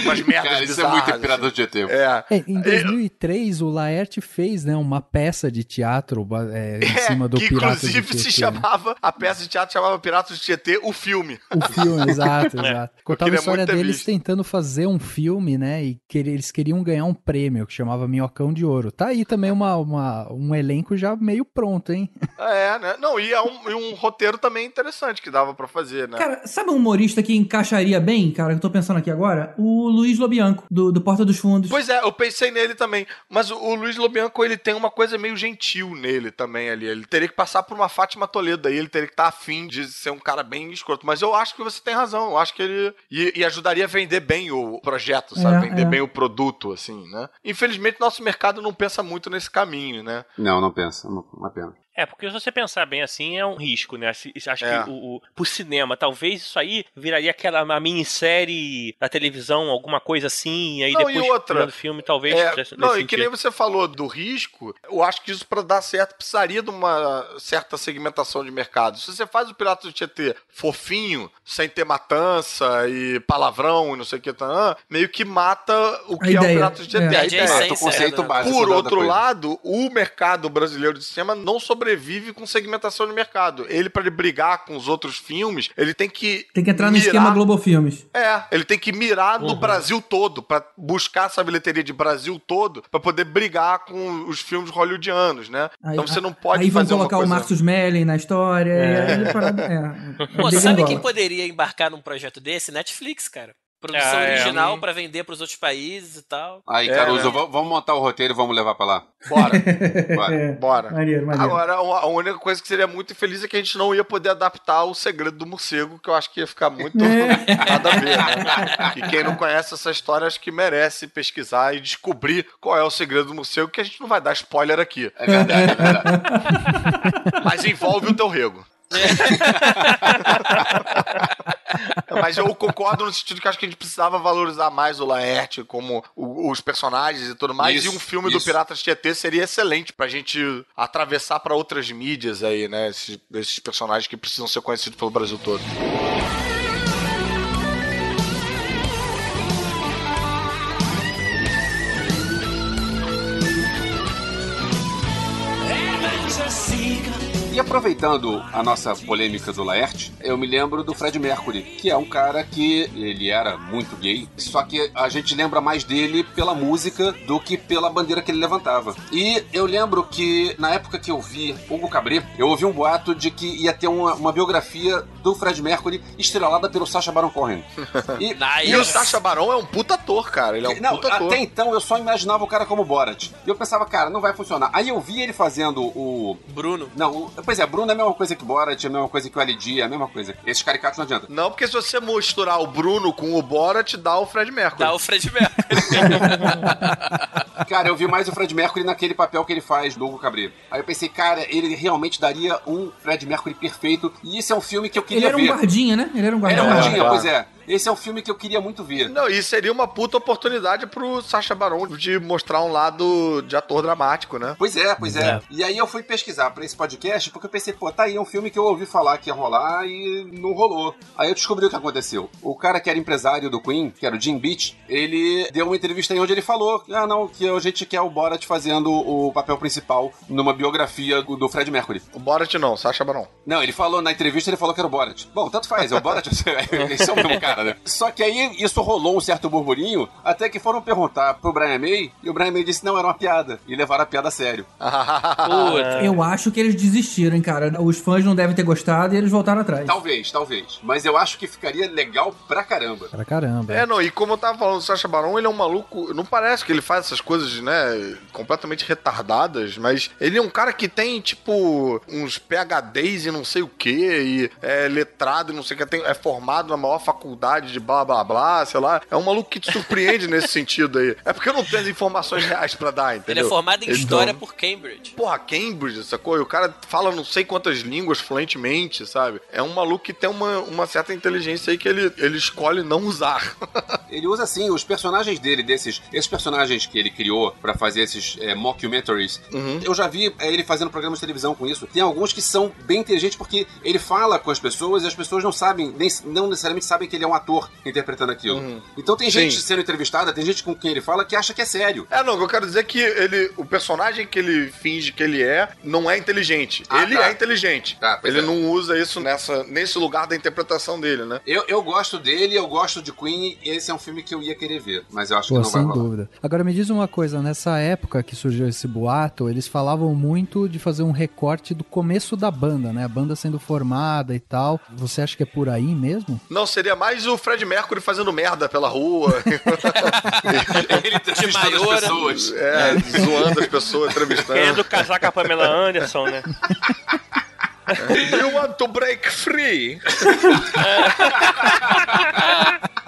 umas merdas. Cara, isso é muito pirata assim. de tempo. É. É, em dois mil e três, o Laerte fez, né, uma peça de teatro é, em é, cima do que pirata inclusive do se chamava A peça de teatro chamava Piratas do Tietê, o filme. O filme, exato, exato. É. Contava a história deles visto. tentando fazer um filme, né? E que eles queriam ganhar um prêmio que chamava Minhocão de Ouro. Tá aí também uma, uma, um elenco já meio pronto, hein? É, né? Não, e é um, e um roteiro também interessante que dava pra fazer, né? Cara, sabe um humorista que encaixaria bem, cara, que eu tô pensando aqui agora? O Luiz Lobianco, do, do Porta dos Fundos. Pois é, eu pensei nele também. Mas o, o Luiz Lobianco, ele tem uma coisa meio gentil nele também ali. Ele teria que passar por uma Fátima Toledo aí. Ele teria que estar afim de ser um cara bem escroto. Mas eu acho que você tem razão. Eu acho que ele... E, e ajudaria a vender bem o projeto, sabe? É, vender é. bem o produto, assim, né? Infelizmente, nosso mercado não pensa muito nesse caminho, né? Não, não pensa. Uma pena. É, porque se você pensar bem assim, é um risco, né? Acho é. que o, o, pro cinema, talvez isso aí viraria aquela uma minissérie da televisão, alguma coisa assim, e aí não, depois e outra, do filme, talvez... É, não, e que nem você falou do risco, eu acho que isso pra dar certo precisaria de uma certa segmentação de mercado. Se você faz o Pirata do Tietê fofinho, sem ter matança e palavrão e não sei o que, tá, meio que mata o que é o Pirata do Tietê. É. A ideia é o conceito básico. Por outro lado, o mercado brasileiro de cinema não sobreviveu sobrevive com segmentação de mercado. Ele, pra ele brigar com os outros filmes, ele tem que... Tem que entrar mirar... no esquema Globo Filmes. É, ele tem que mirar no uhum. Brasil todo, pra buscar essa bilheteria de Brasil todo, pra poder brigar com os filmes hollywoodianos, né? Aí, então você não pode aí fazer uma coisa... Aí vão colocar o Marcus Mellen na história... É. Aí parado, é. Pô, sabe quem poderia embarcar num projeto desse? Netflix, cara. Produção ah, é, original é. Pra vender pros outros países e tal. Aí, Caruso, é. vamos montar o roteiro e vamos levar pra lá. Bora. Bora. É. Bora. Maneiro, maneiro. Agora, a única coisa que seria muito infeliz é que a gente não ia poder adaptar o Segredo do Morcego, que eu acho que ia ficar muito é. nada a ver, né? E quem não conhece essa história, acho que merece pesquisar e descobrir qual é o Segredo do Morcego, que a gente não vai dar spoiler aqui. É verdade, é verdade. Mas envolve o teu rego. Mas eu concordo no sentido que acho que a gente precisava valorizar mais o Laerte como o, os personagens e tudo mais. Isso, e um filme isso. do Piratas Tietê seria excelente pra gente atravessar pra outras mídias aí, né? Esses, esses personagens que precisam ser conhecidos pelo Brasil todo. E aproveitando a nossa polêmica do Laerte, eu me lembro do Fred Mercury, que é um cara que ele era muito gay, só que a gente lembra mais dele pela música do que pela bandeira que ele levantava. E eu lembro que na época que eu vi Hugo Cabret, eu ouvi um boato de que ia ter uma, uma biografia do Fred Mercury estrelada pelo Sacha Baron Cohen. E, nice. E o Sacha Baron é um puta ator, cara. Ele é um não, puta ator. Até então eu só imaginava o cara como Borat. E eu pensava, cara, não vai funcionar. Aí eu vi ele fazendo o... Bruno. Não, o... Pois é, Bruno é a mesma coisa que Borat, é a mesma coisa que o L D, é a mesma coisa. Esses caricatos não adianta. Não, porque se você misturar o Bruno com o Borat, dá o Fred Mercury. Dá o Fred Mercury. Cara, eu vi mais o Fred Mercury naquele papel que ele faz do Hugo Cabret. Aí eu pensei, cara, ele realmente daria um Fred Mercury perfeito. E esse é um filme que eu queria ver. Ele era um ver. guardinha, né? Ele era um guardinha. Ele era um guardinha, é, pois é. Esse é um filme que eu queria muito ver. Não, e seria uma puta oportunidade pro Sacha Baron de mostrar um lado de ator dramático, né? Pois é, pois é. é. E aí eu fui pesquisar pra esse podcast porque eu pensei, pô, tá aí um filme que eu ouvi falar que ia rolar e não rolou. Aí eu descobri o que aconteceu. O cara que era empresário do Queen, que era o Jim Beach, ele deu uma entrevista aí onde ele falou ah, não, que a gente quer o Borat fazendo o papel principal numa biografia do Fred Mercury. O Borat não, Sacha Baron. Não, ele falou, na entrevista ele falou que era o Borat. Bom, tanto faz, é o Borat, eles são o mesmo cara. Só que aí isso rolou um certo burburinho, até que foram perguntar pro Brian May, e o Brian May disse, não, era uma piada, e levaram a piada a sério. Eu acho que eles desistiram, hein, cara. Os fãs não devem ter gostado e eles voltaram atrás. Talvez, talvez. Mas eu acho que ficaria legal pra caramba. Pra caramba. É, não, e como eu tava falando, o Sacha Baron, ele é um maluco, não parece que ele faz essas coisas, né, completamente retardadas, mas ele é um cara que tem, tipo, uns PhDs e não sei o que, e é letrado e não sei o que, é formado na maior faculdade de blá blá blá, sei lá. É um maluco que te surpreende nesse sentido aí. É porque eu não tenho as informações reais pra dar, entendeu? Ele é formado em então... história por Cambridge. Porra, Cambridge, sacou? E o cara fala não sei quantas línguas fluentemente, sabe? É um maluco que tem uma, uma certa inteligência aí que ele, ele escolhe não usar. Ele usa sim, os personagens dele, desses, esses personagens que ele criou pra fazer esses é, mockumentaries. Uhum. Eu já vi é, ele fazendo programas de televisão com isso. Tem alguns que são bem inteligentes porque ele fala com as pessoas e as pessoas não sabem, nem, não necessariamente sabem que ele é um ator interpretando aquilo. Uhum. Então tem gente Sim. sendo entrevistada, tem gente com quem ele fala que acha que é sério. É, não, eu quero dizer que ele, o personagem que ele finge que ele é, não é inteligente. Ah, ele tá. é inteligente. Tá, ele é. não usa isso nessa, nesse lugar da interpretação dele, né? Eu, eu gosto dele, eu gosto de Queen, esse é um filme que eu ia querer ver, mas eu acho Pô, que não vai rolar. Sem dúvida. Agora me diz uma coisa, nessa época que surgiu esse boato, eles falavam muito de fazer um recorte do começo da banda, né? A banda sendo formada e tal. Você acha que é por aí mesmo? Não, seria mais o Fred Mercury fazendo merda pela rua. Ele entrevistando as pessoas. É, zoando as pessoas, entrevistando. Querendo casar com a Pamela Anderson, né? You want to break free?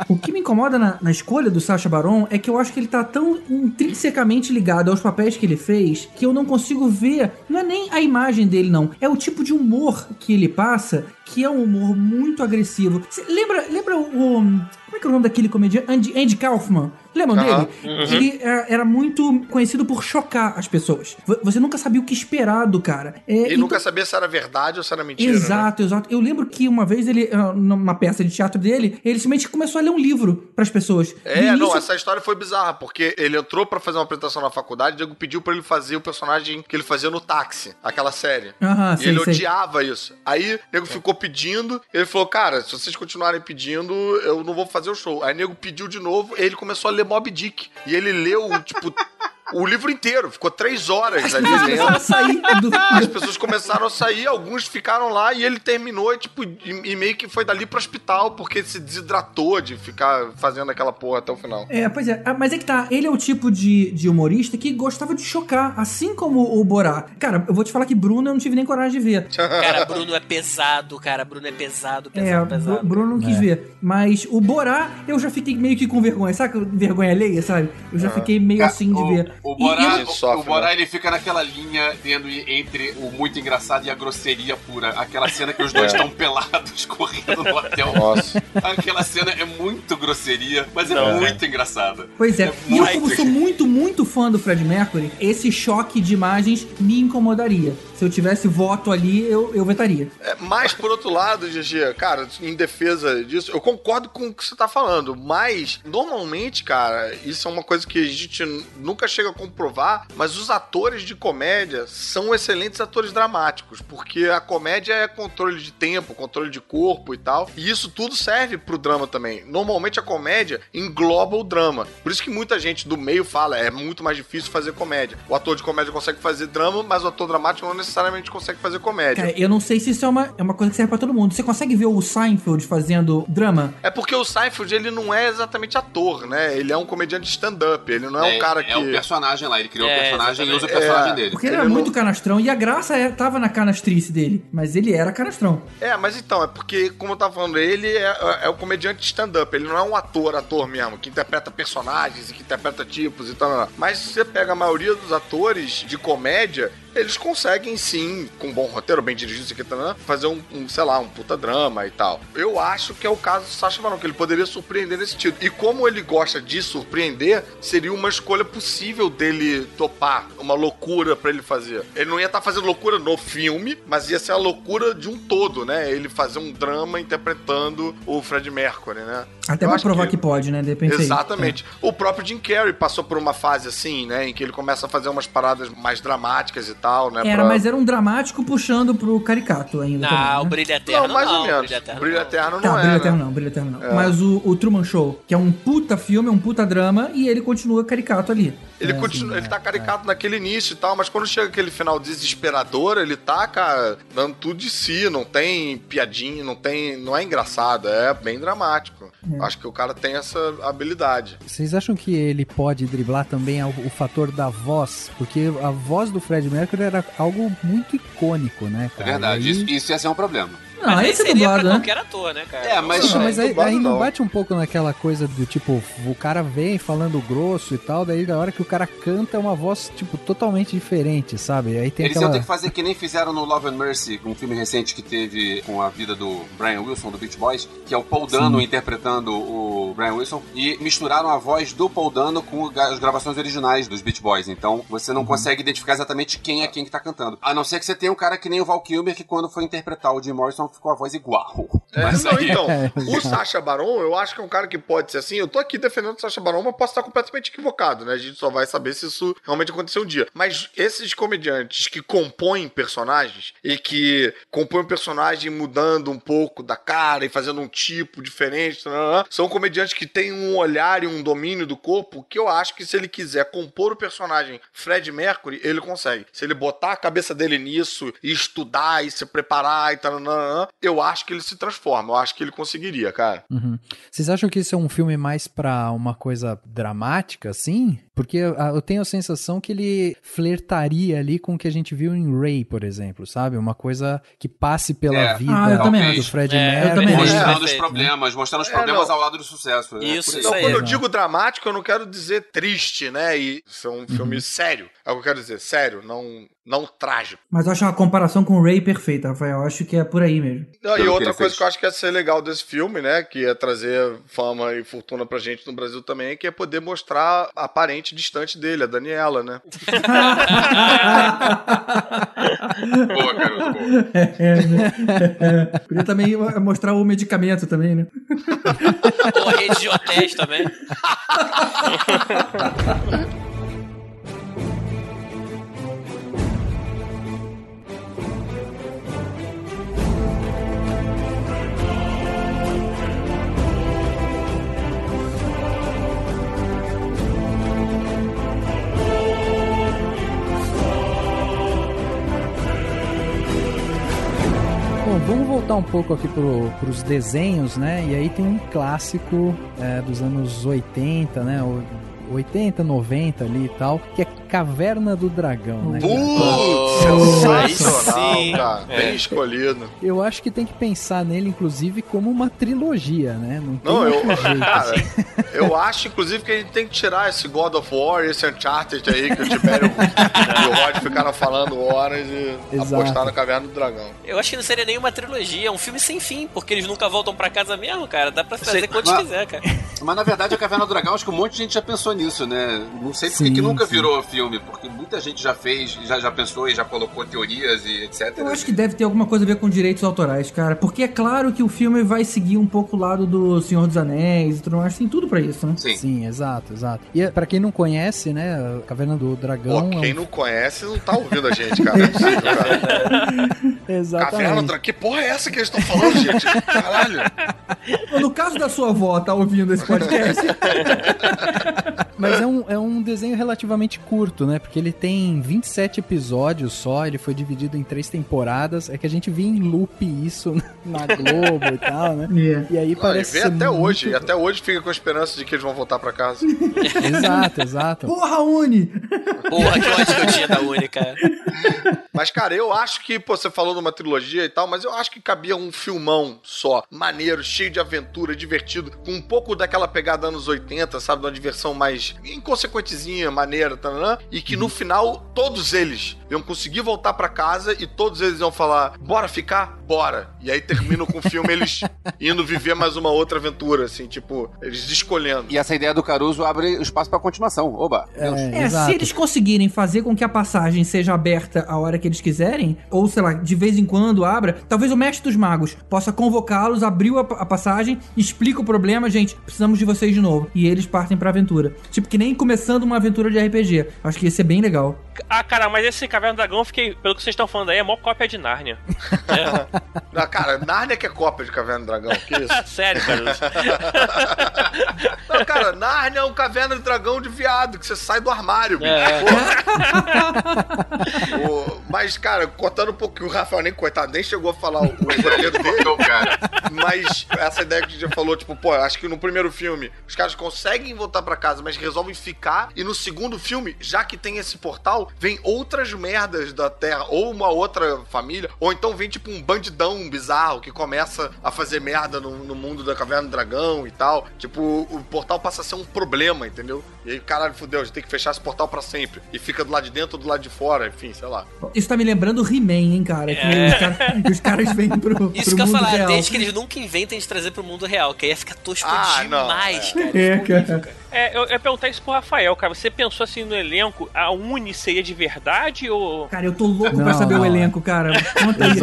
O que me incomoda na, na escolha do Sacha Baron é que eu acho que ele tá tão intrinsecamente ligado aos papéis que ele fez que eu não consigo ver, não é nem a imagem dele não, é o tipo de humor que ele passa, que é um humor muito agressivo. Cê lembra, lembra o, o Como é que é o nome daquele comediante? Andy, Andy Kaufman. Lembram uh-huh. dele? Uh-huh. Ele era, era muito conhecido por chocar as pessoas. Você nunca sabia o que esperar do cara. É, ele então... nunca sabia se era verdade ou se era mentira. Exato, né? exato. Eu lembro que uma vez, ele, numa peça de teatro dele, ele simplesmente começou a ler um livro pras pessoas. É, início... não, essa história foi bizarra, porque ele entrou pra fazer uma apresentação na faculdade, o Diego pediu pra ele fazer o personagem que ele fazia no Táxi, aquela série. Uh-huh, e sei, ele sei. odiava isso. Aí, o Diego ficou pedindo, ele falou, cara, se vocês continuarem pedindo, eu não vou fazer o show. Aí o Diego pediu de novo, ele começou a ler Moby Dick. E ele leu, tipo... o livro inteiro, ficou três horas ali lendo. As pessoas começaram a sair, alguns ficaram lá e ele terminou, tipo, e, e meio que foi dali pro hospital, porque se desidratou de ficar fazendo aquela porra até o final. É, pois é, mas é que tá, ele é o tipo de, de humorista que gostava de chocar, assim como o Borá. Cara, eu vou te falar que Bruno eu não tive nem coragem de ver. Cara, Bruno é pesado, cara, Bruno é pesado, pesado, é, pesado. O Bruno não quis é. ver, mas o Borá eu já fiquei meio que com vergonha, sabe? Vergonha alheia, sabe? Eu já ah. fiquei meio assim de ver. O Borá, ele, sofre, o Borá né? ele fica naquela linha tendo entre o muito engraçado e a grosseria pura. Aquela cena que os dois estão é. pelados correndo no hotel. Nossa. Aquela cena é muito grosseria, mas é Não, muito é. engraçada. Pois é. é e muito... eu, como sou muito, muito fã do Fred Mercury, esse choque de imagens me incomodaria. Se eu tivesse voto ali, eu, eu vetaria. É, mas, por outro lado, G G, cara, em defesa disso, eu concordo com o que você tá falando, mas, normalmente, cara, isso é uma coisa que a gente nunca chega a comprovar, mas os atores de comédia são excelentes atores dramáticos, porque a comédia é controle de tempo, controle de corpo e tal, e isso tudo serve pro drama também. Normalmente, a comédia engloba o drama. Por isso que muita gente do meio fala, é muito mais difícil fazer comédia. O ator de comédia consegue fazer drama, mas o ator dramático não necessariamente necessariamente consegue fazer comédia. Cara, eu não sei se isso é uma, é uma coisa que serve pra todo mundo. Você consegue ver o Seinfeld fazendo drama? É porque o Seinfeld, ele não é exatamente ator, né? Ele é um comediante de stand-up, ele não é, é um cara é que... É um personagem lá, ele criou é, um personagem e usa o personagem é, dele. Porque ele, ele era não... muito canastrão, e a graça é, tava na canastrice dele, mas ele era canastrão. É, mas então, é porque, como eu tava falando, ele é, é um comediante de stand-up, ele não é um ator, ator mesmo, que interpreta personagens e que interpreta tipos e tal. Mas se você pega a maioria dos atores de comédia, eles conseguem sim, com um bom roteiro, bem dirigido, isso aqui, fazer um, um, sei lá, um puta drama e tal. Eu acho que é o caso do Sacha Baron, que ele poderia surpreender nesse sentido. E como ele gosta de surpreender, seria uma escolha possível dele topar uma loucura pra ele fazer. Ele não ia estar tá fazendo loucura no filme, mas ia ser a loucura de um todo, né? Ele fazer um drama interpretando o Fred Mercury, né? Até Eu pra provar que... que pode, né? Depende. Exatamente. É. O próprio Jim Carrey passou por uma fase assim, né? Em que ele começa a fazer umas paradas mais dramáticas e tal, né? Era, pra... mas era um dramático puxando pro caricato ainda. Ah, também, né? O Brilho Eterno não, mais não, ou menos. O Brilho Eterno não, não é, tá, Brilho Eterno não, Brilho Eterno não. É. Mas o, o Truman Show, que é um puta filme, é um puta drama, e ele continua caricato ali. Ele, é, continua, assim, ele tá caricato é. naquele início e tal, mas quando chega aquele final desesperador, ele tá, cara, dando tudo de si, não tem piadinha, não tem... Não é engraçado, é bem dramático. É. Acho que o cara tem essa habilidade. Vocês acham que ele pode driblar também o, o fator da voz? Porque a voz do Fred Mercury era algo muito icônico, né, cara? É verdade, aí... isso, isso ia ser um problema. Não, mas aí seria dublado, pra né? qualquer ator, né, cara? É, mas, não, mas aí, aí não bate um pouco naquela coisa do tipo, o cara vem falando grosso e tal, daí na hora que o cara canta é uma voz, tipo, totalmente diferente, sabe? Aí tem Eles aquela... iam ter que fazer que nem fizeram no Love and Mercy, um filme recente que teve com a vida do Brian Wilson, do Beach Boys, que é o Paul Dano Sim. interpretando o Brian Wilson, e misturaram a voz do Paul Dano com as gravações originais dos Beach Boys, então você não uhum. consegue identificar exatamente quem é quem que tá cantando. A não ser que você tenha um cara que nem o Val Kilmer, que quando foi interpretar o Jim Morrison ficou a voz igual. É, mas não, aí... então, o Sacha Baron, eu acho que é um cara que pode ser assim, eu tô aqui defendendo o Sacha Baron, mas posso estar completamente equivocado, né? A gente só vai saber se isso realmente aconteceu um dia. Mas esses comediantes que compõem personagens e que compõem um personagem mudando um pouco da cara e fazendo um tipo diferente, são comediantes que têm um olhar e um domínio do corpo que eu acho que se ele quiser compor o personagem Fred Mercury, ele consegue. Se ele botar a cabeça dele nisso e estudar e se preparar e tal, eu acho que ele se transforma, eu acho que ele conseguiria, cara. Uhum. Vocês acham que isso é um filme mais pra uma coisa dramática, assim? Porque eu tenho a sensação que ele flertaria ali com o que a gente viu em Ray, por exemplo, sabe? Uma coisa que passe pela é. vida ah, eu também do Fred é, Mercury. Mostrando os problemas, mostrando os problemas é, ao lado do sucesso. Né? Isso, então, isso aí. Quando eu digo dramático, eu não quero dizer triste, né? E são um filme uhum. sério. É o que eu quero dizer, sério, não... não trágico. Mas eu acho uma comparação com o Ray perfeita, Rafael. Eu acho que é por aí mesmo. Não, e outra que coisa fez. que eu acho que ia ser legal desse filme, né? Que ia trazer fama e fortuna pra gente no Brasil também, que é poder mostrar a parente distante dele, a Daniela, né? Boa, garoto, boa. É, é, é. Podia também mostrar o medicamento também, né? Ou a rede de hotéis também. Vamos voltar um pouco aqui para os desenhos, né? E aí tem um clássico é, dos anos oitenta, né? oitenta, noventa ali e tal, que é Caverna do Dragão, né? Putz! Sensacional, cara. É. Bem escolhido. Eu acho que tem que pensar nele, inclusive, como uma trilogia, né? Não, tem Não eu, jeito, cara, assim. Eu acho, inclusive, que a gente tem que tirar esse God of War, esse Uncharted aí, que o Tibério e o Rod ficaram falando horas e Exato. apostaram na Caverna do Dragão. Eu acho que não seria nenhuma trilogia, é um filme sem fim, porque eles nunca voltam pra casa mesmo, cara. Dá pra fazer quanto quiser, cara. Mas, na verdade, a Caverna do Dragão, acho que um monte de gente já pensou nisso, né? Não sei porque sim, que nunca sim. virou filme. Porque muita gente já fez, já, já pensou e já colocou teorias e etcétera. Eu acho que deve ter alguma coisa a ver com direitos autorais, cara. Porque é claro que o filme vai seguir um pouco o lado do Senhor dos Anéis e tudo mais. Tem tudo pra isso, né? Sim, Sim exato, exato. E pra quem não conhece, né, a Caverna do Dragão... Pô, quem é um... não conhece não tá ouvindo a gente, cara. É possível, cara. Exatamente. Caverna do Dragão... Que porra é essa que eles estão falando, gente? Caralho! No caso da sua avó tá ouvindo esse podcast... Mas é um, é um desenho relativamente curto, né? Porque ele tem vinte e sete episódios só, ele foi dividido em três temporadas. É que a gente via em loop isso na Globo e tal, né? Yeah. E aí parece Não, e vê até muito... hoje. E até hoje fica com a esperança de que eles vão voltar pra casa. Exato, exato. Porra, Uni! Porra, que ódio que eu tinha da Uni, cara. Mas, cara, eu acho que, pô, você falou de uma trilogia e tal, mas eu acho que cabia um filmão só. Maneiro, cheio de aventura, divertido, com um pouco daquela pegada anos oitenta, sabe? De uma diversão mais inconsequentezinha, maneira, tanana, e que no final, todos eles iam conseguir voltar pra casa e todos eles iam falar, bora ficar? Bora! E aí termina com o filme eles indo viver mais uma outra aventura, assim, tipo, eles escolhendo. E essa ideia do Caruso abre espaço pra continuação, oba! É, é se eles conseguirem fazer com que a passagem seja aberta a hora que eles quiserem, ou, sei lá, de vez em quando abra, talvez o Mestre dos Magos possa convocá-los, abriu a, a passagem, explica o problema, gente, precisamos de vocês de novo. E eles partem pra aventura. Tipo, que nem começando uma aventura de R P G. Acho que ia ser bem legal. Ah, cara, mas esse Caverna do Dragão, eu fiquei, pelo que vocês estão falando aí, é mó cópia de Nárnia. É. Não, cara, Nárnia que é cópia de Caverna do Dragão, que isso? Sério, cara. Não, cara, Nárnia é um Caverna do Dragão de viado, que você sai do armário, bicho. É. Pô, mas, cara, contando um pouco, o Rafael nem, coitado, nem chegou a falar o exagero dele, cara. Mas essa ideia que a gente já falou, tipo, pô, acho que no primeiro filme os caras conseguem voltar pra casa, mas resolvem ficar, e no segundo filme, já que tem esse portal, vem outras merdas da Terra, ou uma outra família, ou então vem tipo um bandidão bizarro que começa a fazer merda no, no mundo da Caverna do Dragão e tal, tipo, o portal passa a ser um problema, entendeu? E aí, caralho, fudeu, a gente tem que fechar esse portal pra sempre, e fica do lado de dentro ou do lado de fora, enfim, sei lá. Isso tá me lembrando o He-Man, hein, cara, que é. os, cara, os caras vêm pro, Isso pro que mundo eu falar, real. Desde que eles nunca inventem de trazer pro mundo real, que aí ia ficar tosco ah, demais, não, é. cara. É, cara. Isso, cara. É, eu ia perguntar isso pro Rafael, cara. Você pensou assim no elenco, a Uni seria de verdade ou... Cara, eu tô louco não, pra saber não. o elenco, cara. Conta aí.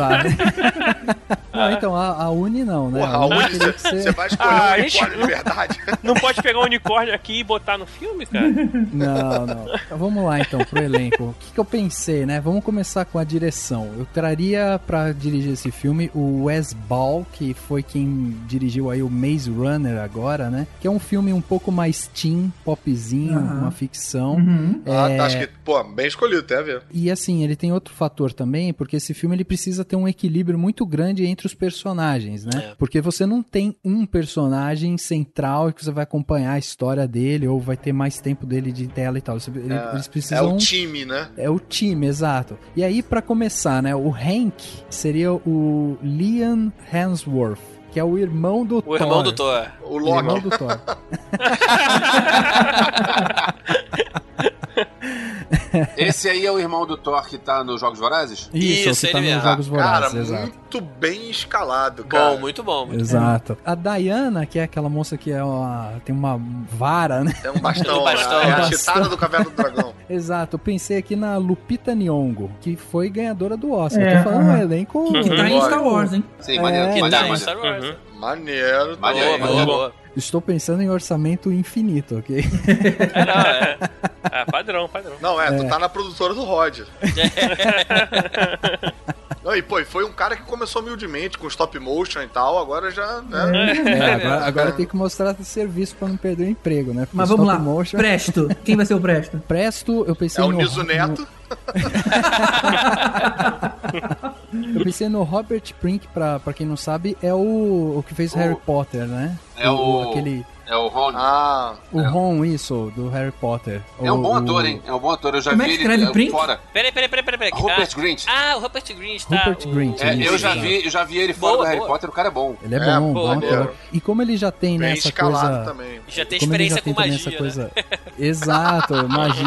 Não, então, a, a Uni não, né? Porra, a Uni, você ser... vai escolher ah, um unicórnio gente... de verdade. Não pode pegar um unicórnio aqui e botar no filme, cara? Não, não. Então, vamos lá, então, pro elenco. O que, que eu pensei, né? Vamos começar com a direção. Eu traria pra dirigir esse filme o Wes Ball, que foi quem dirigiu aí o Maze Runner agora, né? Que é um filme um pouco mais teen popzinho, uhum. uma ficção. Uhum. É... Ah, tá, acho que, pô, bem escolhido, tem a ver. E assim, ele tem outro fator também, porque esse filme ele precisa ter um equilíbrio muito grande entre os personagens, né? É. Porque você não tem um personagem central que você vai acompanhar a história dele, ou vai ter mais tempo dele de tela e tal. Ele, é, eles precisam... É o time, né? É o time, exato. E aí, pra começar, né? O Hank seria o Liam Hemsworth, que é o irmão do o Thor. O irmão do Thor. O Loki. O irmão do Thor. Esse aí é o irmão do Thor que tá nos Jogos Vorazes? Isso, Isso que tá nos é. Jogos Vorazes, cara, exato. Muito bem escalado, cara. Bom, muito bom. Muito exato. Bom. A Diana, que é aquela moça que é uma, tem uma vara, né? Tem um bastão. um bastão. É a Chitara do Caverna do Dragão. Exato. Eu pensei aqui na Lupita Nyong'o, que foi ganhadora do Oscar. É. Eu tô falando, ela é com... Uhum. Que tá em Star Wars, hein? Sim, maneiro. É, que tá em Star Wars. Uhum. Maneiro. Boa, maneiro. Boa, boa. Estou pensando em orçamento infinito, ok? Não, é, é padrão, padrão. Não, é, é, tu tá na produtora do Roger. Não, e pô, foi um cara que começou humildemente com stop motion e tal, agora já... Né? É, é, agora agora é. tem que mostrar serviço pra não perder o emprego, né? Porque mas vamos lá, motion... Presto. Quem vai ser o Presto? Presto, eu pensei no... É o Niso Neto. Eu pensei no Robert Princk, pra, pra quem não sabe, é o, o que fez o... Harry Potter, né? É o... o aquele... É o Ron. Ah, o é. Ron, isso, do Harry Potter. É um bom ator, hein? É um bom ator, eu já Como vi é ele é, fora. Peraí, peraí, peraí, peraí. Rupert ah, Grint. Ah, o Rupert Grint, tá. Rupert o... Grint, é, eu, já vi, eu já vi ele fora boa, do Harry boa. Potter, o cara é bom. Ele é, é bom, boa, bom ator. E como ele já tem Bem nessa coisa... também. Já tem experiência já tem com magia, né? Coisa... Exato, magia.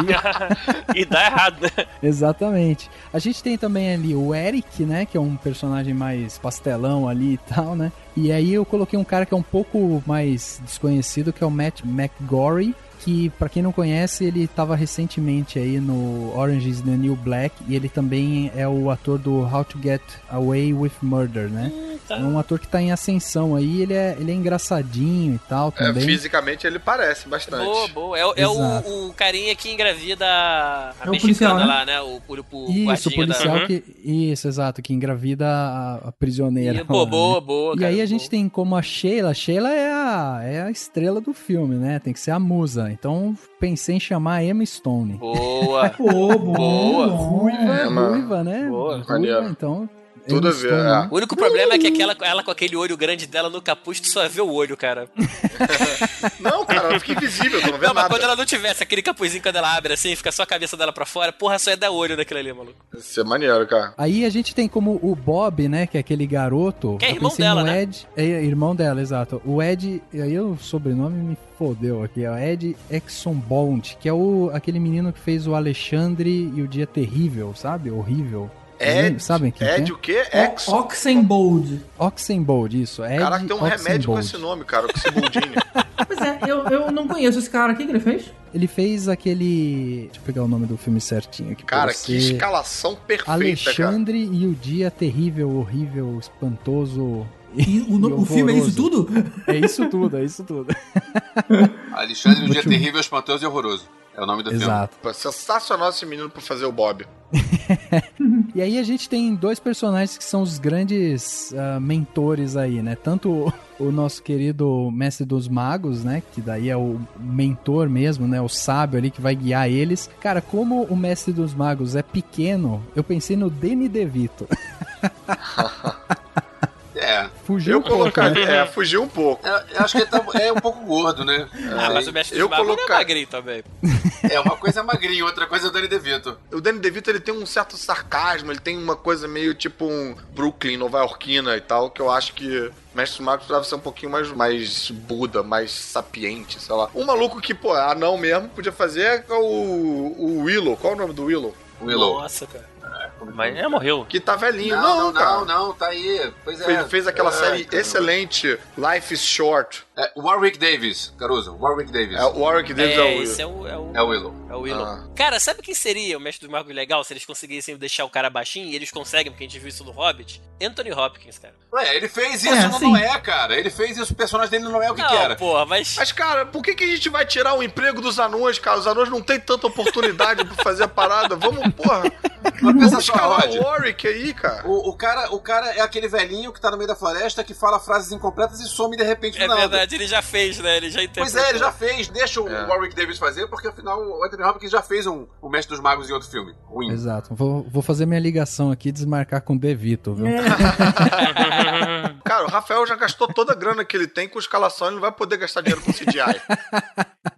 E dá errado, né? Exatamente. A gente tem também ali o Eric, né? Que é um personagem mais pastelão ali e tal, né? E aí eu coloquei um cara que é um pouco mais desconhecido, que é o Matt McGorry, que pra quem não conhece, ele tava recentemente aí no Orange is the New Black, e ele também é o ator do How to Get Away with Murder, né? Hum, tá. É um ator que tá em ascensão aí, ele é, ele é engraçadinho e tal também. É, fisicamente ele parece bastante. Boa, boa. É, é o, o carinha que engravida a é mexicana policial, lá, né? O, o, o, isso, o policial da... que... Isso, exato, que engravida a, a prisioneira. E, boa, lá, boa, né? boa. E cara, aí boa. A gente tem como a Sheila, a Sheila é a, é a estrela do filme, né? Tem que ser a musa. Então, pensei em chamar a Emma Stone. Boa! oh, boa! Ruiva, é, ruiva, né? Boa, ruiva, então... Tudo a ver, né? O único problema é que aquela, ela com aquele olho grande dela no capuz, tu só vê o olho, cara. Não, cara, ela fica invisível, tu não vê não, nada. Não, mas quando ela não tivesse aquele capuzinho, quando ela abre assim, fica só a cabeça dela pra fora, porra, só é dar olho naquilo ali, maluco. Isso é maneiro, cara. Aí a gente tem como o Bob, né, que é aquele garoto... Que é irmão dela, né? Ed, é irmão dela, exato. O Ed, aí o sobrenome me fodeu aqui, é o Ed Exonbond, que é o, aquele menino que fez o Alexandre e o Dia Terrível, sabe? Horrível. Ed, sabem quem Ed é? o quê? Ex... Oxenbold. Oxenbold, isso. Ed, cara, tem um Oxenbold. Remédio com esse nome, cara. Oxenboldinho. Pois é, eu, eu não conheço esse cara. O que ele fez? Ele fez aquele... Deixa eu pegar o nome do filme certinho aqui. Cara, que escalação perfeita, Alexandre cara. E o Dia Terrível, Horrível, Espantoso... E o, no, o filme é isso tudo? É isso tudo, é isso tudo. Alexandre, o Dia Terrível, Espantoso e Horroroso. É o nome do Exato. filme. Exato. Sensacional esse menino pra fazer o Bob. E aí a gente tem dois personagens que são os grandes uh, mentores aí, né? Tanto o, o nosso querido Mestre dos Magos, né? Que daí é o mentor mesmo, né? O sábio ali que vai guiar eles. Cara, como o Mestre dos Magos é pequeno, eu pensei no Danny DeVito. É, fugiu eu um colocaria, pouco, né? É, fugiu um pouco. É, acho que ele tá, é um pouco gordo, né? Ah, é, mas o Mestre dos Magos colocar... é magrinho também. É, uma coisa é magrinho, outra coisa é o Danny DeVito. O Danny DeVito, ele tem um certo sarcasmo, ele tem uma coisa meio tipo um Brooklyn, nova-iorquina e tal, que eu acho que... Mestre Marcos precisava ser um pouquinho mais, mais Buda, mais sapiente, sei lá. Um maluco que, pô, anão mesmo, podia fazer é o, o Willow. Qual é o nome do Willow? Willow. Nossa, cara. Mas é, morreu. Que tá velhinho. Não, não, não, cara. não, não tá aí. Pois é. Fez, fez aquela é, série cara. excelente, Life is Short. É, Warwick Davis, Caruso. Warwick Davis. É, Warwick Davis é, é, esse é, o, é o É o Willow. É o Willow. Ah. Cara, sabe quem seria o Mestre dos Magos legal se eles conseguissem deixar o cara baixinho? E eles conseguem, porque a gente viu isso no Hobbit. Anthony Hopkins, cara. Ué, ele fez isso é, no Noé, cara. Ele fez isso, o personagem dele não é o que não, que era. Porra, mas... mas, cara, por que, que a gente vai tirar o emprego dos anões, cara? Os anões não tem tanta oportunidade pra fazer a parada. Vamos, porra... Mas pensa só, Warwick aí, cara. O, o cara. o cara é aquele velhinho que tá no meio da floresta, que fala frases incompletas e some de repente do nada. É verdade, ele já fez, né? Ele já entendeu. Pois é, ele já fez. Deixa o é. Warwick Davis fazer, porque afinal o Anthony Hopkins já fez um, o Mestre dos Magos em outro filme. Ruim. Exato. Vou, vou fazer minha ligação aqui e desmarcar com o De Vito, viu? É. Cara, o Rafael já gastou toda a grana que ele tem com escalação, ele não vai poder gastar dinheiro com C G I.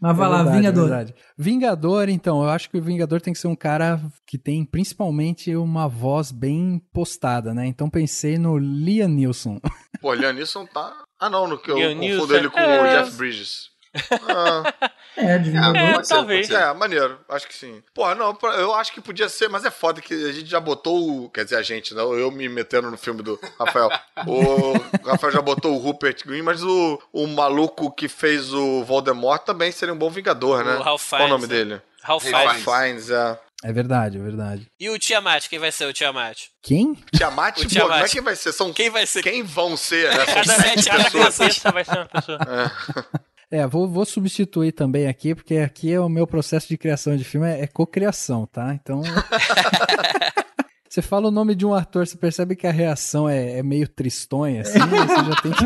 Mas vai é lá, verdade, Vingador. Verdade. Vingador, então, eu acho que o Vingador tem que ser um cara que tem principalmente uma voz bem postada, né? Então pensei no Liam Neeson. Pô, Liam Neeson tá... Ah, não, no que eu Liam confundo Neeson. Ele com é... o Jeff Bridges. Ah. É, de Vingador. É, talvez. Ser, é, maneiro, acho que sim. Pô, não, eu acho que podia ser, mas é foda que a gente já botou o... Quer dizer, a gente, não, eu me metendo no filme do Rafael. O Rafael já botou o Rupert Grint, mas o, o maluco que fez o Voldemort também seria um bom Vingador, né? O Ralph Fiennes. Qual o nome dele? Ralph Fiennes. Ralph Fiennes, é. É verdade, é verdade. E o Tiamat, quem vai ser o Tiamat? Quem? Tiamat, o Tiamat. Pô, não é quem vai ser, são... Quem vai ser? Quem vão ser, né? Cada sete pessoas. Cada vai ser uma pessoa. É. É, vou, vou substituir também aqui, porque aqui é o meu processo de criação de filme, é, é cocriação, tá? Então... Você fala o nome de um ator, você percebe que a reação é, é meio tristonha, assim, você já tem que...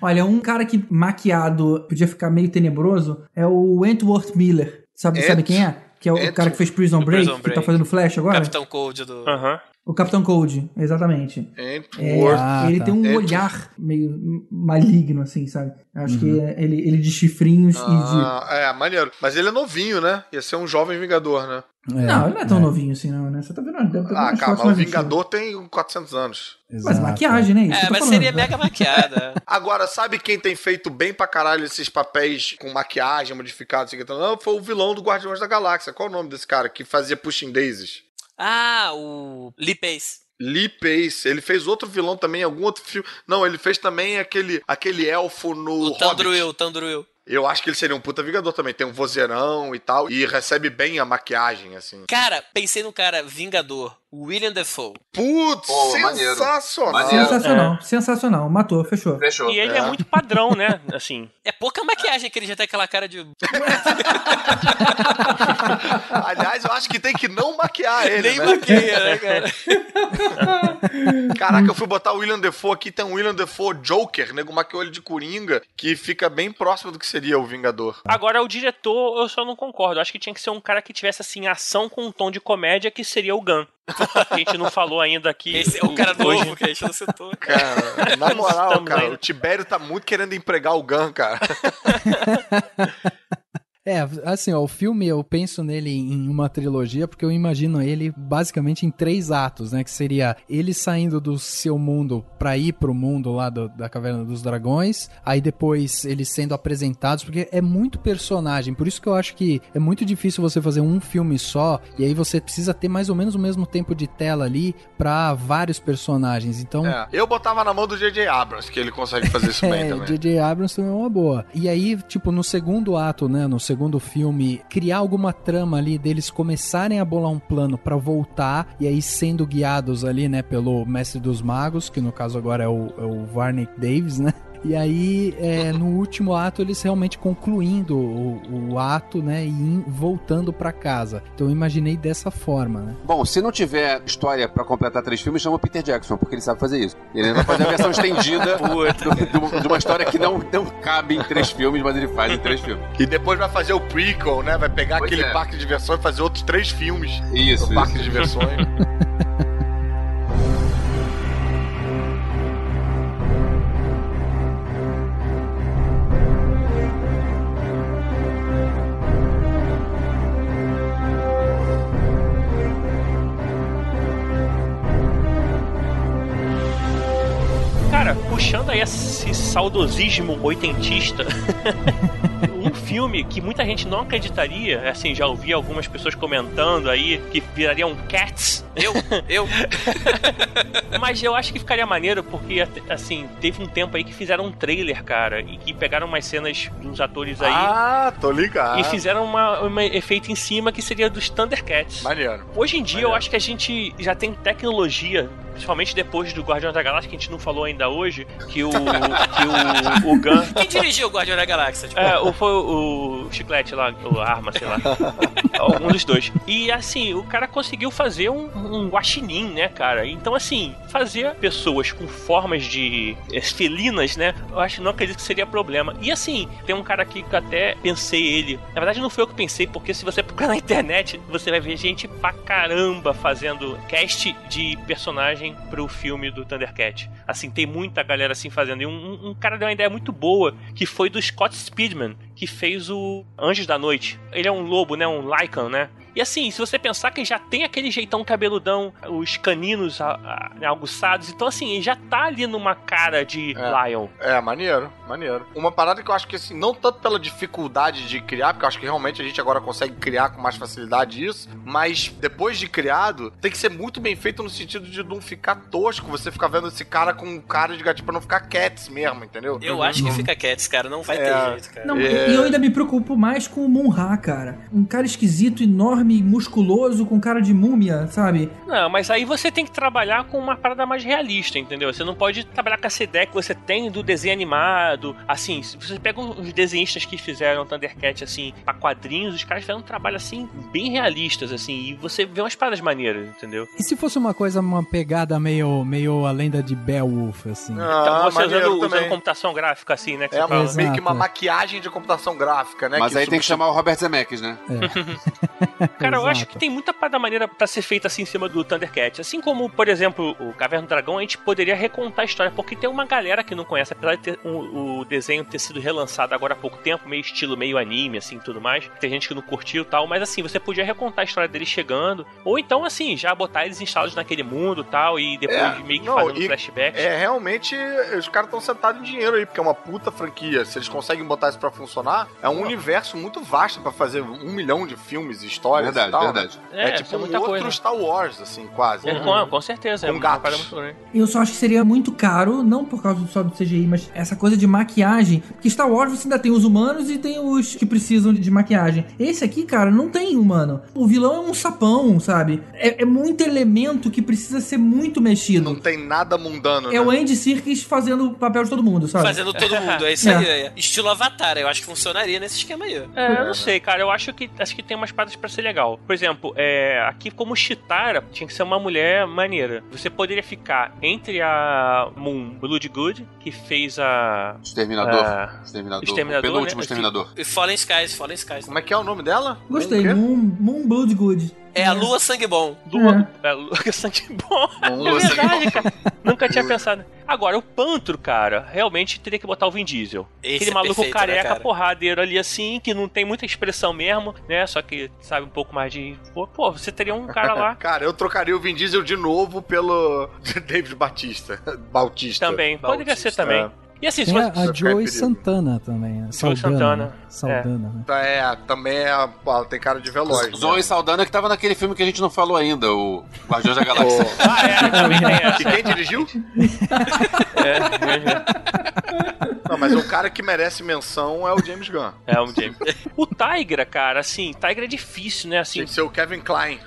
Olha, um cara que maquiado podia ficar meio tenebroso é o Wentworth Miller. Sabe, sabe quem é? Que é o, o cara que fez Prison Break, Prison Break, que tá fazendo Flash agora? Capitão Cold do... Aham. Uh-huh. O Capitão Cold, exatamente. Antworth. É, ah, ele tá. tem um Antworth. olhar meio maligno, assim, sabe? Acho uhum. que ele, ele de chifrinhos ah, e de... É, maneiro. Mas ele é novinho, né? Ia ser um jovem Vingador, né? É, não, ele não é tão é. novinho assim, não, né? Você tá vendo? Deve ter ah, cara, mas o Vingador tem quatrocentos anos. Exato. Mas maquiagem, né? Isso é, mas falando, seria né? mega maquiada. Agora, sabe quem tem feito bem pra caralho esses papéis com maquiagem modificada? Assim, não, foi o vilão do Guardiões da Galáxia. Qual é o nome desse cara que fazia Pushing Daisies? Ah, o Lee Pace. Lee Pace, ele fez outro vilão também, algum outro filme. Não, ele fez também aquele, aquele elfo no o Hobbit. Tandruil, o Tandruil. Eu acho que ele seria um puta Vingador também, tem um vozeirão e tal, e recebe bem a maquiagem, assim. Cara, pensei no cara Vingador, William Dafoe. Putz, oh, sensacional. Maneiro. Sensacional, é. sensacional, matou, fechou. fechou. E ele é. é muito padrão, né, assim. É pouca maquiagem que ele já tem aquela cara de... Aliás, eu acho que tem que não maquiar ele, Nem né? Nem maquia, né, cara? Caraca, eu fui botar o William Dafoe aqui, tem um William Dafoe Joker, nego maquiou ele de Coringa, que fica bem próximo do que seria o Vingador. Agora, o diretor, eu só não concordo. Eu acho que tinha que ser um cara que tivesse, assim, ação com um tom de comédia, que seria o Gunn. A gente não falou ainda aqui. Esse é o cara novo que a gente não citou. Cara, na moral, cara, o Tibério tá muito querendo empregar o Gunn, cara. É, assim, ó, o filme, eu penso nele em uma trilogia, porque eu imagino ele basicamente em três atos, né? Que seria ele saindo do seu mundo pra ir pro mundo lá do, da Caverna dos Dragões, aí depois eles sendo apresentados, porque é muito personagem, por isso que eu acho que é muito difícil você fazer um filme só, e aí você precisa ter mais ou menos o mesmo tempo de tela ali pra vários personagens, então... É, eu botava na mão do J J Abrams, que ele consegue fazer isso bem é, também. J J Abrams também é uma boa. E aí, tipo, no segundo ato, né, no segundo segundo filme, criar alguma trama ali deles começarem a bolar um plano pra voltar, e aí sendo guiados ali, né, pelo Mestre dos Magos, que no caso agora é o, é o Warwick Davis, né? E aí, é, no último ato, eles realmente concluindo o, o ato, né, e in, voltando pra casa. Então eu imaginei dessa forma, né? Bom, se não tiver história pra completar três filmes, chama o Peter Jackson, porque ele sabe fazer isso. Ele vai fazer a versão estendida do, do, de uma história que não, não cabe em três filmes, mas ele faz em três filmes. E depois vai fazer o prequel, né? Vai pegar pois aquele é. parque de diversões e fazer outros três filmes. Isso, isso. Parque de diversões. Puxando aí esse saudosismo oitentista, um filme que muita gente não acreditaria, assim, já ouvi algumas pessoas comentando aí, que viraria um Cats, Eu, eu. Mas eu acho que ficaria maneiro porque, assim, teve um tempo aí que fizeram um trailer, cara, e que pegaram umas cenas de uns atores aí. Ah, tô ligado. E fizeram uma, uma efeito em cima que seria dos Thundercats. Maneiro. Hoje em dia maneiro. Eu acho que a gente já tem tecnologia, principalmente depois do Guardiões da Galáxia, que a gente não falou ainda hoje, que o que o, o Gunn... Quem dirigiu o Guardiões da Galáxia? Tipo? É, ou foi o, o Chiclete lá, o Arma, sei lá. Algum dos dois. E, assim, o cara conseguiu fazer um, um guaxinim, né, cara? Então, assim, fazer pessoas com formas de felinas, né, eu acho, não acredito que seria problema. E, assim, tem um cara aqui que até pensei ele. Na verdade, não foi eu que pensei, porque se você procurar na internet, você vai ver gente pra caramba fazendo cast de personagem pro filme do Thundercat. Assim, tem muita galera assim fazendo. E um, um cara deu uma ideia muito boa, que foi do Scott Speedman, que fez o Anjos da Noite. Ele é um lobo, né? Um Lycan, né? E assim, se você pensar que ele já tem aquele jeitão cabeludão, os caninos a, a, aguçados, então assim, ele já tá ali numa cara de é, Lion. É, maneiro, maneiro. Uma parada que eu acho que assim, não tanto pela dificuldade de criar, porque eu acho que realmente a gente agora consegue criar com mais facilidade isso, mas depois de criado, tem que ser muito bem feito no sentido de não ficar tosco, você ficar vendo esse cara com cara de gatinho, pra não ficar Cats mesmo, entendeu? Eu acho que fica Cats, cara, não vai é, ter jeito, cara. Não, é... E eu ainda me preocupo mais com o Mon-Ra, cara. Um cara esquisito, enorme, musculoso, com cara de múmia, sabe? Não, mas aí você tem que trabalhar com uma parada mais realista, entendeu? Você não pode trabalhar com essa ideia que você tem do desenho animado, assim, se você pega os desenhistas que fizeram Thundercat, assim, pra quadrinhos, os caras fizeram um trabalho, assim, bem realistas, assim, e você vê umas paradas maneiras, entendeu? E se fosse uma coisa, uma pegada meio, meio a lenda de Beowulf, assim? Ah, então você usando, usando computação gráfica, assim, né? Que é você fala. Meio que uma maquiagem de computação gráfica, né? Mas que aí substitu... tem que chamar o Robert Zemeckis, né? É. Cara, exato. Eu acho que tem muita parada maneira pra ser feita assim em cima do Thundercat. Assim como, por exemplo, o Caverna do Dragão, a gente poderia recontar a história, porque tem uma galera que não conhece, apesar de ter, um, o desenho ter sido relançado agora há pouco tempo, meio estilo, meio anime, assim, tudo mais. Tem gente que não curtiu e tal, mas assim, você podia recontar a história deles chegando, ou então, assim, já botar eles instalados naquele mundo e tal, e depois é, meio que não, fazendo e, flashbacks. É, realmente, os caras estão sentados em dinheiro aí, porque é uma puta franquia. Se eles conseguem botar isso pra funcionar, é um não. universo muito vasto pra fazer um milhão de filmes e histórias. Verdade, tal, verdade. Né? É, é tipo um outro coisa. Star Wars, assim, quase. É, com, com certeza. Com é gatos. Eu só acho que seria muito caro, não por causa do só do C G I, mas essa coisa de maquiagem. Porque Star Wars você ainda tem os humanos e tem os que precisam de maquiagem. Esse aqui, cara, não tem humano. O vilão é um sapão, sabe? É, é muito elemento que precisa ser muito mexido. Não tem nada mundano, né? É o Andy Serkis fazendo o papel de todo mundo, sabe? Fazendo todo mundo, é isso é. aí. É. Estilo Avatar, eu acho que funcionaria nesse esquema aí. É, eu não sei, cara. Eu acho que, acho que tem umas paradas pra ser legal. Por exemplo, é, aqui como Chitara tinha que ser uma mulher maneira. Você poderia ficar entre a Moon Bloodgood, que fez a... Exterminador. A, Exterminador. Exterminador. O penúltimo, né? Exterminador. E Fallen Skies, Fallen Skies. Como é que é o nome dela? Gostei. Moon, Moon Bloodgood. É a Lua Sangue Bom. Lua, é. É a Lua Sangue Bom. Bom, é verdade, cara. Nunca tinha pensado. Agora, o Pantro, cara, realmente teria que botar o Vin Diesel. Esse aquele é maluco perfeito, careca, né, porradeiro ali assim, que não tem muita expressão mesmo, né? Só que sabe um pouco mais de... Pô, pô você teria um cara lá. Cara, eu trocaria o Vin Diesel de novo pelo David Batista. Bautista. Também. Bautista. Poderia ser também. É. E assim, tem a, a Joey Santana também, né? Joey Santana. Saldana, é. Né? É, também é, tem cara de veloz. Né? Zoe Saldana que tava naquele filme que a gente não falou ainda, o Guardiões da Galáxia. Oh. Ah, é, também tem essa. E quem dirigiu? é, é. Não, mas o cara que merece menção é o James Gunn. É, o James. O Tigra, cara, assim, Tigra é difícil, né? Assim, tem que ser o Kevin Kline.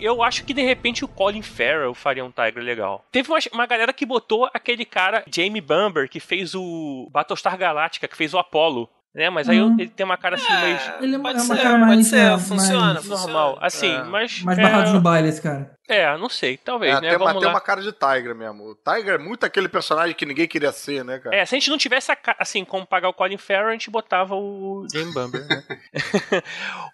Eu acho que, de repente, o Colin Farrell faria um Tigra legal. Teve uma, uma galera que botou aquele cara, Jamie Bamber, que fez o Battlestar Galáctica, que fez o Apollo, né? Mas aí hum. ele tem uma cara assim, é, meio... Ele é uma, ser, uma cara mais... Ser, mais funciona, mais normal. Funciona. Assim, é. mas... Mais é... barrado no baile esse cara. É, não sei, talvez, é, né? Tem, Vamos tem lá. Uma cara de Tigra mesmo. O Tigra é muito aquele personagem que ninguém queria ser, né, cara? É, se a gente não tivesse, a, assim, como pagar o Colin Farrell, a gente botava o... Jim Bamber, né?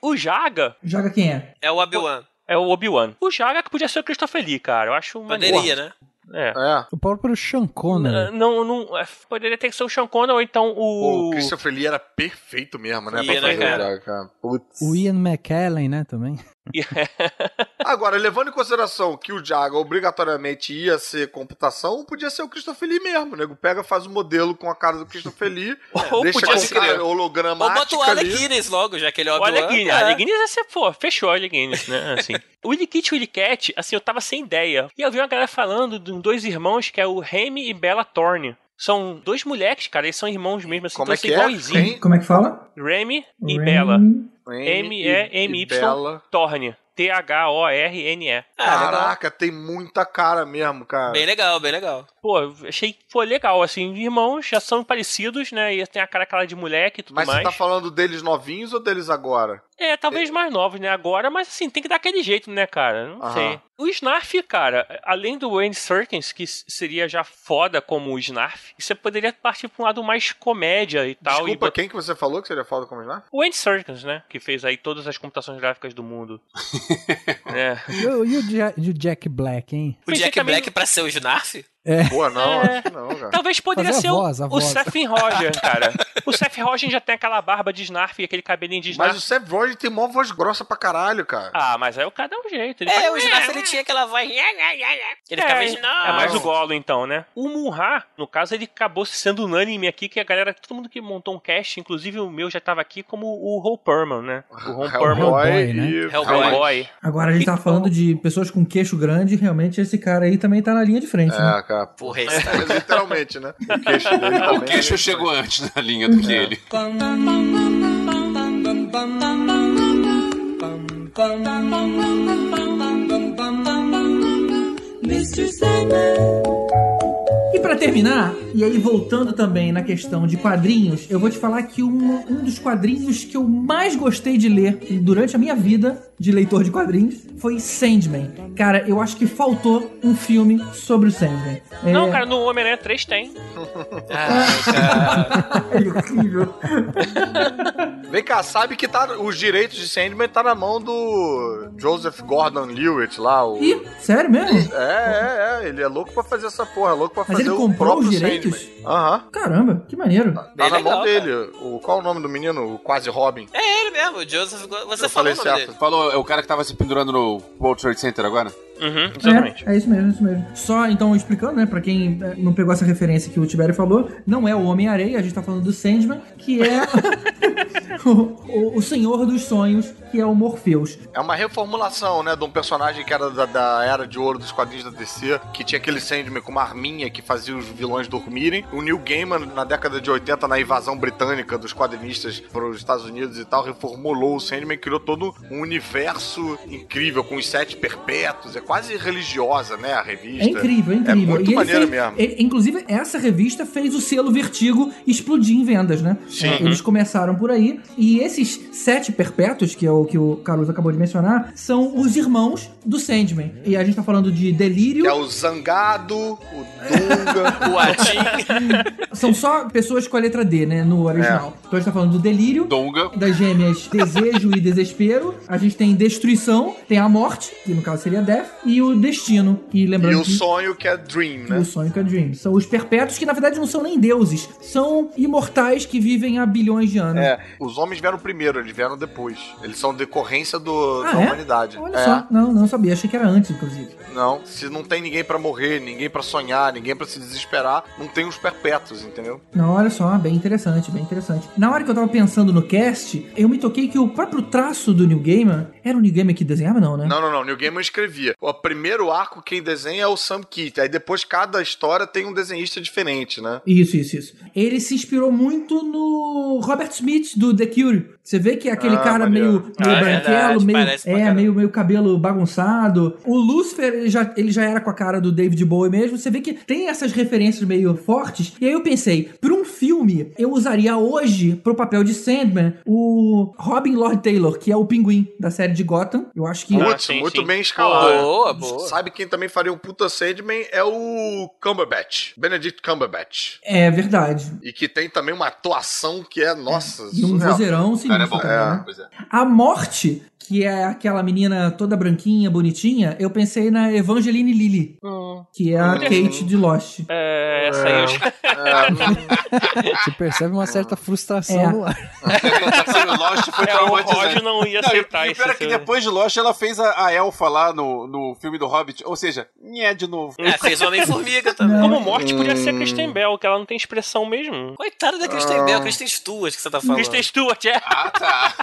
O Jaga... O Jaga quem é? É o Obi-Wan. É o Obi-Wan. O Jaga que podia ser o Christopher Lee, cara. Eu acho uma... Poderia, né? É. é. O próprio Sean Connery. Não, não, poderia ter que ser o Sean Connery ou então o... O Christopher Lee era perfeito mesmo, né? Ia, pra fazer né, cara? O Jaga, cara. O Ian McKellen, né, também. Agora, levando em consideração que o Jaga obrigatoriamente ia ser computação, podia ser o Christopher Lee mesmo, nego. Né? Pega, faz um modelo com a cara do Christopher Lee, é, deixa com hologramática. Ou bota o Alec Guinness logo, já que ele é o Alec Guinness. O Alec Guinness ia ser, pô, fechou o Alec Guinness, né? Assim. O Willikit e o Willicat, assim, eu tava sem ideia. E eu vi uma galera falando de dois irmãos, que é o Remy e Bella Thorne. São dois moleques, cara, eles são irmãos mesmo, assim, todos igualzinhos. Como é que fala? Remy e Bella. M E M Y Thorne. T H O R N E. Caraca, ah, tem muita cara mesmo, cara. Bem legal, bem legal. Pô, achei que foi legal, assim, irmãos já são parecidos, né, e tem a cara aquela de moleque e tudo mais. Mas você tá falando deles novinhos ou deles agora? É, talvez é. mais novos, né, agora, mas assim, tem que dar aquele jeito, né, cara, não Aham. sei. O Snarf, cara, além do Wayne Sirkins, que seria já foda como o Snarf, você poderia partir pra um lado mais comédia e tal. Desculpa, e bot... quem que você falou que seria foda como o Snarf? O Wayne Sirkins, né, que fez aí todas as computações gráficas do mundo. É. E, o, e, o ja- e o Jack Black, hein? O Jack também... Black pra ser o Snarf? É. Boa, não, é. acho que não, cara. Talvez poderia ser voz, o, o Seth Rogen, cara. O Seth Rogen já tem aquela barba de Snarf e aquele cabelinho de Snarf. Mas o Seth Rogen tem uma voz grossa pra caralho, cara. Ah, mas aí o cara dá um jeito. Ele é, faz... o Snarf ele tinha aquela voz. Ele é, ficava de não. É mais o Golo, então, né? O Munha, no caso, ele acabou sendo unânime aqui, que a galera, todo mundo que montou um cast, inclusive o meu já tava aqui, como o Ron Perlman, né? O Ron Perlman. Hellboy, né? Hellboy. Hellboy. Agora a gente tá falando de pessoas com queixo grande, realmente esse cara aí também tá na linha de frente, é. né? Porra, esse cara. Mas, literalmente, né? O queixo, o queixo chegou antes na linha do que é. ele. E pra terminar, e aí voltando também na questão de quadrinhos, eu vou te falar que um, um dos quadrinhos que eu mais gostei de ler durante a minha vida de leitor de quadrinhos foi Sandman. Cara, eu acho que faltou um filme sobre o Sandman. Não, é... cara, no Homem-Aranha três tem. Ah, é incrível. Vem cá, sabe que tá, os direitos de Sandman tá na mão do Joseph Gordon-Levitt lá. O... Ih, sério mesmo? É, é, é. Ele é louco pra fazer essa porra, é louco pra Mas fazer o próprio direitos? Aham. Uhum. Caramba, que maneiro. Tá, tá na legal, mão dele. O, qual é o nome do menino? O Quase Robin. É ele mesmo, o Joseph Gordon. Você falou o nome dele. Falou. É o cara que tava se pendurando no World Trade Center agora? Uhum, exatamente. É, é isso mesmo, é isso mesmo. Só, então, explicando, né, pra quem não pegou essa referência que o Tibério falou, não é o Homem-Areia, a gente tá falando do Sandman, que é o, o, o Senhor dos Sonhos, que é o Morpheus. É uma reformulação, né, de um personagem que era da, da Era de Ouro dos quadrinhos da D C, que tinha aquele Sandman com uma arminha que fazia os vilões dormirem. O Neil Gaiman, na década de oitenta, na invasão britânica dos quadrinistas pros Estados Unidos e tal, reformulou o Sandman e criou todo um universo incrível, com os sete perpétuos, é quase religiosa, né, a revista. É incrível, é incrível. É muito maneiro mesmo. Ele, inclusive, essa revista fez o selo Vertigo explodir em vendas, né? Sim. Eles começaram por aí, e esses sete perpétuos, que é o que o Caruso acabou de mencionar, são os irmãos do Sandman. E a gente tá falando de Delírio... Que é o Zangado, o Dunga, o Atim. São só pessoas com a letra D, né, no original. É. Então a gente tá falando do Delírio, Dunga, das gêmeas Desejo e Desespero, a gente tem Destruição, tem a Morte, que no caso seria Death, e o Destino, que lembrando E o que... Sonho, que é Dream, né? E o Sonho, que é Dream. São os perpétuos, que na verdade não são nem deuses, são imortais que vivem há bilhões de anos. É, os homens vieram primeiro, eles vieram depois. Eles são decorrência do, ah, da é? humanidade. Olha é. só, não, não sabia, achei que era antes, inclusive. Não, se não tem ninguém pra morrer, ninguém pra sonhar, ninguém pra se desesperar, não tem os perpétuos, entendeu? Não, olha só, bem interessante, bem interessante. Na hora que eu tava pensando no cast, eu me toquei que o próprio traço do Neil Gaiman, era o Neil Gaiman que desenhava, não, né? Não, não, não, o Neil Gaiman escrevia. O primeiro arco quem desenha é o Sam Kitt, aí depois cada história tem um desenhista diferente, né? Isso, isso, isso. Ele se inspirou muito no Robert Smith, do The Cure. Você vê que é aquele ah, cara maneiro. meio, meio ah, branquelo, verdade, meio, é, meio, meio cabelo bagunçado. O Lucifer, ele já, ele já era com a cara do David Bowie mesmo. Você vê que tem essas referências meio fortes. E aí eu pensei, pra um filme, eu usaria hoje, pro papel de Sandman, o Robin Lord Taylor, que é o pinguim da série de Gotham. Eu acho que... Muito, ah, sim, muito sim. bem escalado. Boa, boa. Sabe quem também faria um puta Sandman? É o Cumberbatch. Benedict Cumberbatch. É verdade. E que tem também uma atuação que é, nossa... E um vozeirão, sim. É bom, é, pois é. A Morte, que é aquela menina toda branquinha, bonitinha, eu pensei na Evangeline Lilly, hum, que é a Kate de Lost. É, essa aí eu já... Você percebe uma certa frustração é. no ar. O Lost foi é, traumatizante. O não ia aceitar isso. E pior é que depois de Lost ela fez a, a Elfa lá no, no filme do Hobbit, ou seja, é de novo. É, fez Homem-Formiga também. Não. Como morte podia ser a Kristen Bell, que ela não tem expressão mesmo. Coitada da Kristen ah. Bell, a Kristen Stewart que você tá falando. Kristen Stewart, é. Ah, tá.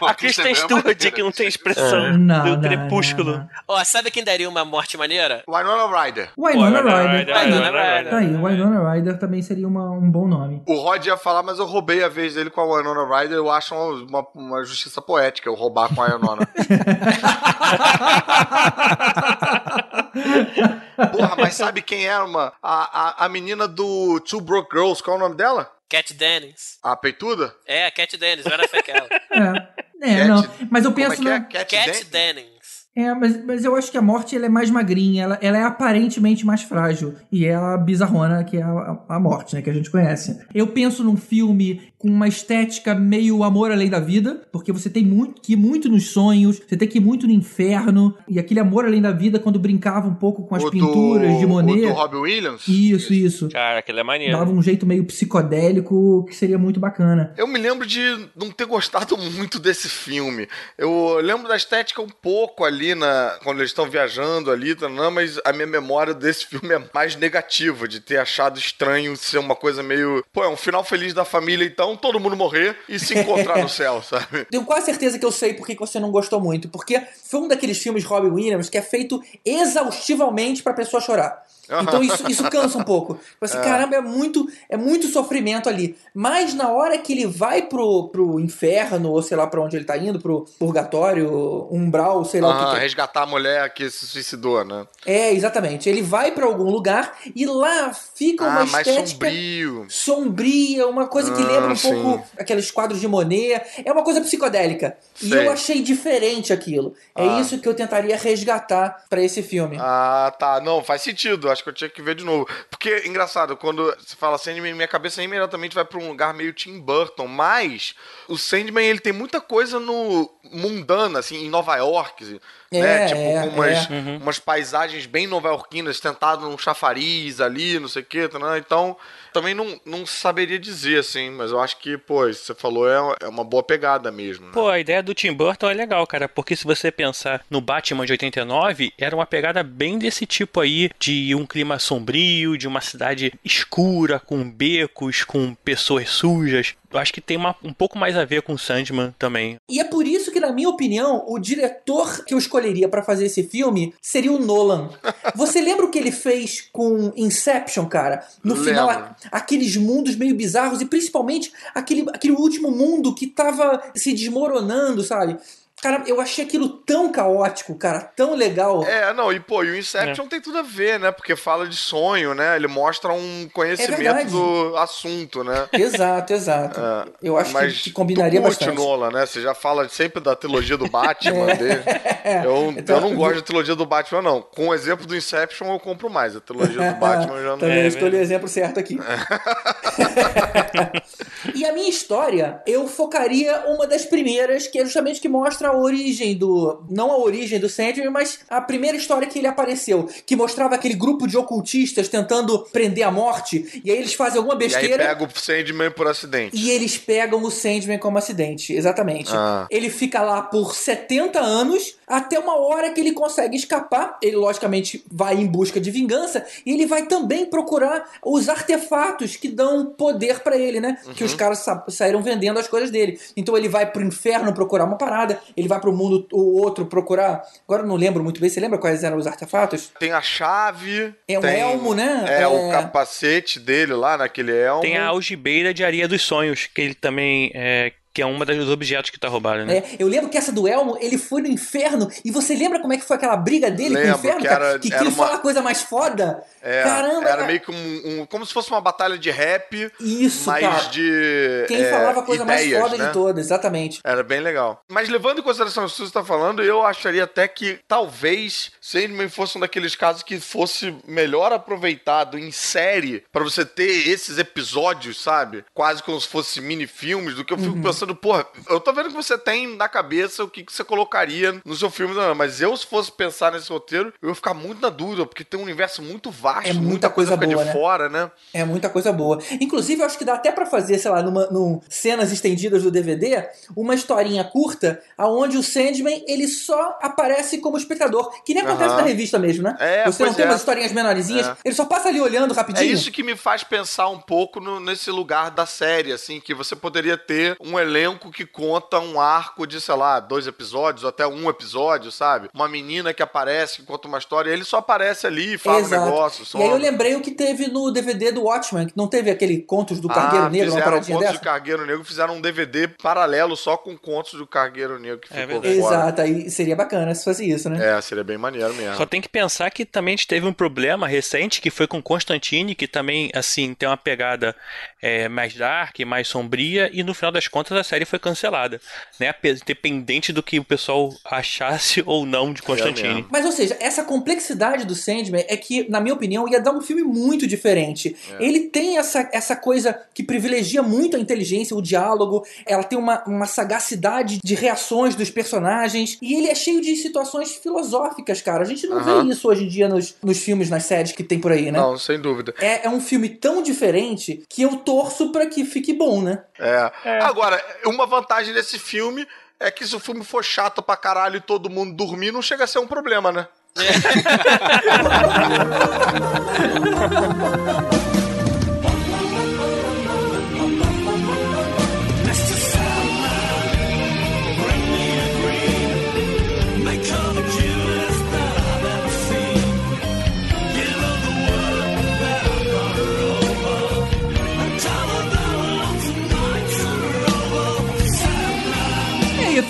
Bom, a Kristen Stewart é que não tem expressão é. não, do não, Crepúsculo. Ó, oh, sabe quem daria uma morte maneira? Winona Ryder. Winona Ryder. Winona Ryder. Tá aí, Winona Ryder também seria uma, um bom nome. O Rod ia falar, mas eu roubei a vez dele com a Winona Ryder. Eu acho uma, uma justiça poética eu roubar com a Winona. Porra, mas sabe quem era, uma a, a, a menina do Two Broke Girls, qual é o nome dela? Cat Dennings. A peituda? É, a Cat Dennings, era aquela. É, é Cat, não, mas eu penso... Como é que é? Cat, Cat Dennings? Dennings. É, mas, mas eu acho que a morte ela é mais magrinha, ela, ela é aparentemente mais frágil. E é a bizarrona que é a, a morte, né, que a gente conhece. Eu penso num filme com uma estética meio amor à lei da vida, porque você tem muito, que ir muito nos sonhos, você tem que ir muito no inferno, e aquele amor à lei da vida quando brincava um pouco com as o pinturas do, de Monet. O do Robbie Williams? Isso, isso. Cara, aquele é maneiro. Dava um jeito meio psicodélico que seria muito bacana. Eu me lembro de não ter gostado muito desse filme. Eu lembro da estética um pouco ali, Na, quando eles estão viajando ali, tá, não, mas a minha memória desse filme é mais negativa, de ter achado estranho ser uma coisa meio, pô, é um final feliz da família, então todo mundo morrer e se encontrar no céu, sabe? Tenho quase certeza que eu sei por que você não gostou muito, porque foi um daqueles filmes Robin Williams que é feito exaustivamente pra pessoa chorar. Então isso, isso cansa um pouco. Você, é. caramba, é muito, é muito sofrimento ali. Mas na hora que ele vai pro, pro inferno, ou sei lá pra onde ele tá indo, pro purgatório, umbral, sei lá ah, o que. Ah, resgatar a mulher que se suicidou, né? É, exatamente. Ele vai pra algum lugar e lá fica uma ah, estética mais sombrio. sombria, uma coisa que ah, lembra um sim. pouco aqueles quadros de Monet. É uma coisa psicodélica. Sei. E eu achei diferente aquilo. Ah. É isso que eu tentaria resgatar pra esse filme. Ah, tá. Não, faz sentido. Acho que eu tinha que ver de novo. Porque, engraçado, quando você fala Sandman, minha cabeça imediatamente vai pra um lugar meio Tim Burton, mas o Sandman, ele tem muita coisa no mundana, assim, em Nova York, é, né? Tipo, é, com umas, é. uhum. umas paisagens bem nova-iorquinas, tentado num chafariz ali, não sei o quê, né? Então, também não, não saberia dizer, assim, mas eu acho que, pô, isso que você falou é, é uma boa pegada mesmo. Né? Pô, a ideia do Tim Burton é legal, cara, porque se você pensar no Batman de oitenta e nove, era uma pegada bem desse tipo aí, de um Um clima sombrio, de uma cidade escura, com becos, com pessoas sujas. Eu acho que tem uma, um pouco mais a ver com o Sandman também. E é por isso que, na minha opinião, o diretor que eu escolheria pra fazer esse filme seria o Nolan. Você lembra o que ele fez com Inception, cara? No Lembra. final, aqueles mundos meio bizarros e principalmente aquele, aquele último mundo que tava se desmoronando, sabe? Cara, eu achei aquilo tão caótico, cara, tão legal. É, não, e pô, e o Inception é. tem tudo a ver, né? Porque fala de sonho, né? Ele mostra um conhecimento é do assunto, né? Exato, exato. É, eu acho mas que, que combinaria tu curte bastante. Nolan, né? Você já fala sempre da trilogia do Batman. é. dele. Eu, então, eu não gosto da trilogia do Batman, não. Com o exemplo do Inception eu compro mais. A trilogia do Batman eu já não... Também é, escolhi o exemplo certo aqui. E a minha história, eu focaria uma das primeiras, que é justamente que mostra a origem do... Não a origem do Sandman, mas a primeira história que ele apareceu, que mostrava aquele grupo de ocultistas tentando prender a morte, e aí eles fazem alguma besteira... E aí pega o Sandman por acidente. E eles pegam o Sandman como acidente, exatamente. Ah. Ele fica lá por setenta anos, até uma hora que ele consegue escapar. Ele, logicamente, vai em busca de vingança, e ele vai também procurar os artefatos que dão poder pra ele, né? Uhum. Que os caras sa- saíram vendendo as coisas dele. Então ele vai pro inferno procurar uma parada, ele vai pro mundo, o outro procurar... Agora eu não lembro muito bem, você lembra quais eram os artefatos? Tem a chave... É um tem, elmo, né? É, é, o capacete dele lá, naquele elmo. Tem a algibeira de areia dos sonhos, que ele também... É... que é um dos objetos que tá roubado, né? É, eu lembro que essa do elmo, ele foi no inferno, e você lembra como é que foi aquela briga dele lembro, com o inferno? Que, era, que, que ele uma... foi uma coisa mais foda? É, Caramba! Era cara. meio que um, um... Como se fosse uma batalha de rap, Isso, mas cara. de Quem é, falava a coisa ideias, mais foda né? de todas, exatamente. Era bem legal. Mas levando em consideração o que você tá falando, eu acharia até que, talvez, Sandman fosse um daqueles casos que fosse melhor aproveitado em série, pra você ter esses episódios, sabe? Quase como se fosse mini-filmes, do que eu fico uhum. pensando pensando, pô, eu tô vendo que você tem na cabeça o que, que você colocaria no seu filme, não, mas eu, se fosse pensar nesse roteiro, eu ia ficar muito na dúvida, porque tem um universo muito vasto. É muita, muita coisa boa, de né? fora, né? É muita coisa boa. Inclusive, eu acho que dá até pra fazer, sei lá, numa, num cenas estendidas do D V D, uma historinha curta, aonde o Sandman, ele só aparece como espectador, que nem acontece uhum. na revista mesmo, né? É, você não tem é. umas historinhas menorzinhas, é. ele só passa ali olhando rapidinho. É isso que me faz pensar um pouco no, nesse lugar da série, assim, que você poderia ter um elenco que conta um arco de, sei lá, dois episódios, ou até um episódio, sabe? Uma menina que aparece, que conta uma história, ele só aparece ali e fala Exato. um negócio. Só... E aí eu lembrei o que teve no D V D do Watchmen, que não teve aquele Contos do Cargueiro ah, Negro, uma paradinha dessa? Contos do Cargueiro Negro, fizeram um D V D paralelo só com Contos do Cargueiro Negro, que é ficou fora. Exato, aí seria bacana se fosse isso, né? É, seria bem maneiro mesmo. Só tem que pensar que também a gente teve um problema recente, que foi com Constantine, que também, assim, tem uma pegada é, mais dark, mais sombria, e no final das contas a série foi cancelada, né? Dependente do que o pessoal achasse ou não de Constantine. É Mas, ou seja, essa complexidade do Sandman é que, na minha opinião, ia dar um filme muito diferente. É. Ele tem essa, essa coisa que privilegia muito a inteligência, o diálogo, ela tem uma, uma sagacidade de reações dos personagens, e ele é cheio de situações filosóficas, cara. A gente não uh-huh. vê isso hoje em dia nos, nos filmes, nas séries que tem por aí, né? Não, sem dúvida. É, é um filme tão diferente que eu torço pra que fique bom, né? É. é. Agora, uma vantagem desse filme é que se o filme for chato pra caralho e todo mundo dormir, não chega a ser um problema, né?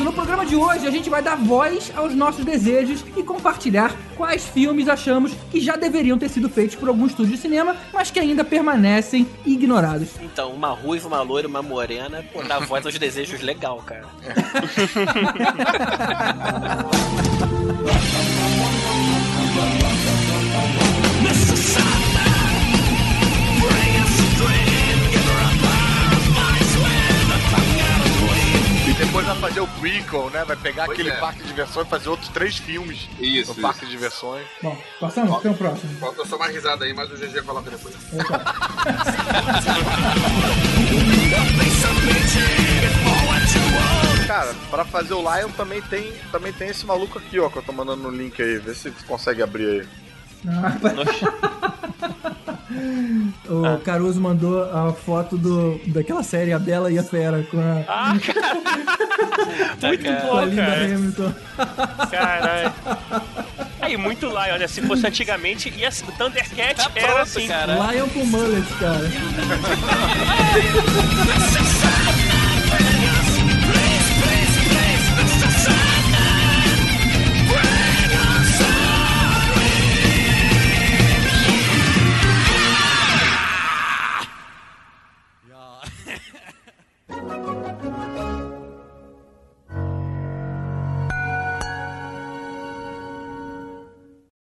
No programa de hoje, a gente vai dar voz aos nossos desejos e compartilhar quais filmes achamos que já deveriam ter sido feitos por algum estúdio de cinema, mas que ainda permanecem ignorados. Então, uma ruiva, uma loira, uma morena, pô, dá voz aos desejos, legal, cara. Depois vai fazer o prequel, né? Vai pegar pois aquele é. parque de diversões e fazer outros três filmes. Isso. No parque isso. de diversões. Bom, passamos? Falta, tem um próximo. Falta só mais risada aí, mas o G G vai lá depois. Cara, pra fazer o Lion também tem, também tem esse maluco aqui, ó, que eu tô mandando no link aí. Vê se você consegue abrir aí. Ah, o ah. Caruso mandou a foto do, daquela série A Bela e a Fera com a... Ah, cara. Muito tá, cara. Boa, a cara. Hamilton. Caralho. Aí, muito Lion, olha, se fosse antigamente, ia, o Thundercat tá era pronto, assim. Cara. Lion com mullet, cara.